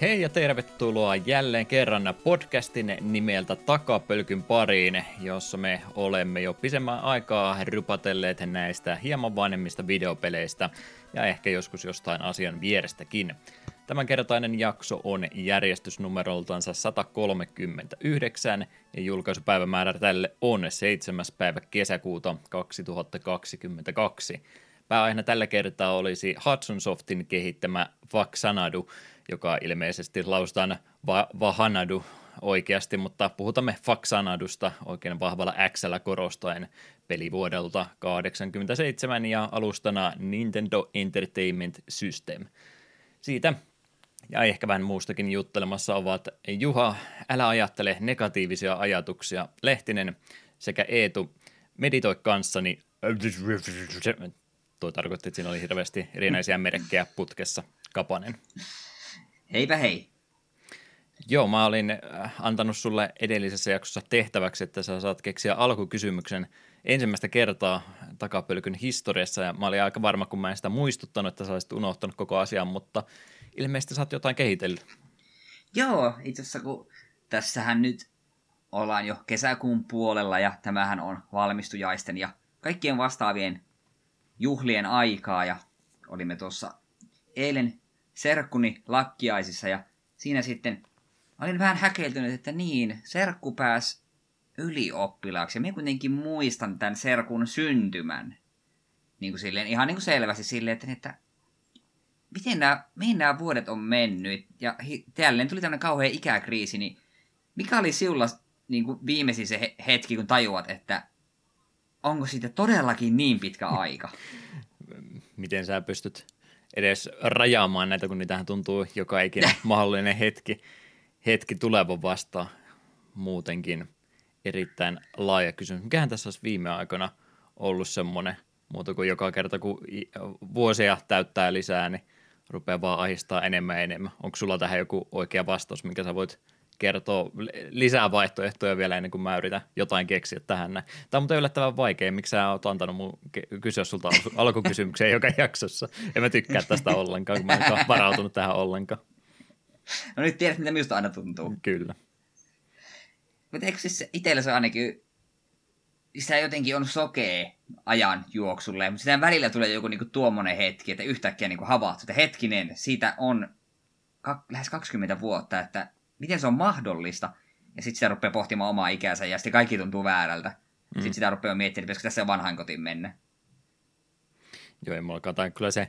Hei ja tervetuloa jälleen kerran podcastin nimeltä Takapölkyn pariin, jossa me olemme jo pisemmän aikaa rypatelleet näistä hieman vanhemmista videopeleistä ja ehkä joskus jostain asian vierestäkin. Tämänkertainen jakso on järjestysnumeroltansa 139 ja julkaisupäivämäärä tälle on 7. päivä kesäkuuta 2022. Pääaiheena tällä kertaa olisi Hudson Softin kehittämä Faxanadu, joka ilmeisesti lausutaan Vahanadu oikeasti, mutta puhutamme Faxanadusta oikein vahvalla X:llä korostaen pelivuodelta 1987 ja alustana Nintendo Entertainment System. Siitä ja ehkä vähän muustakin juttelemassa ovat Juha, älä ajattele negatiivisia ajatuksia, Lehtinen sekä Eetu, meditoi kanssani. Tuo tarkoitti, että siinä oli hirveästi erinäisiä merkkejä putkessa. Kapanen. Heipä hei. Joo, mä olin antanut sulle edellisessä jaksossa tehtäväksi, että sä saat keksiä alkukysymyksen ensimmäistä kertaa Takapölkyn historiassa, ja mä olin aika varma, kun mä en sitä muistuttanut, että sä olisit unohtanut koko asian, mutta ilmeisesti sä oot jotain kehitellyt. Joo, itse asiassa kun tässähän nyt ollaan jo kesäkuun puolella, ja tämähän on valmistujaisten ja kaikkien vastaavien juhlien aikaa, ja olimme tuossa eilen Serkkuni lakkiaisissa, ja siinä sitten olin vähän häkeltynyt, että niin, Serkku pääsi ylioppilaaksi. Ja minä kuitenkin muistan tämän Serkun syntymän. Niin kuin silleen, ihan niin kuin selvästi silleen, että miten nämä vuodet on mennyt. Ja tälleen tuli tämmöinen kauhea ikäkriisi, niin mikä oli sinulla niin kuin viimeisin se hetki, kun tajuat, että onko siitä todellakin niin pitkä aika? Miten sä pystyt edes rajaamaan näitä, kun niitähän tuntuu joka ikinen mahdollinen hetki tulevan vastaan muutenkin. Erittäin laaja kysymys. Mikähän tässä olisi viime aikoina ollut semmoinen, muuta kuin joka kerta, kun vuosia täyttää lisää, niin rupeaa vaan ahistaa enemmän ja enemmän. Onko sulla tähän joku oikea vastaus, minkä sä voit kertoa lisää vaihtoehtoja vielä ennen kuin mä yritän jotain keksiä tähän näin? Tämä on muuten yllättävän vaikea. Miksi sä oot antanut mun kysyä sulta alkukysymykseen joka jaksossa? En mä tykkää tästä ollenkaan, kun mä en ole varautunut tähän ollenkaan. No nyt tiedät, mitä minusta aina tuntuu. Kyllä. Mutta eikö siis itsellä se ainakin, sitä jotenkin on sokea ajan juoksulle, mutta sitä välillä tulee joku niinku tuommoinen hetki, että yhtäkkiä niinku havahtuu, että hetkinen, siitä on lähes 20 vuotta, että miten se on mahdollista, ja sitten sitä rupeaa pohtimaan omaa ikänsä, ja sitten kaikki tuntuu väärältä. Sitten sitä rupeaa miettimään, että pitäisikö tässä vanhaan kotiin mennä. Joo, ei mulla kataan kyllä se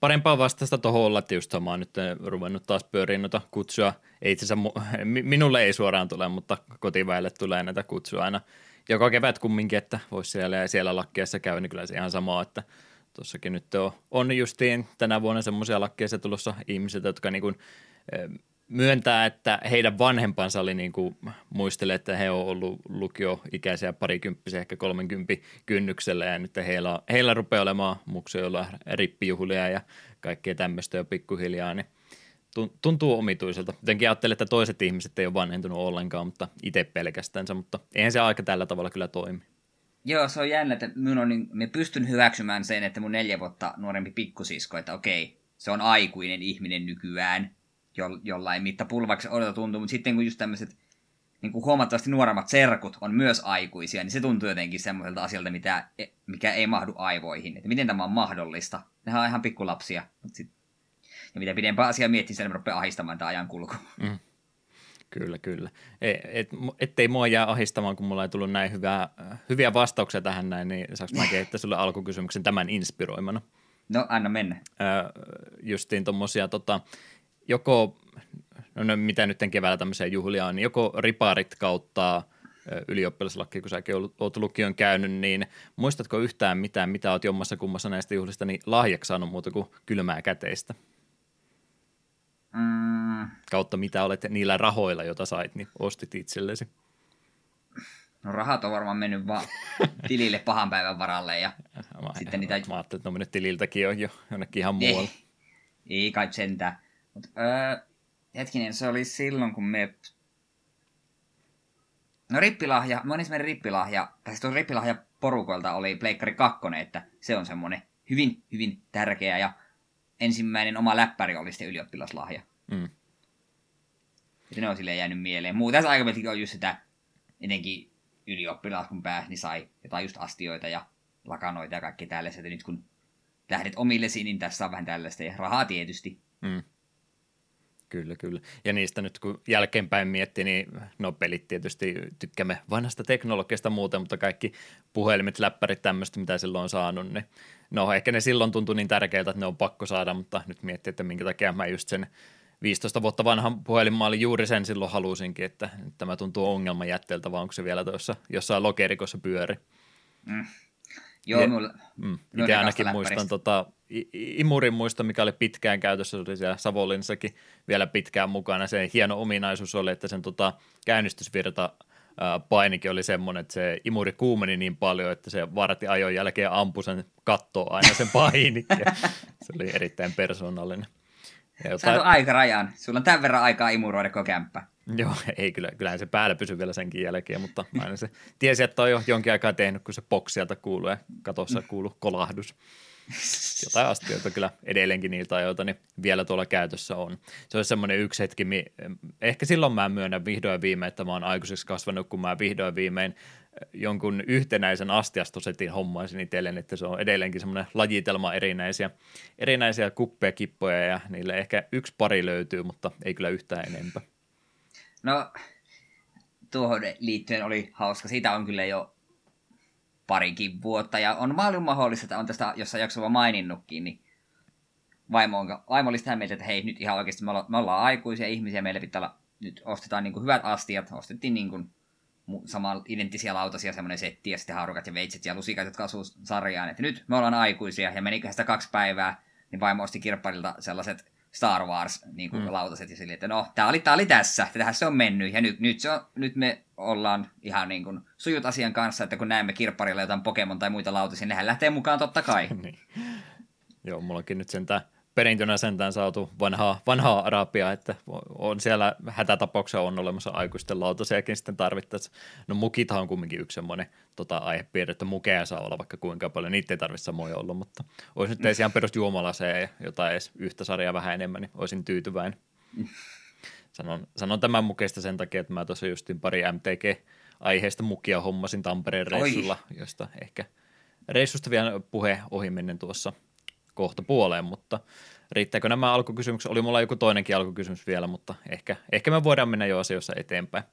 parempaa vastausta tuohon olla, että just mä oon nyt ruvennut taas pyöriin noita kutsua. Ei itse asiassa minulle ei suoraan tule, mutta kotiväelle tulee näitä kutsua aina joka kevät kumminkin, että voisi siellä lakkeessa käydä, niin kyllä se ihan samaa, että tuossakin nyt on justiin tänä vuonna semmoisia lakkeessa tulossa ihmisiltä, jotka niin kuin myöntää, että heidän vanhempansa oli niin kuin muistelee, että he on ollut lukioikäisiä parikymppisiä, ehkä 30 kynnyksellä, ja nyt heillä rupeaa olemaan mukseilla rippijuhlia ja kaikkea tämmöistä jo pikkuhiljaa, niin tuntuu omituiselta. Jotenkin ajattelin, että toiset ihmiset ei ole vanhentunut ollenkaan, mutta itse pelkästään, mutta eihän se aika tällä tavalla kyllä toimi. Joo, se on jännä, että minä pystyn hyväksymään sen, että mun 4 vuotta nuorempi pikkusisko, että okei, se on aikuinen ihminen nykyään, jollain mittapulvaksi odota tuntuu, mutta sitten kun just tämmöiset niin kuin huomattavasti nuoremmat serkut on myös aikuisia, niin se tuntuu jotenkin semmoiselta asialta, mikä ei mahdu aivoihin. Että miten tämä on mahdollista? Nehän on ihan pikkulapsia. Ja mitä pidempää asiaa miettii, niin rupeaa ahistamaan tämä ajankulku. Kyllä. Ettei mua jää ahistamaan, kun mulla ei tullut näin hyviä vastauksia tähän näin, niin saanko mä kehittää sulle alkukysymyksen tämän inspiroimana? No, anna mennä. Justiin tommosia joko, no mitä nyt keväällä tämmöisiä juhlia on, niin joko riparit kautta ylioppilaslakki, kun säkin oot lukion käynyt, niin muistatko yhtään mitään, mitä oot jommassa kummassa näistä juhlista niin lahjaksi saanut muuta kuin kylmää käteistä? Kautta mitä olet niillä rahoilla, joita sait, niin ostit itsellesi? No rahat on varmaan mennyt vaan tilille pahan päivän varalle. Ja sitten niitä mä ajattelin, että ne on mennyt tililtäkin on jo jonnekin ihan muualle. Ei kai sentään. Mut, hetkinen, se oli silloin, kun me... No rippilahja, mä olin esimerkiksi rippilahja, tai siis tuon rippilahja porukoilta oli Pleikkari 2, että se on semmoinen hyvin, hyvin tärkeä, ja ensimmäinen oma läppäri oli sitten ylioppilaslahja. Mm. Ja ne on silleen jäänyt mieleen. Muu tässä aikapäivästi on just sitä, etenkin ylioppilaat kun pääsi, niin sai jotain just astioita ja lakanoita ja kaikki tällaista. Nyt kun lähdet omillesi, niin tässä on vähän tällaista. Ja rahaa tietysti. Mm. Kyllä, kyllä. Ja niistä nyt kun jälkeenpäin miettii, niin no pelit tietysti tykkäämme vanhasta teknologiasta muuten, mutta kaikki puhelimet, läppärit, tämmöistä, mitä silloin on saanut, niin no ehkä ne silloin tuntui niin tärkeiltä, että ne on pakko saada, mutta nyt miettii, että minkä takia mä just sen 15 vuotta vanhan puhelinmaalin juuri sen silloin halusinkin, että tämä tuntuu ongelmanjätteeltä, vaan onko se vielä tuossa jossain lokerikossa pyöri. Mm. Joo, itse ainakin muistan imurin muisto, mikä oli pitkään käytössä, oli siellä Savonlinnassakin vielä pitkään mukana. Se hieno ominaisuus oli, että sen käynnistysvirta painikin oli semmoinen, että se imuri kuumeni niin paljon, että se varti ajon jälkeen ampui sen kattoon aina sen painik. Se oli erittäin persoonallinen. Saatu aikarajan. Sulla on tämän verran aikaa imuroida koko kämppä. Joo, ei kyllähän se päällä pysy vielä senkin jälkeen, mutta aina se tiesi, että on jo jonkin aikaa tehnyt, kun se boksialta kuuluu ja katossa kuuluu kolahdus. Jotain astioita kyllä edelleenkin niiltä ajoilta niin vielä tuolla käytössä on. Se olisi semmoinen yksi hetki, ehkä silloin mä myönnän vihdoin viimein, että mä oon aikuiseksi kasvanut, kun mä vihdoin viimein jonkun yhtenäisen astiastosetin hommaisin itselleen, että se on edelleenkin semmoinen lajitelma erinäisiä kuppeja, kippoja ja niille ehkä yksi pari löytyy, mutta ei kyllä yhtään enempää. No, tuohon liittyen oli hauska. Siitä on kyllä jo parikin vuotta, ja on paljon mahdollista, että on tästä jossain jaksolla maininnutkin, niin vaimo oli sitä mieltä, että hei, nyt ihan oikeasti me ollaan aikuisia ihmisiä, meillä pitää olla, nyt ostetaan niin kuin hyvät astiat, ostettiin niin kuin saman identtisiä lautasia, semmoinen setti, ja sitten haarukat ja veitset ja lusikat, jotka asuu sarjaan, että nyt me ollaan aikuisia, ja meniköhän sitä 2 päivää, niin vaimo osti kirpparilta sellaiset Star Wars-lautaset ja silleen, että no, tää oli tässä, tähän se on mennyt, ja nyt me ollaan ihan niin kuin sujut asian kanssa, että kun näemme kirpparilla jotain Pokemon tai muita lautasia, nehän lähtee mukaan totta kai. Niin. Joo, mulla onkin nyt sentään perintönä saatu vanhaa arabiaa, että on siellä hätätapauksessa on olemassa aikuisten lautasiakin sitten tarvittaessa. No mukithan on kumminkin yksi semmoinen aihepiirre, että mukeja saa olla vaikka kuinka paljon, niitä ei tarvitse samoja olla, mutta olisi nyt edes ihan perusjuomalaseja ja jotain edes yhtä sarjaa vähän enemmän, niin olisin tyytyväinen. Sanon tämän mukeista sen takia, että mä tuossa justin pari MTG-aiheista mukia hommasin Tampereen reissulla, josta ehkä reissusta vielä puhe ohi mennen tuossa kohta puoleen, mutta riittääkö nämä alkukysymykset? Oli mulla joku toinenkin alkukysymys vielä, mutta ehkä me voidaan mennä jo asioissa eteenpäin.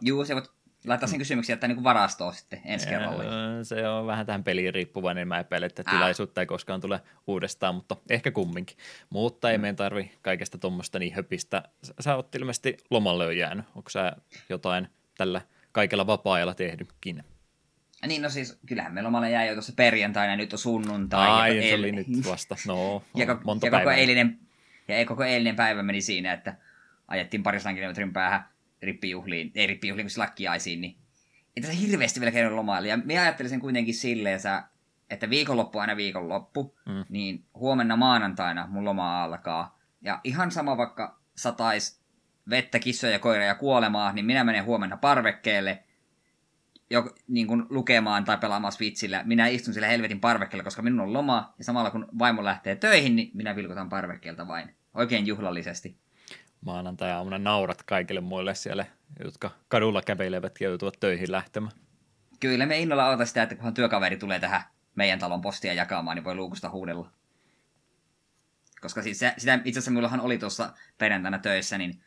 Juu, sä voit laittaa sen kysymyksiä, että niin varastoon sitten ensi kerralla. Se on vähän tähän peliin riippuvainen, niin mä epäilen, että tilaisuutta ei koskaan tule uudestaan, mutta ehkä kumminkin. Mutta ei meidän tarvi kaikesta tuommoista niin höpistä. Sä oot ilmeisesti lomalle jo jäänyt. Onko sä jotain tällä kaikella vapaa-ajalla tehnytkin? Niin, no siis, kyllähän me lomalle jäi jo tuossa perjantaina, nyt on sunnuntai. Se oli nyt vasta, no, monta päivää. Koko eilinen päivä meni siinä, että ajettiin 200 kilometrin päähän rippijuhliin, kun slakkiaisiin, niin ei tässä hirveästi vielä käynyt lomaille. Ja minä ajattelin sen kuitenkin silleen, että viikonloppu aina viikonloppu, niin huomenna maanantaina mun loma alkaa. Ja ihan sama, vaikka sataisi vettä, kissoja, koiraa ja kuolemaa, niin minä menen huomenna parvekkeelle, niin kuin lukemaan tai pelaamaan Switchillä. Minä istun sillä helvetin parvekkeella, koska minun on loma, ja samalla kun vaimo lähtee töihin, niin minä vilkutan parvekkeelta vain. Oikein juhlallisesti. Maanantai-aamuna naurat kaikille muille siellä, jotka kadulla kävelevät ja joutuvat töihin lähtemään. Kyllä me innolla odotan sitä, että kunhan työkaveri tulee tähän meidän talon postia jakamaan, niin voi luukusta huudella. Koska siis sitä itse asiassa minullahan oli tuossa perjantaina töissä, niin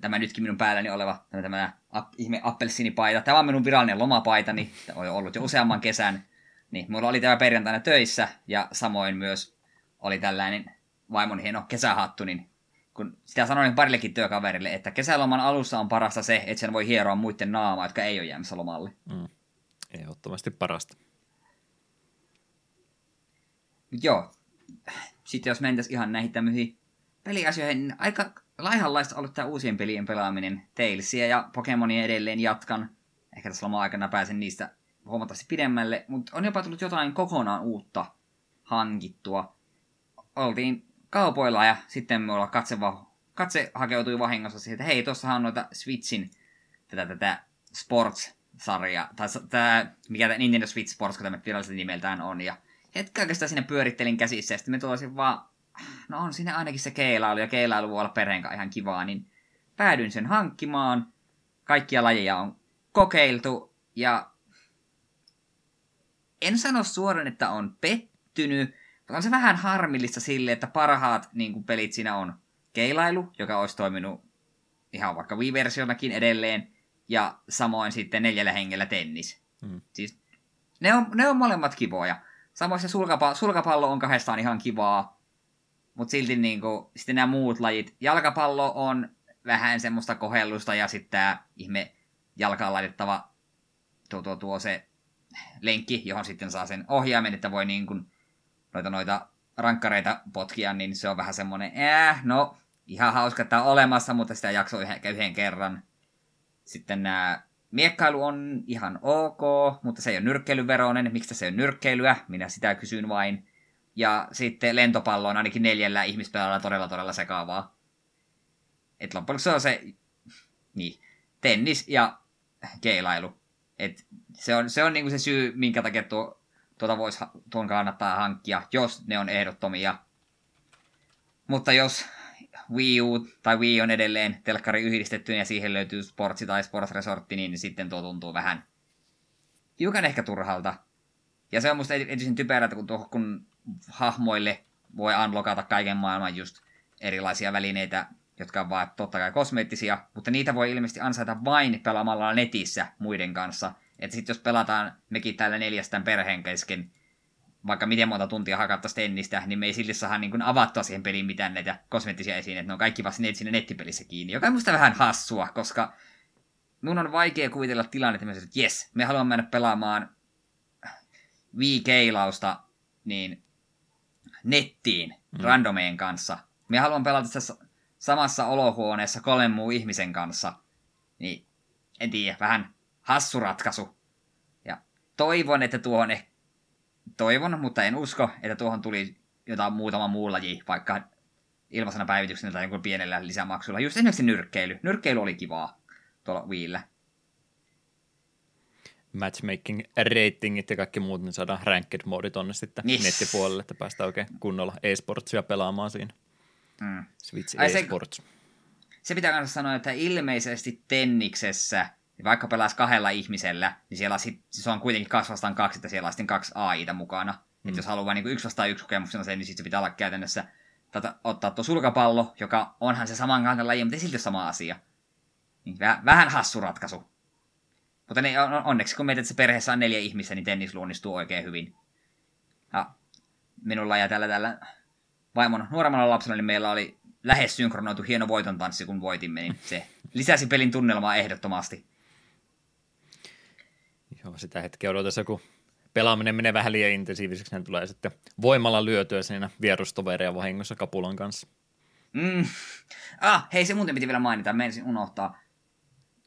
tämä nytkin minun päälläni oleva tämä ihme appelsiinipaita. Tämä on minun virallinen lomapaitani, tämä on ollut jo useamman kesän. Niin, minulla oli tämä perjantaina töissä ja samoin myös oli tällainen vaimon hieno kesähattu. Niin kun sitä sanoin parillekin työkaverille, että kesäloman alussa on parasta se, että sen voi hieroa muiden naamaa, jotka ei ole jäämässä lomalle. Ehdottomasti parasta. Joo. Sitten jos mentäisiin ihan näihin tämmöisiin peliasioihin, niin aika laihanlaista on ollut tämä uusien pelien pelaaminen. Talesia ja Pokemonia edelleen jatkan. Ehkä tässä loma-aikana pääsen niistä huomattavasti pidemmälle. Mutta on jopa tullut jotain kokonaan uutta hankittua. Oltiin kaupoilla ja sitten me ollaan katse hakeutui vahingossa siihen, että hei, tuossahan on noita Switchin tätä Sports-sarjaa. Tai mikä Nintendo Switch Sports, kun tämä virallisesti nimeltään on. Ja hetki oikeastaan siinä pyörittelin käsissä ja sitten me tulisin vaan no on siinä ainakin se keilailu, ja keilailu voi olla perheen kanssa ihan kivaa, niin päädyin sen hankkimaan. Kaikkia lajeja on kokeiltu, ja en sano suoraan, että on pettynyt, mutta on se vähän harmillista sille, että parhaat niin kuin pelit siinä on keilailu, joka olisi toiminut ihan vaikka Wii-versionakin edelleen, ja samoin sitten 4 hengellä tennis. Mm. Siis ne on molemmat kivoja. Samoin se sulkapallo on kahdestaan ihan kivaa, mutta silti niin kuin, sitten nämä muut lajit. Jalkapallo on vähän semmoista kohellusta, ja sitten tämä ihme jalkaan laitettava tuo se lenkki, johon sitten saa sen ohjaimen, että voi niin kuin noita rankkareita potkia, niin se on vähän semmoinen, no ihan hauska, että on olemassa, mutta sitä jakso yhden kerran. Sitten nämä miekkailu on ihan ok, mutta se ei ole nyrkkeilyveroinen. Miksi se ei ole nyrkkeilyä? Minä sitä kysyn vain. Ja sitten lentopallo on ainakin 4 ihmispelailla todella sekaavaa. Et loppujen se on se niin, tennis ja keilailu. Et se on niinku se syy, minkä takia tuon kannattaa hankkia, jos ne on ehdottomia. Mutta jos Wii U tai Wii on edelleen telkkari yhdistetty ja siihen löytyy sportsi tai sportsresortti, niin sitten tuo tuntuu vähän hiukan ehkä turhalta. Ja se on musta erityisen typerää, kun hahmoille voi unlockata kaiken maailman just erilaisia välineitä, jotka on vaan totta kai kosmeettisia, mutta niitä voi ilmeisesti ansaita vain pelaamalla netissä muiden kanssa. Että sitten jos pelataan mekin täällä 4 perheen kesken, vaikka miten monta tuntia hakattaisiin tennistä, niin me ei silti saada niin avattua siihen peliin mitään näitä kosmeettisia esiin, että ne on kaikki vaan siinä nettipelissä kiinni, joka on musta vähän hassua, koska mun on vaikea kuvitella tilannetta, että jes, me haluamme mennä pelaamaan Wii-keilausta niin nettiin, randomeen kanssa. Me haluamme pelata tässä samassa olohuoneessa 3 muun ihmisen kanssa, niin en tiedä, vähän hassu ratkaisu. Ja toivon, että mutta en usko, että tuohon tuli jotain muutama muu laji, vaikka ilmaisena päivityksenä tai jonkun pienellä lisämaksulla. Just esimerkiksi nyrkkeily. Nyrkkeily oli kivaa tuolla Wiillä. Matchmaking, ratingit ja kaikki muut, niin saadaan ranked-moodi tonne sitten nettipuolelle, että päästään oikein kunnolla e-sportsia pelaamaan siinä. Mm. Switch e-sports. Se pitää kanssa sanoa, että ilmeisesti tenniksessä, vaikka pelaisi 2 ihmisellä, niin siellä se on kuitenkin 2 vastaan 2, että siellä on sitten 2 AI:ta mukana. Mm. Että jos haluaa niin 1 vastaan 1 kokemuksena sen, niin sitten se pitää olla käytännössä ottaa tuo sulkapallo, joka onhan se samanlainen laji, mutta ei silti ole sama asia. Niin vähän hassu ratkaisu. Mutta ne onneksi kun mietit, että se perheessä on 4 ihmistä, niin tennis luonnistuu oikein hyvin. Ja minulla ja tällä vaimon nuoremmalla lapsella, niin meillä oli lähes synkronoitu hieno voitontanssi, kun voitimme, niin se lisäsi pelin tunnelmaa ehdottomasti. Joo, sitä hetkeä odotessa, kun pelaaminen menee vähän liian intensiiviseksi, niin tulee sitten voimalla lyötyä siinä vierustoveria vahingossa kapulan kanssa. Mm. Hei, se muuten piti vielä mainita, mä ensin unohtaa.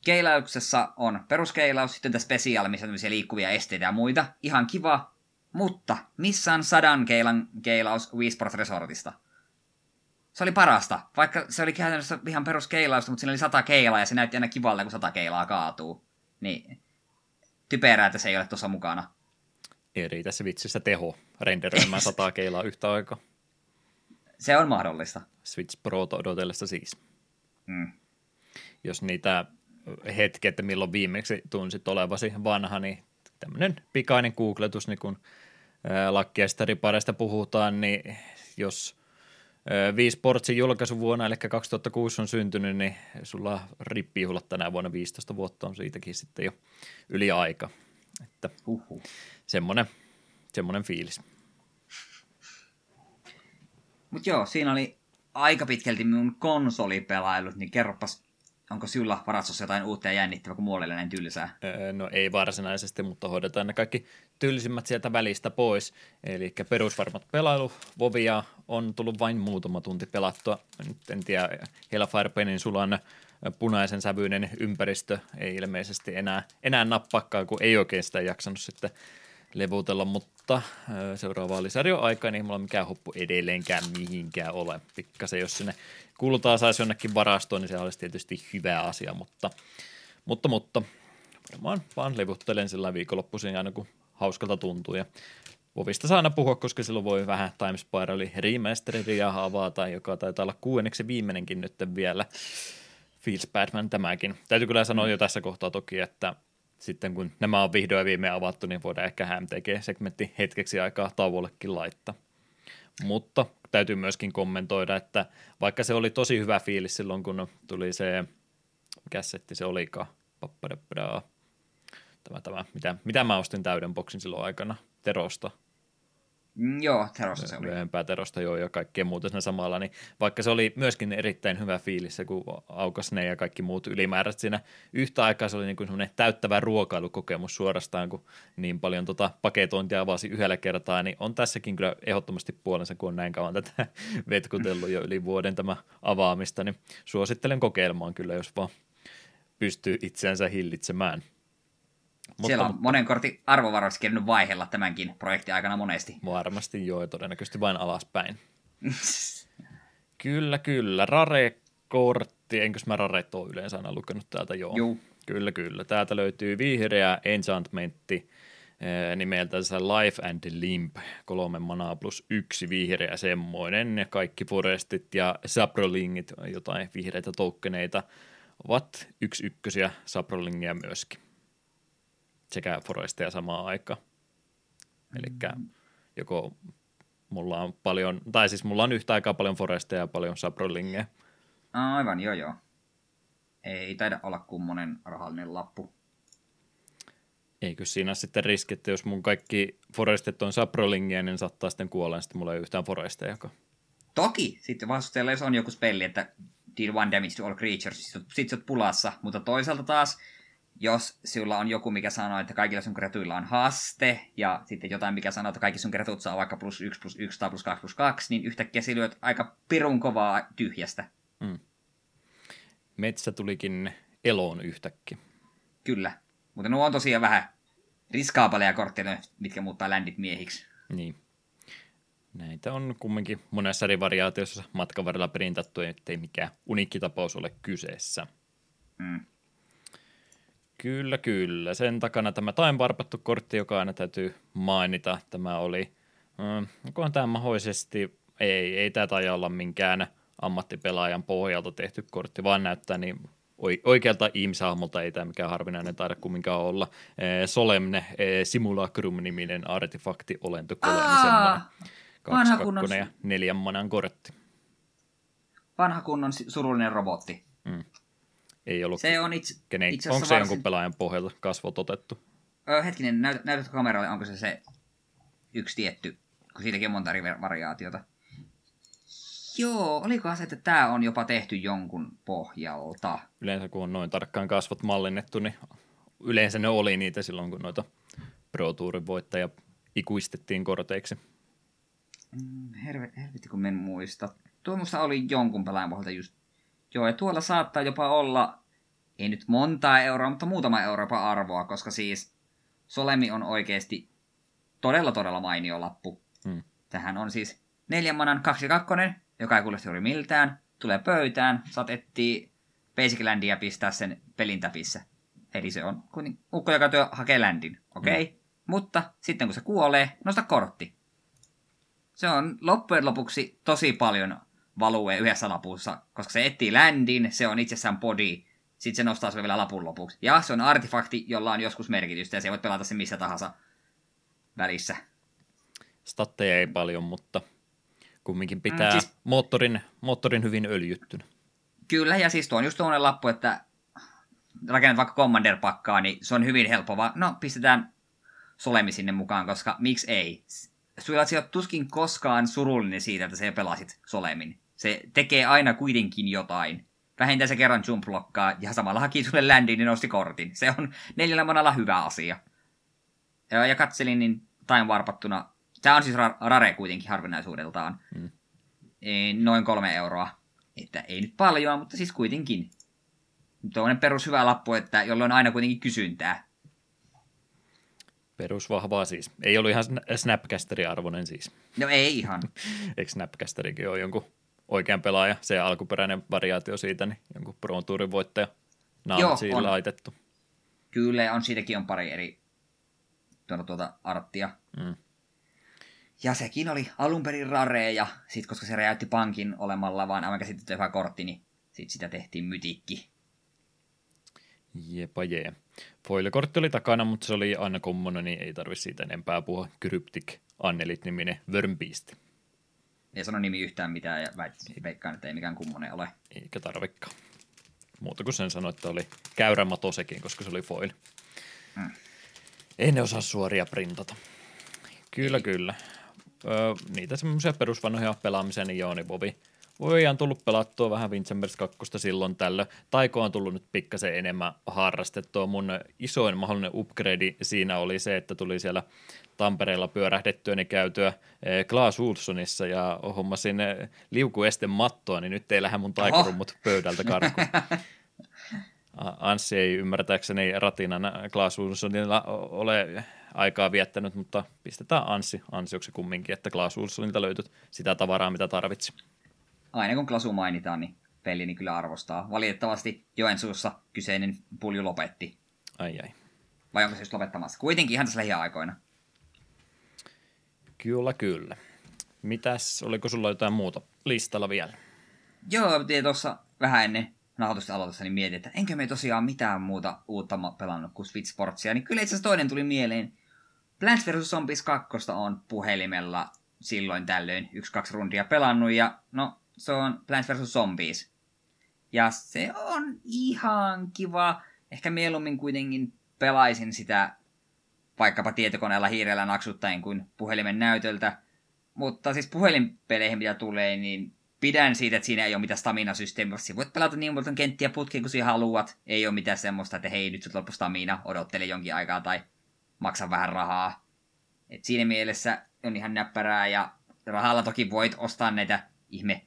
Keilauksessa on peruskeilaus, sitten tässä spesiaali, missä on tämmöisiä liikkuvia esteitä ja muita. Ihan kiva. Mutta missä on 100 keilaus Wii Sports Resortista? Se oli parasta, vaikka se oli käytännössä ihan peruskeilausta, mutta siinä oli 100 keilaa ja se näytti aina kivalta, kun 100 keilaa kaatuu. Niin typerää, että se ei ole tuossa mukana. Ei riitä se vitsissä teho renderöimään 100 keilaa yhtä aikaa. Se on mahdollista. Switch Pro-to odotellessa siis. Mm. Jos niitä hetkiä, että milloin viimeksi tunsit olevasi vanha, niin tämmöinen pikainen googletus, niin kun lakkiaistaripareista puhutaan, niin jos Wii Sportsin julkaisuvuonna, eli 2006 on syntynyt, niin sulla rippiihulla tänä vuonna 15 vuotta on siitäkin sitten jo yli aika. Että semmoinen fiilis. Mutta joo, siinä oli aika pitkälti minun konsolipelailut, niin kerropas, onko sinulla varastossa jotain uutta ja jännittävää, kun muualla näin tylsää? No ei varsinaisesti, mutta hoidetaan ne kaikki tylsimmät sieltä välistä pois. Eli perusvarmat pelailuvoviaa on tullut vain muutama tunti pelattua. Nyt en tiedä, Hellfire Peninsulan punaisen sävyinen ympäristö ei ilmeisesti enää nappakkaa, kun ei oikein sitä jaksanut sitten levutella. Mutta seuraavaa lisäriöaikaa, niin ei mulla mikään hoppu edelleenkään mihinkään ole. Pikkasen jos sinne kultaa saisi jonnekin varastoon, niin se olisi tietysti hyvä asia, mutta varmaan vaan levuttelen sillä viikonloppuisin aina, kun hauskalta tuntuu. Ja Vovista saa aina puhua, koska silloin voi vähän Time Spiralin remasteria avata, joka taitaa olla 6. viimeinenkin nyt vielä. Feels Batman tämäkin. Täytyy kyllä sanoa jo tässä kohtaa toki, että sitten kun nämä on vihdoin viimein avattu, niin voidaan ehkä MTG-segmentti hetkeksi aikaa tauollekin laittaa. Mutta täytyy myöskin kommentoida, että vaikka se oli tosi hyvä fiilis silloin, kun tuli se, mikä setti se olikaan, mitä mä ostin täyden boksin silloin aikana, Terosta. Joo, Terosta se oli. Myöhempää Terosta, joo, ja kaikkea muuta siinä samalla, niin vaikka se oli myöskin erittäin hyvä fiilis, kun aukas ne ja kaikki muut ylimääräiset siinä yhtä aikaa, se oli niin kuin semmoinen täyttävä ruokailukokemus suorastaan, kun niin paljon paketointia avasi yhdellä kertaa, niin on tässäkin kyllä ehdottomasti puolensa, kun on näin kauan tätä vetkutellut jo yli vuoden tämä avaamista, niin suosittelen kokeilemaan kyllä, jos vaan pystyy itseänsä hillitsemään. Siellä on monen kortin arvovaroiksi kerännyt vaihella tämänkin projektin aikana monesti. Varmasti joo, ja todennäköisesti vain alaspäin. Kyllä. Rare-kortti, enkös mä Raret ole yleensä aina lukenut täältä, joo. Juu. Kyllä. Täältä löytyy vihreä enchantmentti nimeltänsä Life and Limb, 3 manaa + 1 vihreä semmoinen, ja kaikki forestit ja saprolingit, jotain vihreitä toukkeneita, ovat 1/1 saprolingia myöskin. Sekä foresteja samaan aikaan. Elikkä joko mulla on paljon, tai siis mulla on yhtä aikaa paljon foresteja ja paljon saprolingeja. Aivan, joo. Ei taida olla kummonen rahallinen lappu. Eikö siinä sitten riski, että jos mun kaikki forestet on saprolingeja, niin saattaa sitten kuolla, niin sitten mulla ei ole yhtään foresteja. Toki! Sitten vastustajalla, jos on joku spelli, että deal 1 damage to all creatures, sit sä oot pulassa, mutta toisaalta taas jos sinulla on joku, mikä sanoo, että kaikilla sun kretuilla on haste, ja sitten jotain, mikä sanoo, että kaikki sun kretut saa vaikka +1/+1 tai +2/+2, niin yhtäkkiä sinä lyöt aika pirun kovaa tyhjästä. Mm. Metsä tulikin eloon yhtäkkiä. Kyllä, mutta nuo on tosiaan vähän riskaapaleja kortteja, mitkä muuttaa ländit miehiksi. Niin. Näitä on kumminkin monessa eri variaatiossa matkan varrella printattu, ettei mikään uniikkitapaus ole kyseessä. Mm. Kyllä. Sen takana tämä time-varpattu kortti, joka aina täytyy mainita. Tämä oli, onkohan tämä mahdollisesti, ei tämä taida olla minkään ammattipelaajan pohjalta tehty kortti, vaan näyttää niin oikealta ihmishahmolta, ei tämä mikään harvinainen taida kumminkaan olla. Solemne Simulacrum-niminen artefakti olentokolemisen 2/2 ja 4 manan kortti. Vanha kunnon surullinen robotti. Mm. Ei ollut. Se on itse onko se jonkun pelaajan pohjalta kasvot otettu? Hetkinen, näytätkö kameralle, onko se yksi tietty, kun siitäkin on monta eri variaatiota. Joo, olikohan se, että tämä on jopa tehty jonkun pohjalta? Yleensä kun on noin tarkkaan kasvot mallinnettu, niin yleensä ne oli niitä silloin, kun noita Pro Tourin voittajia ikuistettiin korteiksi. Helvetti, kun en muista. Tuo musta oli jonkun pelaajan pohjalta just. Joo, ja tuolla saattaa jopa olla, ei nyt montaa euroa, mutta muutama euroa arvoa, koska siis Solemi on oikeasti todella mainio lappu. Mm. Tähän on siis 4 manan 2/2, joka ei kuulosta juuri miltään, tulee pöytään, saat etsiä basic landia pistää sen pelin täpissä. Eli se on ukko, joka hakee landin, okei? Okay? Mm. Mutta sitten kun se kuolee, nosta kortti. Se on loppujen lopuksi tosi paljon value yhdessä lapussa, koska se etsii landin, se on itsessään body, sitten se nostaa se vielä lapun lopuksi. Ja se on artefakti, jolla on joskus merkitystä, ja se voi pelata sen missä tahansa välissä. Statteja ei paljon, mutta kumminkin pitää siis moottorin hyvin öljyttynä. Kyllä, ja siis tuo on just tuollainen lappu, että rakennat vaikka Commander-pakkaa, niin se on hyvin helppo, vaan no pistetään Solemi sinne mukaan, koska miksi ei? Sulla ei ole tuskin koskaan surullinen siitä, että sä pelasit Solemin. Se tekee aina kuitenkin jotain. Vähintään se kerran jump-lokkaa ja samalla haki sulle ländiin ja nosti kortin. Se on 4 manalla hyvä asia. Ja katselin, niin time varpattuna. Tämä on siis rare kuitenkin harvinaisuudeltaan. Mm. Noin 3 euroa. Että ei nyt paljon, mutta siis kuitenkin. Tuollainen perus hyvä lappu, että jolloin on aina kuitenkin kysyntää. Perusvahvaa siis. Ei ollut ihan Snapcasterin-arvoinen siis. No ei ihan. Eikö Snapcasterikin ole jonkun oikean pelaaja? Se alkuperäinen variaatio siitä, niin jonkun Pro Tourin voittaja naamat siihen laitettu. Kyllä, on siitäkin on pari eri arttia. Mm. Ja sekin oli alunperin rare, ja sit koska se räjäytti pankin olemalla vaan aivan käsitettyä kortti, niin sit sitä tehtiin mytikki. Jepa jee. Foil-kortti oli takana, mutta se oli aina common, niin ei tarvi siitä enempää puhua. Cryptic Annelit-niminen Worm Beast. Ei sano nimi yhtään mitään, ja veikkaan, että ei mikään kummonen ole. Eikä tarvikaan. Muuta kuin sen sanoi, että oli käyrämato sekin, koska se oli foil. Mm. Ei ne osaa suoria printata. Kyllä, kyllä. Niitä semmoisia perusvanhoja pelaamisia, niin joo, niin Bobi. Voi on tullut pelattua vähän Vincembers 2 silloin tällöin. Taiko on tullut nyt pikkasen enemmän harrastettua. Mun isoin mahdollinen upgrade siinä oli se, että tuli siellä Tampereella pyörähdettyä niin käytyä Klaas Wilsonissa ja hommasin liukuesten mattoa, niin nyt ei lähde mun taikorummut pöydältä karkuun. Anssi ei ymmärtääkseni ratinana Klaas Wilsonilla ole aikaa viettänyt, mutta pistetään Anssi ansioksi kumminkin, että Klaas Wilsonilta löytyy sitä tavaraa, mitä tarvitsi. Aina kun Klasu mainitaan, niin pelini kyllä arvostaa. Valitettavasti Joensuussa kyseinen pulju lopetti. Ai. Vai onko se just lopettamassa? Kuitenkin ihan tässä lähiaikoina. Kyllä. Mitäs, oliko sulla jotain muuta listalla vielä? Joo, tuossa vähän ennen nauhoitusta aloitusta niin mietin, että enkö me tosiaan mitään muuta uutta pelannut kuin Switch Sportsia. Niin kyllä itse asiassa toinen tuli mieleen. Plants vs. Zombies 2 on puhelimella silloin tällöin 1-2 rundia pelannut ja no... Se on Plants vs. Zombies. Ja se on ihan kiva. Ehkä mieluummin kuitenkin pelaisin sitä vaikkapa tietokoneella hiirellä naksuttaen kuin puhelimen näytöltä. Mutta siis puhelinpeleihin mitä tulee, niin pidän siitä, että siinä ei ole mitään stamina-systeemiä. Siinä voit pelata niin paljon kenttiä putkiin kuin sinä haluat. Ei ole mitään semmoista, että hei nyt sut loppu stamina, odottele jonkin aikaa tai maksa vähän rahaa. Et siinä mielessä on ihan näppärää ja rahalla toki voit ostaa näitä ihme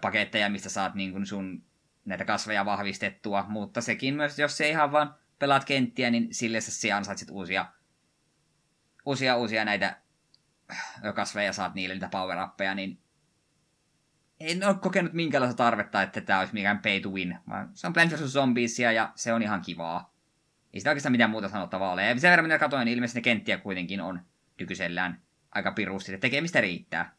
paketteja, mistä saat niin kun sun näitä kasveja vahvistettua, mutta sekin myös, jos se ihan vaan pelaat kenttiä, niin sille sä ansaitset uusia näitä kasveja, saat niille niitä power-appeja, niin en ole kokenut minkälaista tarvetta, että tää olisi mikään pay to win, vaan se on Plants vs. Zombiesia ja se on ihan kivaa. Ei sitä oikeastaan mitään muuta sanottavaa ole. Ja sen verran mitä katsoin, niin ilmeisesti ne kenttiä kuitenkin on nykyisellään aika pirusti, että tekemistä riittää.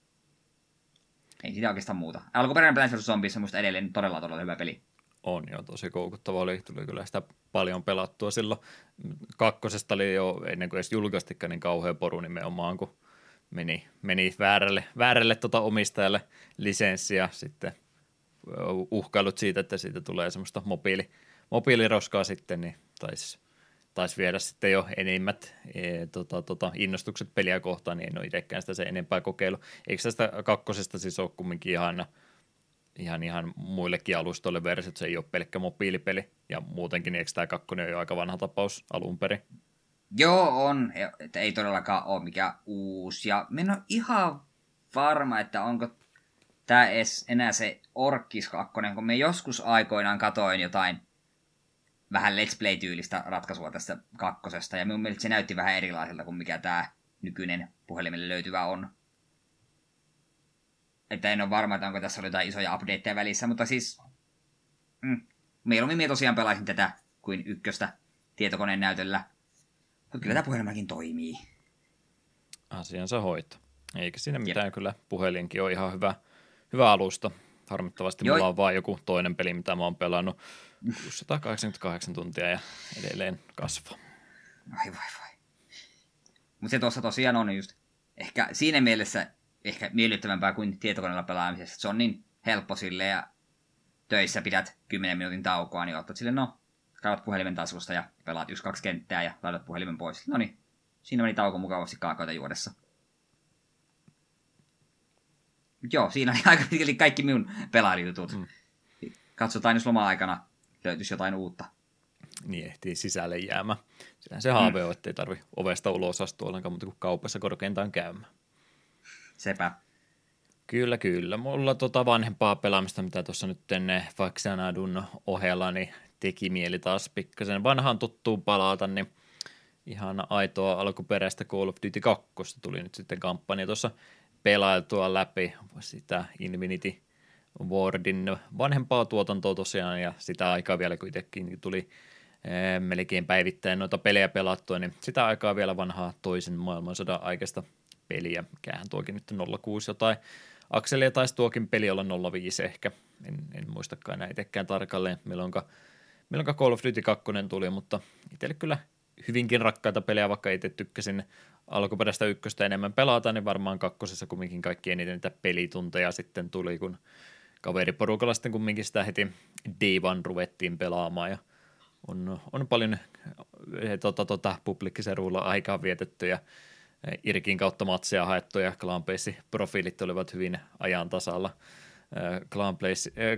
Ei sitä oikeastaan muuta. Alkuperäinen Plants vs. Zombies on musta edelleen todella hyvä peli. On jo tosi koukuttava oli. Tuli kyllä sitä paljon pelattua silloin. Kakkosesta oli jo ennen kuin edes julkaistikaan niin kauhean poru nimenomaan, kun meni väärälle omistajalle lisenssiä. Sitten uhkailut siitä, että siitä tulee semmoista mobiiliroskaa sitten, niin taisi viedä sitten jo enimmät innostukset peliä kohtaan, niin en ole itsekään sitä sen enempää kokeillut. Eikö tästä kakkosesta siis ole kumminkin ihan muillekin alustoille versiot, se ei ole pelkkä mobiilipeli, ja muutenkin eikö tämä kakkonen ole jo aika vanha tapaus alun perin? Joo, on. Ei todellakaan ole mikään uusi, ja minä en ole ihan varma, että onko tämä edes enää se Orkkis kakkonen, kun me joskus aikoinaan katoin jotain vähän let's play-tyylistä ratkaisua tästä kakkosesta, ja minun mielestä se näytti vähän erilaiselta kuin mikä tämä nykyinen puhelimelle löytyvä on. Että en ole varma, että onko tässä oli jotain isoja updateja välissä, mutta siis mieluummin minä tosiaan pelaisin tätä kuin ykköstä tietokoneen näytöllä. Mutta kyllä tämä puhelimakin toimii. Asiansa hoito. Eikä siinä mitään, kyllä puhelinkin on ihan hyvä alusta. Harmittavasti mulla on vaan joku toinen peli, mitä mä oon pelannut 188 tuntia ja edelleen kasvaa. Ai vai. Mutta se tuossa tosiaan on just ehkä siinä mielessä ehkä miellyttävämpää kuin tietokoneella pelaamisessa. Se on niin helppo sille ja töissä pidät 10 minuutin taukoa, niin otat sille kaivat puhelimen taskusta ja pelaat 1-2 kenttää ja laitat puhelimen pois. No niin, siinä meni tauko mukavasti kaakoita juodessa. Joo, siinä oli aika pitkälti kaikki minun pelaajutut. Katsotaan, jos loma-aikana löytyisi jotain uutta. Niin, ehtii sisälle jäämään. Sehän se haave on, ettei tarvi ovesta ulos astua ollenkaan, mutta kun kaupassa korkeintaan käymään. Sepä. Kyllä. Mulla vanhempaa pelaamista, mitä tuossa nyt Faxanadun ohella, niin teki mieli taas pikkasen vanhaan tuttuun palata, niin ihan aitoa alkuperäistä Call of Duty 2 tuli nyt sitten kampanja tuossa pelailtua läpi sitä Infinity Wardin vanhempaa tuotantoa tosiaan, ja sitä aikaa vielä kuitenkin tuli melkein päivittäin noita pelejä pelattua, niin sitä aikaa vielä vanhaa toisen maailmansodan aikaista peliä, mikähän tuokin nyt 06 jotain. Akselia taisi tuokin peli olla 05 ehkä, en muistakaan näin itsekään tarkalleen, milloinka Call of Duty 2 tuli, mutta itselle kyllä hyvinkin rakkaita pelejä, vaikka itse tykkäsin alkuperäistä ykköstä enemmän pelata, niin varmaan kakkosessa kumminkin kaikki eniten niitä pelitunteja sitten tuli, kun kaveriporukalla sitten kumminkin sitä heti D1 ruvettiin pelaamaan ja on paljon publikkiseruilla aikaa vietetty ja Irkin kautta matseja haettu ja Clanbase-profiilit olivat hyvin ajan tasalla.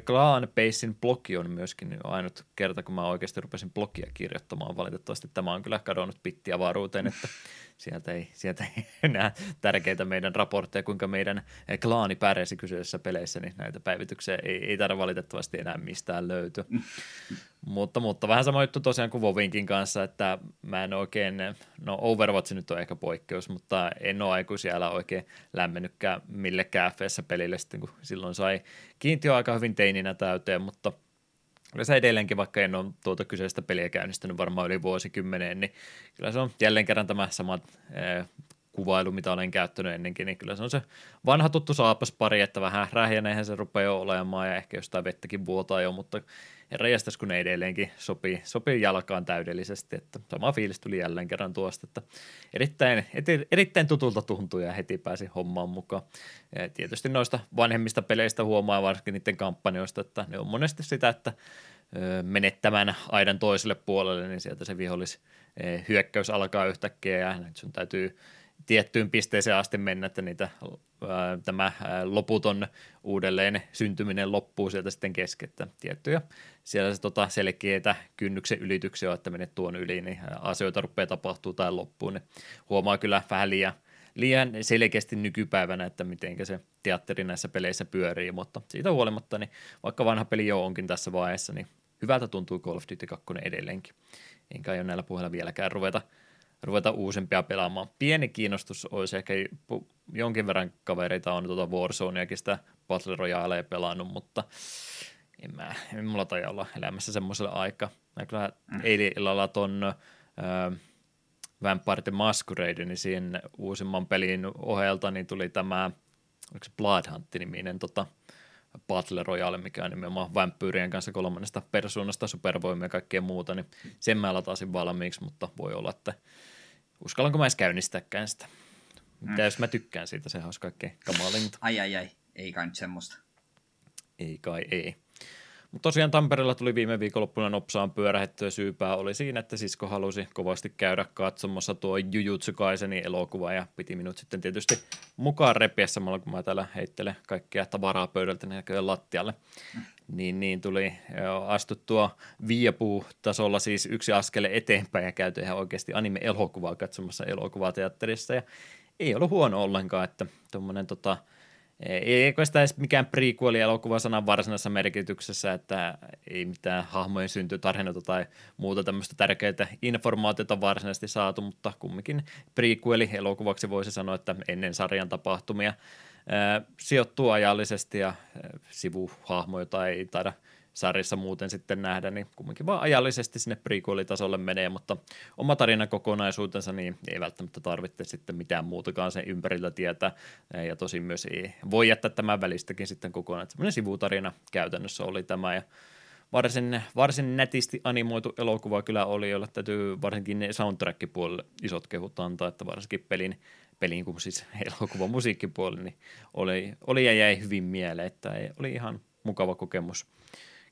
Clanbasen blogi on myöskin ainut kerta, kun mä oikeasti rupesin blogia kirjoittamaan. Valitettavasti tämä on kyllä kadonnut pittiavaruuteen, että sieltä ei enää tärkeitä meidän raportteja, kuinka meidän klaani pärjäsi kyseisissä peleissä, niin näitä päivityksiä ei tarvitse valitettavasti enää mistään löytyä. Mutta vähän sama juttu tosiaan kuin Vovinkin kanssa, että mä en oikein, no Overwatch nyt on ehkä poikkeus, mutta en ole aikuisiällä oikein lämmennytkään millekään FPS-pelille sitten, kun silloin sai kiintiö aika hyvin teininä täyteen, mutta kyllä se edelleenkin, vaikka en ole tuota kyseistä peliä käynnistänyt varmaan yli vuosikymmeneen, niin kyllä se on jälleen kerran tämä sama kuvailu, mitä olen käyttänyt ennenkin, niin kyllä se on se vanha tuttu saapaspari, että vähän rähjäneenhän se rupeaa jo olemaan ja ehkä jostain vettäkin vuotaa jo, mutta herranjestas, kun ne edelleenkin sopii jalkaan täydellisesti, että sama fiilis tuli jälleen kerran tuosta, että erittäin tutulta tuntui ja heti pääsi hommaan mukaan. Ja tietysti noista vanhemmista peleistä huomaa varsinkin niiden kampanjoista, että ne on monesti sitä, että menettämään aidan toiselle puolelle, niin sieltä se vihollishyökkäys alkaa yhtäkkiä ja sun täytyy tiettyyn pisteeseen asti mennä, että tämä loputon uudelleen syntyminen loppuu sieltä sitten keskettä tiettyjä. Siellä se selkeitä kynnyksen ylityksiä on, että menet tuon yli, niin asioita rupeaa tapahtuu tai loppuun. Ne huomaa kyllä vähän liian selkeästi nykypäivänä, että miten se teatteri näissä peleissä pyörii, mutta siitä huolimatta, niin vaikka vanha peli jo onkin tässä vaiheessa, niin hyvältä tuntuu Call of Duty 2 edelleenkin. Enkä aio näillä puheilla vieläkään ruveta uusimpia pelaamaan. Pieni kiinnostus olisi ehkä, jonkin verran kavereita on Warzoneakin sitä Battle Royalea pelannut, mutta en mulla taida olla elämässä semmoiselle aikaa. Mä kyllä eilen illalla ton Vampire Masquerade, niin siihen uusimman pelin ohelta niin tuli tämä, oliko se Bloodhunt-niminen Battle Royale, mikä on nimenomaan vampyyrien kanssa kolmannesta persoonasta, supervoimia ja kaikkea muuta, niin sen mä lataisin valmiiksi, mutta voi olla, että uskallanko mä edes käynnistääkään sitä. Mitä jos mä tykkään siitä, sehän olisi kaikkein kamalinta. Ai, ei kai nyt semmoista. Ei kai, ei. Mutta tosiaan Tampereella tuli viime viikonloppuna nopsaan pyörähettyä, syypää oli siinä, että sisko halusi kovasti käydä katsomassa tuo Jujutsu Kaisenin elokuva ja piti minut sitten tietysti mukaan repiä samalla, kun mä täällä heittelen kaikkea tavaraa pöydältä näköjään lattialle. Niin tuli astuttua viiapuu-tasolla siis yksi askel eteenpäin ja käyty ihan oikeasti anime-elokuvaa katsomassa elokuvateatterissa ja ei ollut huono ollenkaan, että tuommoinen eikö sitä edes mikään prequel-elokuvasanan varsinaisessa merkityksessä, että ei mitään hahmojen syntytarinoita tai muuta tämmöistä tärkeää informaatiota varsinaisesti saatu, mutta kumminkin prequel-elokuvaksi voisi sanoa, että ennen sarjan tapahtumia sijoittuu ajallisesti ja sivuhahmoja tai ei taida sarjassa muuten sitten nähdä, niin kumminkin vaan ajallisesti sinne prequel-tasolle menee, mutta oma tarinakokonaisuutensa niin ei välttämättä tarvitse sitten mitään muutakaan sen ympärillä tietää, ja tosin myös ei voi jättää tämän välistäkin sitten kokonaan. Sellainen sivutarina käytännössä oli tämä, ja varsin nätisti animoitu elokuva kyllä oli, jolla täytyy varsinkin soundtrack-puolelle isot kehut antaa, että varsinkin pelin kun siis elokuvan musiikkipuolelle, niin oli ja jäi hyvin mieleen, että oli ihan mukava kokemus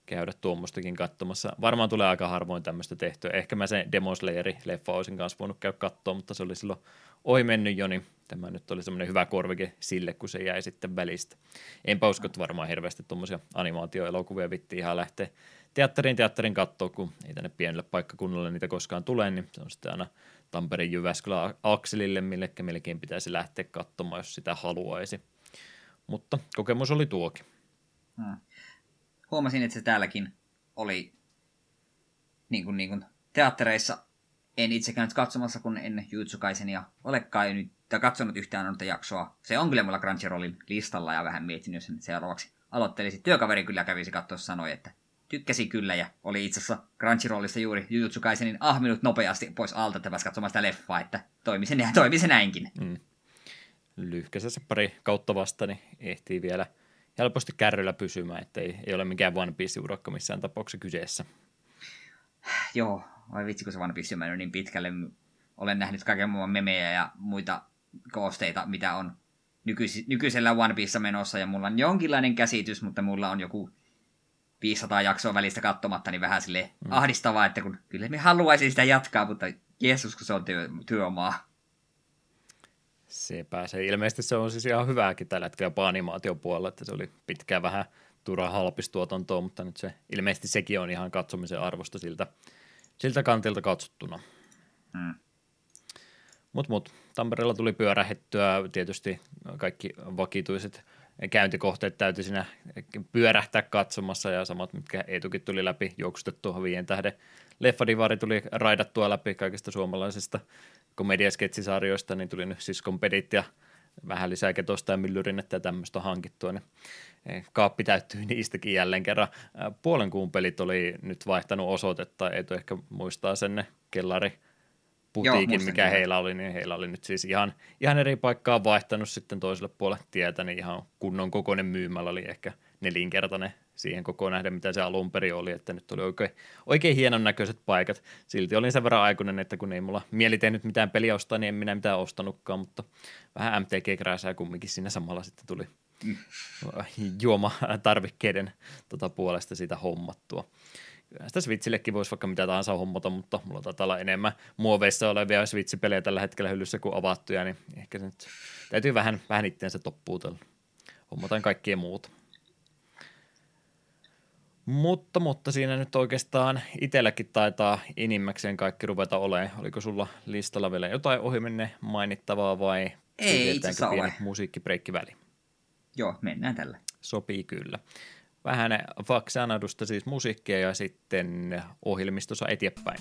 käydä tuommoistakin katsomassa. Varmaan tulee aika harvoin tämmöistä tehtyä. Ehkä mä sen Demon Slayer-leffa olisin kanssa voinut käydä katsoa, mutta se oli silloin ohi mennyt jo, niin tämä nyt oli semmoinen hyvä korvike sille, kun se jäi sitten välistä. Enpä usko, että varmaan hirveästi tuommoisia animaatioelokuvia vittiin ihan lähteä teatterin katsoa, kun ei tänne pienelle paikkakunnalle niitä koskaan tulee, niin se on sitten aina Tampereen Jyväskylän akselille, millekä melkein pitäisi lähteä katsomaan, jos sitä haluaisi. Mutta kokemus oli tuokin. Huomasin, että se täälläkin oli niin kuin teattereissa. En itse käynyt katsomassa, kun en Jujutsu Kaisenia olekaan nyt katsonut yhtään noita jaksoa. Se on kyllä mulla Crunchyrollin listalla ja vähän mietin, jos seuraavaksi aloittelisi. Työkaveri kyllä kävisi katsoa, sanoi, että tykkäsi kyllä ja oli itse asiassa Crunchyrollista juuri Jujutsu Kaisenin ahminut nopeasti pois alta, että pääsi katsomaan sitä leffaa, että toimi se näinkin. lyhkäisessä pari kautta vasta, niin ehtii vielä helposti kärryllä pysymään, että ei ole mikään One Piece-urakka missään tapauksessa kyseessä. Joo, oi vitsi, kun se One Piece on mennyt niin pitkälle. Olen nähnyt kaiken muun memejä ja muita koosteita, mitä on nykyisellä One Piece menossa, ja mulla on jonkinlainen käsitys, mutta mulla on joku 500 jaksoa välistä katsomatta, niin vähän silleen ahdistavaa, että kun kyllä me haluaisin sitä jatkaa, mutta Jeesus, kun se on työmaa. Se pääsee. Ilmeisesti se on siis ihan hyvääkin tällä hetkellä jopa animaatiopuolella, että se oli pitkään vähän turha halpistuotantoa, mutta nyt se, ilmeisesti sekin on ihan katsomisen arvosta siltä kantilta katsottuna. Mm. Mut. Tampereella tuli pyörähettyä, tietysti kaikki vakituiset käyntikohteet täytyy siinä pyörähtää katsomassa ja samat, mitkä Eetukin tuli läpi, juoksutettua 5 tähden. Leffadivari tuli raidattua läpi kaikista suomalaisista komediasketsisarjoista, niin tuli nyt siskon pedit ja vähän lisää ketosta ja myllyrinnettä ja tämmöistä hankittua, niin kaappi täyttyy niistäkin jälleen kerran. Puolenkuun pelit oli nyt vaihtanut osoitetta, Eetu ehkä muistaa sen kellari. Putiikin, joo, mikä heillä oli, niin heillä oli nyt siis ihan eri paikkaa vaihtanut sitten toiselle puolelle tietä, niin ihan kunnon kokoinen myymällä oli ehkä 4-kertainen siihen kokoon nähden, mitä se alun perin oli, että nyt oli oikein hienon näköiset paikat. Silti olin sen verran aikuinen, että kun ei mulla mieli tehnyt mitään peliä ostaa, niin en minä mitään ostanutkaan, mutta vähän MTG-krääsää kumminkin siinä samalla sitten tuli juomatarvikkeiden puolesta siitä hommattua. Sitä Switchillekin voisi vaikka mitä tahansa hommata, mutta mulla taitaa olla enemmän muoveissa olevia Switch-pelejä tällä hetkellä hyllyssä kuin avattuja, niin ehkä se nyt täytyy vähän itseänsä toppuutella. Hommataan kaikkea muuta. Mutta siinä nyt oikeastaan itselläkin taitaa enimmäkseen kaikki ruveta olemaan. Oliko sulla listalla vielä jotain ohimenne mainittavaa vai pidetäänkö pieni musiikkibreikki väliin? Joo, mennään tällä. Sopii kyllä. Vähän Faxanadusta siis musiikkia ja sitten ohjelmistossa eteenpäin.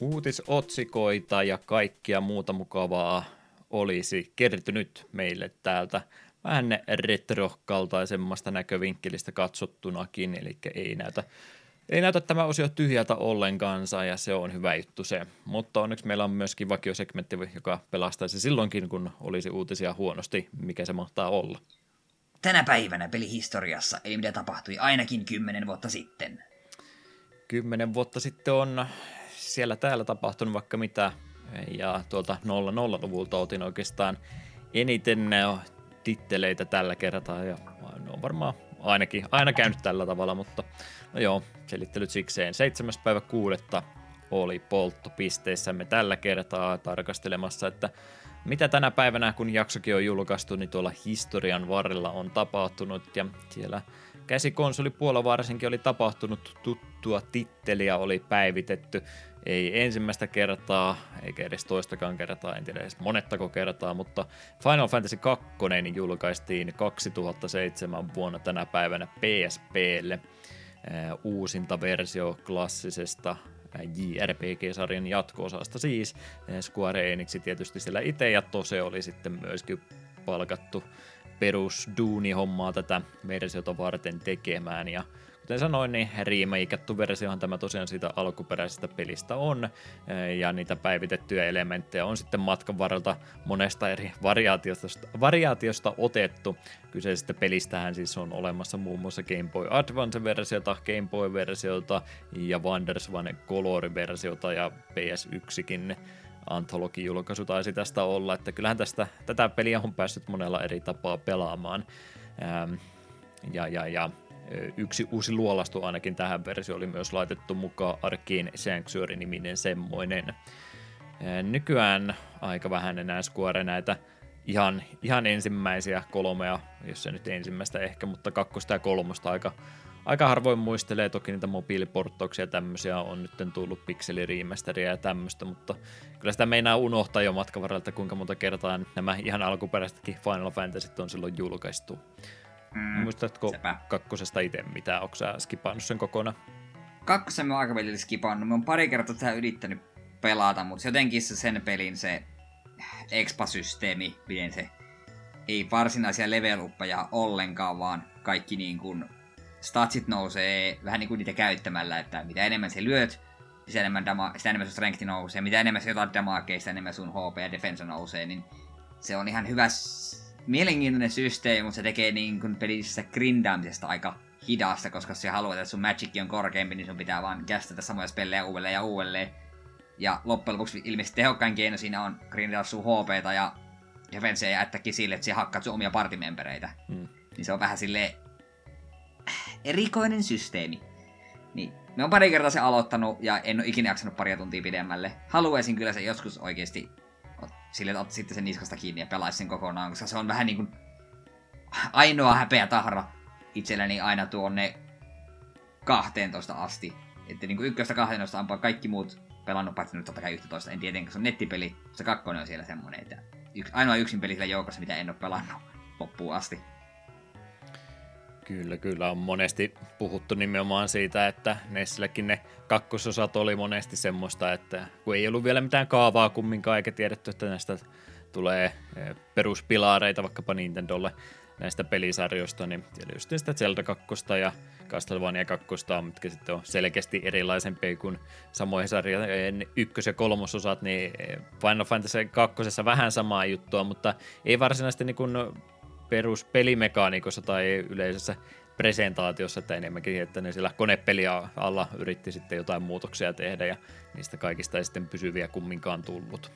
Uutisotsikoita ja kaikkia muuta mukavaa olisi kertynyt meille täältä vähän retrokaltaisemmasta näkövinkkelistä katsottunakin, eli ei näytä tämä osio tyhjältä ollenkaansa ja se on hyvä juttu se, mutta onneksi meillä on myöskin vakiosegmentti, joka pelastaisi silloinkin, kun olisi uutisia huonosti, mikä se mahtaa olla. Tänä päivänä pelihistoriassa, eli mitä tapahtui ainakin 10 vuotta sitten. 10 vuotta sitten on siellä täällä tapahtunut vaikka mitä, ja tuolta 00-luvulta otin oikeastaan eniten titteleitä tällä kertaa, ja ne on varmaan aina käynyt tällä tavalla, mutta no joo, selittelyt sikseen. 7.6. oli polttopisteissämme tällä kertaa tarkastelemassa, että mitä tänä päivänä, kun jaksokin on julkaistu, niin tuolla historian varrella on tapahtunut, ja siellä käsikonsolipuolella varsinkin oli tapahtunut tuttua titteliä, oli päivitetty ei ensimmäistä kertaa, eikä edes toistakaan kertaa, en tiedä edes monettako kertaa, mutta Final Fantasy II julkaistiin 2007 vuonna tänä päivänä PSPlle. Uusinta versio klassisesta JRPG-sarjan jatko-osasta siis. Square Enix tietysti siellä itse, ja Tose oli sitten myöskin palkattu perusduunihommaa tätä versiota varten tekemään, ja kuten sanoin, niin remakeattu versiohan tämä tosiaan siitä alkuperäisestä pelistä on, ja niitä päivitettyjä elementtejä on sitten matkan varrelta monesta eri variaatiosta otettu. Kyseisestä pelistähän siis on olemassa muun muassa Game Boy Advance-versiota, Game Boy-versiota ja Wonderswan Color-versiota, ja PS1kin antologi-julkaisu taisi tästä olla, että kyllähän tätä peliä on päässyt monella eri tapaa pelaamaan, yksi uusi luolasto ainakin tähän versioon oli myös laitettu mukaan, Arcane Sanctuary-niminen semmoinen. Nykyään aika vähän enää Square näitä ihan ensimmäisiä kolmea, jos se nyt ensimmäistä ehkä, mutta kakkosta ja kolmosta aika harvoin muistelee. Toki niitä mobiiliporttauksia tämmöisiä on nyt tullut, pikseliriimästeriä ja tämmöistä, mutta kyllä sitä meinaa unohtaa jo matkan varrelta, kuinka monta kertaa nämä ihan alkuperäisetkin Final Fantasyt on silloin julkaistu. Muistatko sepä kakkosesta itse mitään? Onko sä skipannut sen kokonaan? Kakkosen mä oon aika välillä skipannut. Mä oon pari kertaa tähän yrittänyt pelata, mutta jotenkin sen pelin se expa-systeemi, miten se ei varsinaisia level-uppeja ollenkaan, vaan kaikki niin kuin statsit nousee vähän niin kuin niitä käyttämällä, että mitä enemmän sä lyöt, sitä enemmän sun strength nousee, mitä enemmän sä jotain damagea, sitä enemmän sun HP ja defensa nousee, niin se on ihan hyvä mielenkiintoinen systeemi, mutta se tekee niin kuin pelissä grindaamisesta aika hidasta, koska jos sä haluat, että sun magicki on korkeampi, niin sun pitää vaan kästetä samoja spellejä uudelleen ja uudelleen. Ja loppujen lopuksi ilmeisesti tehokkain keino siinä on grindata sun HPta ja defenseä ja attackia sille, että sä hakkaat sun omia partimempereitä. Niin se on vähän silleen erikoinen systeemi. Niin. Mä oon pari kertaa se aloittanut ja en oo ikinä jaksanut paria tuntia pidemmälle. Haluaisin kyllä se joskus oikeesti sille, että sitten sen niskasta kiinni ja pelaisin sen kokonaan, koska se on vähän niin kuin ainoa häpeä tahra itselläni aina tuonne 12 asti. Että niin kuin 1-12 ampaa kaikki muut pelannut, paitsi nyt totta kai 11. En tietenkään, se on nettipeli, mutta se kakkonen on siellä semmoinen, että ainoa yksin peli siellä joukossa, mitä en ole pelannut loppuun asti. Kyllä on monesti puhuttu nimenomaan siitä, että Nessilläkin ne kakkososat oli monesti semmoista, että kun ei ollut vielä mitään kaavaa kumminkaan eikä tiedetty, että näistä tulee peruspilareita vaikkapa Nintendolle näistä pelisarjoista, niin tietysti sitä Zelda 2 ja Castlevania 2, mitkä sitten on selkeästi erilaisempia kuin samoihin sarjojen ykkös- ja kolmososat, niin Final Fantasy 2 vähän samaa juttua, mutta ei varsinaisesti niin kuin peruspelimekaanikossa tai yleisessä presentaatiossa, että enemmänkin, että ne siellä konepeliä alla yritti sitten jotain muutoksia tehdä, ja niistä kaikista ei sitten pysyviä kumminkaan tullut.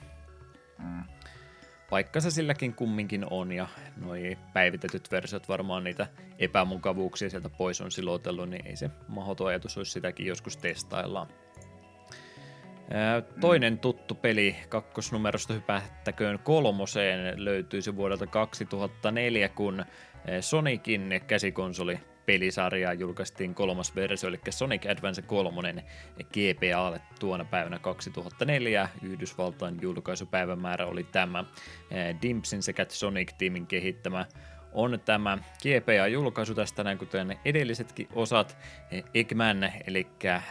Paikkansa silläkin kumminkin on, ja noi päivitetyt versiot varmaan niitä epämukavuuksia sieltä pois on silotellut, niin ei se mahdoton ajatus olisi, sitäkin joskus testaillaan. Toinen tuttu peli kakkosnumerosta hypättäköön kolmoseen löytyisi vuodelta 2004, kun Sonicin käsikonsoli pelisarjaa julkaistiin kolmas versio, eli Sonic Advance 3 GBAlle tuona päivänä 2004. Yhdysvaltain julkaisupäivämäärä oli tämä. Dimpsin sekä Sonic-tiimin kehittämä on tämä GBA-julkaisu tästä näin, kuten edellisetkin osat. Eggman, eli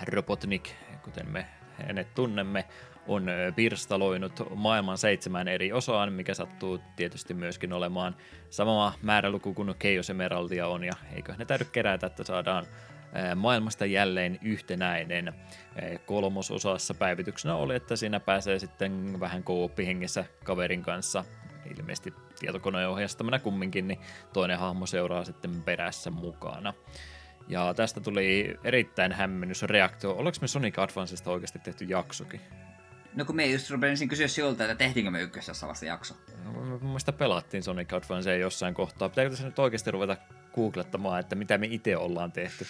Robotnik, kuten me hänet tunnemme, on pirstaloinut maailman 7 eri osaan, mikä sattuu tietysti myöskin olemaan sama määräluku kuin Chaos Emeraldia on, ja eiköhän ne täydy kerätä, että saadaan maailmasta jälleen yhtenäinen. Kolmososassa päivityksenä oli, että siinä pääsee sitten vähän co-op-hengessä kaverin kanssa, ilmeisesti tietokoneen ohjastamana kumminkin, niin toinen hahmo seuraa sitten perässä mukana. Ja tästä tuli erittäin hämmennysreaktio. Oliko me Sonic Advancesta oikeasti tehty jaksokin? No kun me just rupesin kysyä siltä, että tehtiinkö me ykkösessä vasta jakso? No, mielestäni pelattiin Sonic Advancea jossain kohtaa. Pitääkö se nyt oikeasti ruveta googlettamaan, että mitä me itse ollaan tehty?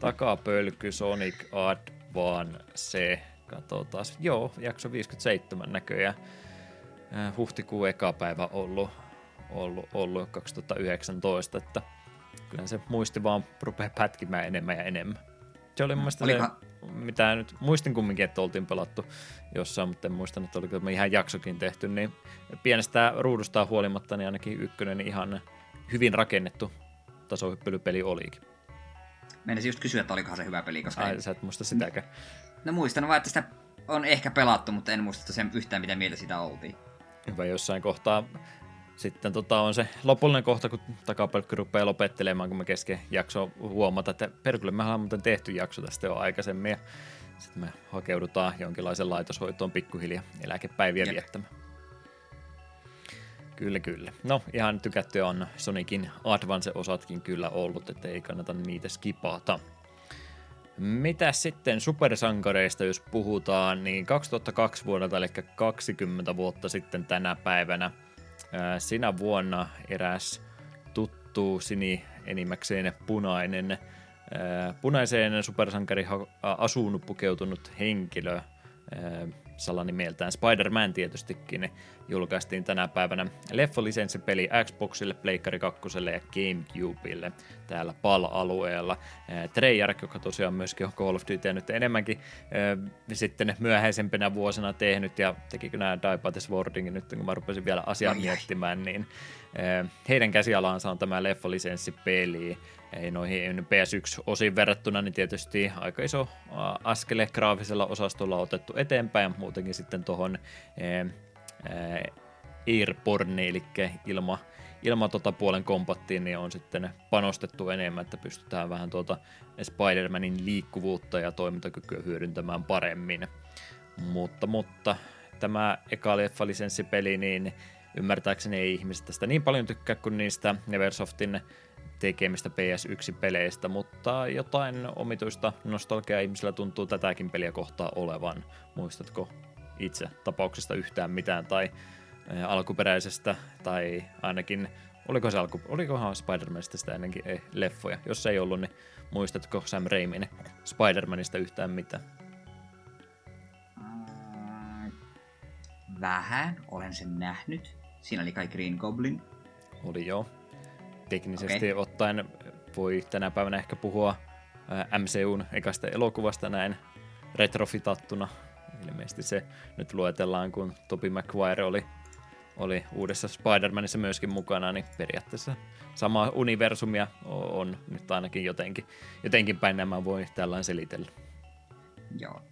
Takapölkky, Sonic Advance. Katsotaan. Joo, jakso 57 näköjään. Huhtikuun eka päivä ollut 2019, että kyllä se muisti vaan rupeaa pätkimään enemmän ja enemmän. Se oli mun mielestä mitä nyt muistin kumminkin, että oltiin pelattu jossain, mutta en muistanut, että oliko me ihan jaksokin tehty, niin pienestä ruudustaan huolimatta, niin ainakin ykkönen niin ihan hyvin rakennettu tasohyppelypeli olikin. Mennäisin just kysyä, että olikohan se hyvä peli, koska... Ai, sä et muista sitäkään. No muistan vaan, että sitä on ehkä pelattu, mutta en muista sen yhtään, mitä mieltä sitä oltiin. Hyvä, jossain kohtaa sitten on se lopullinen kohta, kun Takapölkky rupeaa lopettelemaan, kun me kesken jaksoa huomata, että perkele, mehän on muuten tehty jakso tästä jo aikaisemmin, ja sitten me hakeudutaan jonkinlaisen laitoshoitoon pikkuhiljaa eläkepäiviä viettämään. Kyllä, kyllä. No, ihan tykättyä on Sonicin Advance-osatkin kyllä ollut, että ei kannata niitä skipata. Mitä sitten supersankareista, jos puhutaan, niin 2002 vuodelta, eli 20 vuotta sitten tänä päivänä, sinä vuonna eräs tuttu sini enimmäkseen punainen, punaiseen supersankari asuunut pukeutunut henkilö, salanimeltään Spider-Man tietystikin, julkaistiin tänä päivänä leffalisenssipeli Xboxille, Pleikkari 2 ja Gamecubeille täällä PAL-alueella. Treyarch, joka tosiaan myöskin on Call of Duty nyt enemmänkin sitten myöhäisempänä vuosina tehnyt, ja tekikö nämä Die by the Swordingin nyt, kun mä rupesin vielä asiaa miettimään, niin heidän käsialansa on tämä leffalisenssipeli. Ei noihin PS1-osiin verrattuna, niin tietysti aika iso askele graafisella osastolla otettu eteenpäin, muutenkin sitten tuohon Airborne, eli puolen kombattiin, niin on sitten panostettu enemmän, että pystytään vähän tuota Spider-Manin liikkuvuutta ja toimintakykyä hyödyntämään paremmin. Mutta tämä eka leffalisenssipeli, niin ymmärtääkseni ei ihmiset tästä niin paljon tykkää kuin niistä Neversoftin tekemistä PS1-peleistä, mutta jotain omituista nostalgiaa ihmisillä tuntuu tätäkin peliä kohtaan olevan. Muistatko itse tapauksesta yhtään mitään tai alkuperäisestä, tai ainakin olikohan Spider-Manista sitä ennenkin leffoja? Jos ei ollut, niin muistatko Sam Raimin Spider-Manista yhtään mitään? Vähän, olen sen nähnyt. Siinä oli kai Green Goblin. Oli joo. Teknisesti ottaen voi tänä päivänä ehkä puhua MCUn ekasta elokuvasta näin retrofitattuna. Ilmeisesti se nyt luetellaan, kun Tobey Maguire oli uudessa Spider-Manissa myöskin mukana, niin periaatteessa samaa universumia on nyt ainakin jotenkin päin nämä voi tällainen selitellä. Joo.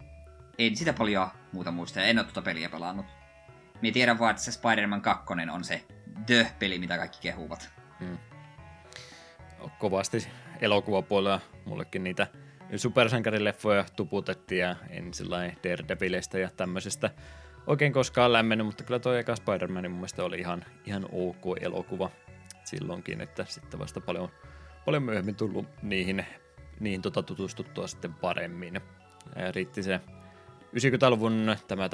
En sitä paljon muuta muista. En ole tuota peliä pelannut. Minä tiedän vaan, että se Spider-Man 2 on se peli, mitä kaikki kehuvat. Hmm. Kovasti elokuvapuolella mullekin niitä supersankarileffoja tuputettiin, ja en sillain Daredevilistä ja tämmöisestä oikein koskaan lämmennyt, mutta kyllä toi eka Spider-Man mun mielestä oli ihan ok elokuva silloinkin, että sitten vasta paljon myöhemmin tullut niihin tutustuttua sitten paremmin. Riitti se 90-luvun tämä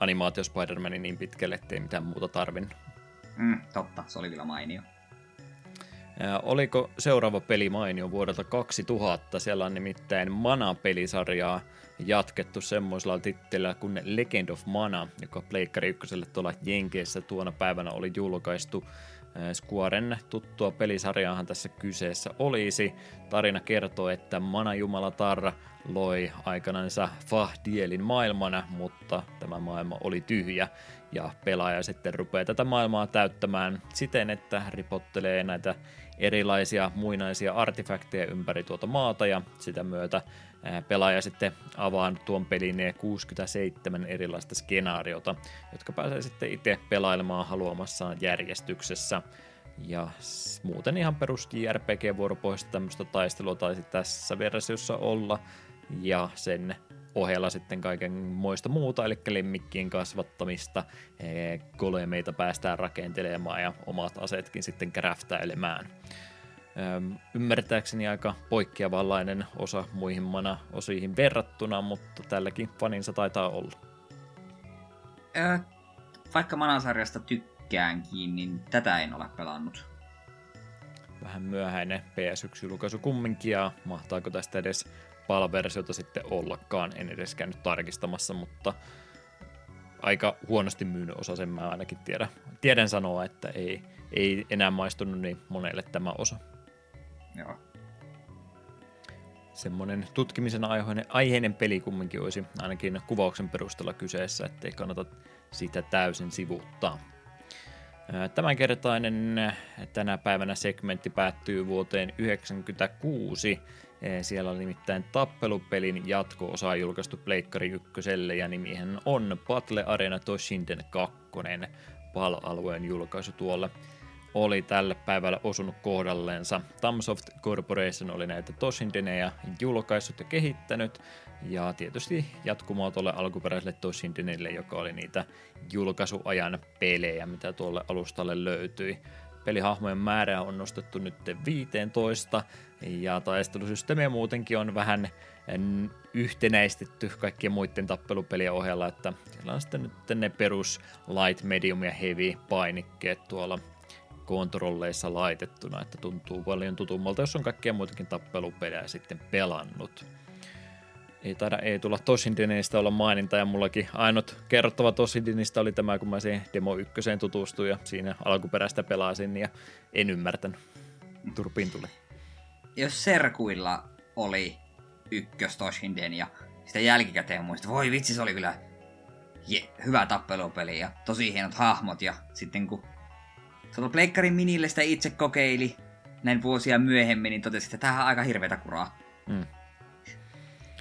animaatio Spider-Man niin pitkälle, ettei mitään muuta tarvinnut. Totta, se oli vielä mainio. Oliko seuraava peli mainio vuodelta 2000? Siellä on nimittäin Mana-pelisarjaa jatkettu semmoisella tittelillä kuin Legend of Mana, joka Pleikkari 1 tuolla Jenkeissä tuona päivänä oli julkaistu. Squaren tuttua pelisarjaahan tässä kyseessä olisi. Tarina kertoo, että Mana-jumalatar loi aikanansa Fahdielin maailmana, mutta tämä maailma oli tyhjä. Ja pelaaja sitten rupeaa tätä maailmaa täyttämään siten, että ripottelee näitä erilaisia muinaisia artefakteja ympäri tuota maata, ja sitä myötä pelaaja sitten avaa tuon pelin 67 erilaista skenaariota, jotka pääsee sitten itse pelailemaan haluamassaan järjestyksessä. Ja muuten ihan perus JRPG-vuoropohjasta tämmöistä taistelua taisi tässä versiossa olla, ja sen ohella sitten kaiken moista muuta, eli lemmikkien kasvattamista, golemeita päästään rakentelemaan ja omat aseetkin sitten craftäilemään. Ymmärtääkseni aika poikkeavanlainen osa muihin Mana-osiin verrattuna, mutta tälläkin faninsa taitaa olla. Vaikka Mana-sarjasta tykkäänkin, niin tätä en ole pelannut. Vähän myöhäinen PS1-julkaisu kumminkin, ja mahtaako tästä edes PAL-versiota sitten ollakaan, en edes käynyt tarkistamassa, mutta aika huonosti myynyt osa, sen mä ainakin tiedän sanoa, että ei enää maistunut niin monelle tämä osa. Joo. semmoinen tutkimisen aiheinen peli kumminkin olisi ainakin kuvauksen perusteella kyseessä, ettei kannata sitä täysin sivuuttaa. Tämänkertainen tänä päivänä segmentti päättyy vuoteen 1996. Siellä on nimittäin tappelupelin jatko-osa julkaistu Pleikkari 1:lle ja nimihän on Battle Arena Toshinden 2. PAL-alueen julkaisu tuolla oli tällä päivällä osunut kohdalleensa. Tamsoft Corporation oli näitä Toshindeneja julkaissut ja kehittänyt, ja tietysti jatkumoa tuolle alkuperäiselle Toshindenille, joka oli niitä julkaisuajan pelejä, mitä tuolle alustalle löytyi. Pelihahmojen määrää on nostettu nyt 15, ja taistelusysteemiä muutenkin on vähän yhtenäistetty kaikkien muiden tappelupelien ohella, että siellä on sitten nyt ne perus light, medium ja heavy painikkeet tuolla kontrolleissa laitettuna, että tuntuu paljon tutummalta, jos on kaikkia muitakin tappelupelejä sitten pelannut. Ei taida tulla Toshindeneistä olla maininta, ja mullakin ainut kerrottava Toshindenistä oli tämä, kun mä siihen Demo 1:een tutustuin ja siinä alkuperäistä pelasin ja en ymmärtänyt. Turpiin tuli. Jos Serkuilla oli ykkös Toshinden ja sitä jälkikäteen muista, voi vitsi, se oli kyllä hyvä tappelupeli ja tosi hienot hahmot, ja sitten kun Pleikkarin minille sitä itse kokeili näin vuosia myöhemmin, niin totesin, että tämähän on aika hirveätä kuraa. Mm.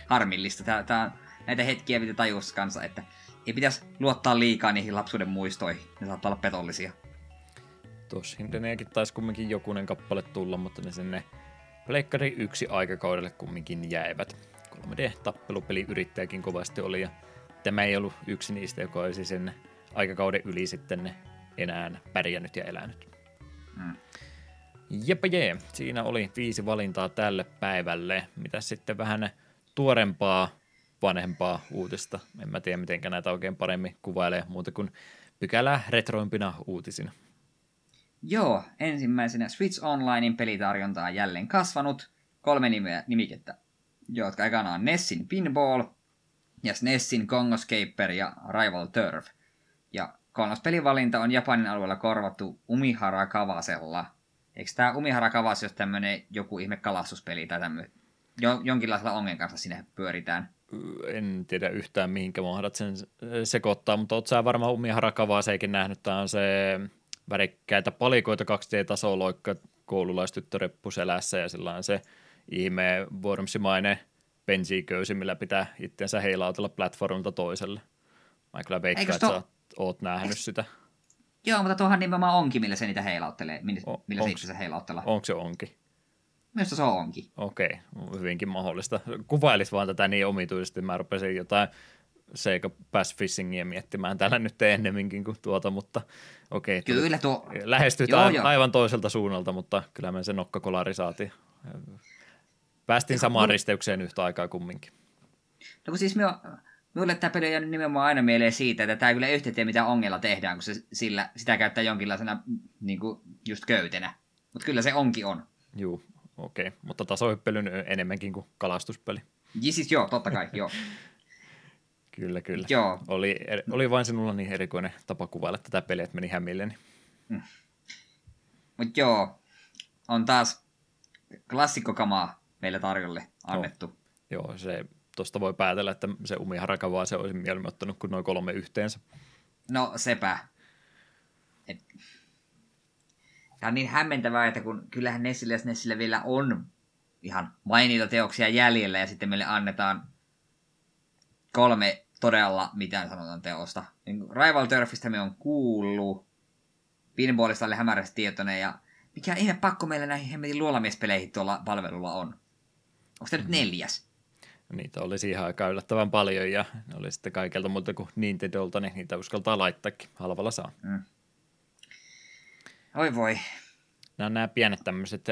Harmillista. Tää on näitä hetkiä, mitä tajuus kanssa, että ei pitäisi luottaa liikaa niihin lapsuuden muistoihin. Ne saattaa olla petollisia. Toshindeneekin taisi kumminkin jokunen kappale tulla, mutta ne sinne Pleikkari 1 aikakaudelle kumminkin jäivät. 3D-tappelupeliyrittäjäkin kovasti oli, ja tämä ei ollut yksi niistä, joka olisi sen aikakauden yli sitten enää pärjännyt ja elänyt. Mm. Jepä jee, siinä oli 5 valintaa tälle päivälle. Mitäs sitten vähän tuorempaa, vanhempaa uutista? En mä tiedä, miten näitä oikein paremmin kuvailee muuta kuin pykälää retroimpina uutisina. Joo, ensimmäisenä Switch Onlinein pelitarjonta on jälleen kasvanut. 3 nimikettä, jotka ekana on Nessin Pinball ja Nessin Kongoscaper ja Rival Turf. Ja 3. pelivalinta on Japanin alueella korvattu Umihara Kawasella. Eikö tämä Umihara Kawase ole tämmöinen joku ihme kalastuspeli tai tämmöinen? Jonkinlaisella ongen kanssa sinne pyöritään. En tiedä yhtään mihinkä mahdat sen sekoittaa, mutta oot sä varmaan Umihara Kawaseikin nähnyt. Tämä on se värikkäitä palikoita 2D-tasoloikka koululaistyttö reppuselässä ja sellainen se ihme vormsimainen bensiköysi, millä pitää itsensä heilautella platformilta toiselle. Mä kyllä veikkaan, että sä oot nähnyt sitä. Joo, mutta tuohan nimenomaan onki, millä se niitä heilauttelee. Millä se itsensä heilauttelee. Onko se onki? Minusta se onkin. Okei, hyvinkin mahdollista. Kuvailis vaan tätä niin omituisesti. Mä rupesin jotain Sega Bass Fishingia miettimään täällä nyt ennemminkin kuin tuota, mutta okei. Kyllä tuo. Lähestytään aivan toiselta suunnalta, mutta kyllä me se nokkakolari saatiin. Päästiin samaan risteykseen yhtä aikaa kumminkin. No kun siis minulle tämä peli on jäänyt nimenomaan aina mieleen siitä, että tämä ei kyllä yhtä tee, mitä ongella tehdään, kun se sitä käyttää jonkinlaisena niin kuin just köytenä. Mutta kyllä se onkin on. Juu. Okei, mutta tasohyppelyn enemmänkin kuin kalastuspeli. Siis joo, totta kai, joo. Kyllä, kyllä. Joo. Oli vain sinulla niin erikoinen tapa kuvailla tätä peliä, että meni hämilleni. Mm. Mutta joo, on taas klassikkokamaa meillä tarjolle annettu. Joo, se tuosta voi päätellä, että se Umihara Kawase olisi mieluummin ottanut kuin noin 3 yhteensä. No sepä. Tämä on niin hämmentävää, että kun kyllähän Nessillä ja Nessillä vielä on ihan mainita teoksia jäljellä, ja sitten meille annetaan 3 todella mitään sanotaan teosta. Rival Turfista me on kuullut, Pinballista oli hämärästi tietoinen, ja mikä ihme pakko meillä näihin hemmetin luolamiespeleihin tuolla palvelulla on. Onko tämä nyt 4? Niitä oli siihen aikaan yllättävän paljon, ja ne oli sitten kaikelta muuta kuin Nintendolta, niin niitä uskaltaa laittaakin. Halvalla saa. Mm. Oi voi. Nämä pienet tämmöiset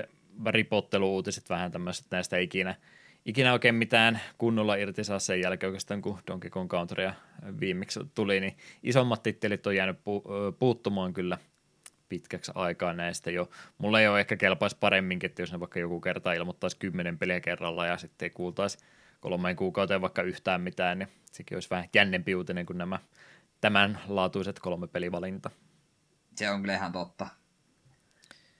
ripottelu-uutiset, vähän tämmöiset näistä ikinä oikein mitään kunnolla irti saa sen jälkeen oikeastaan, kun Donkey Kong Countryä viimeksi tuli, niin isommat tittelit on jäänyt puuttumaan kyllä pitkäksi aikaa näistä jo. Mulla ei ole ehkä kelpaisi paremminkin, että jos ne vaikka joku kerta ilmoittaisi 10 peliä kerralla ja sitten ei kuultaisi 3 kuukauteen vaikka yhtään mitään, niin sekin olisi vähän jännempi uutinen kuin nämä tämän laatuiset 3 pelivalinta. Se on kyllä ihan totta.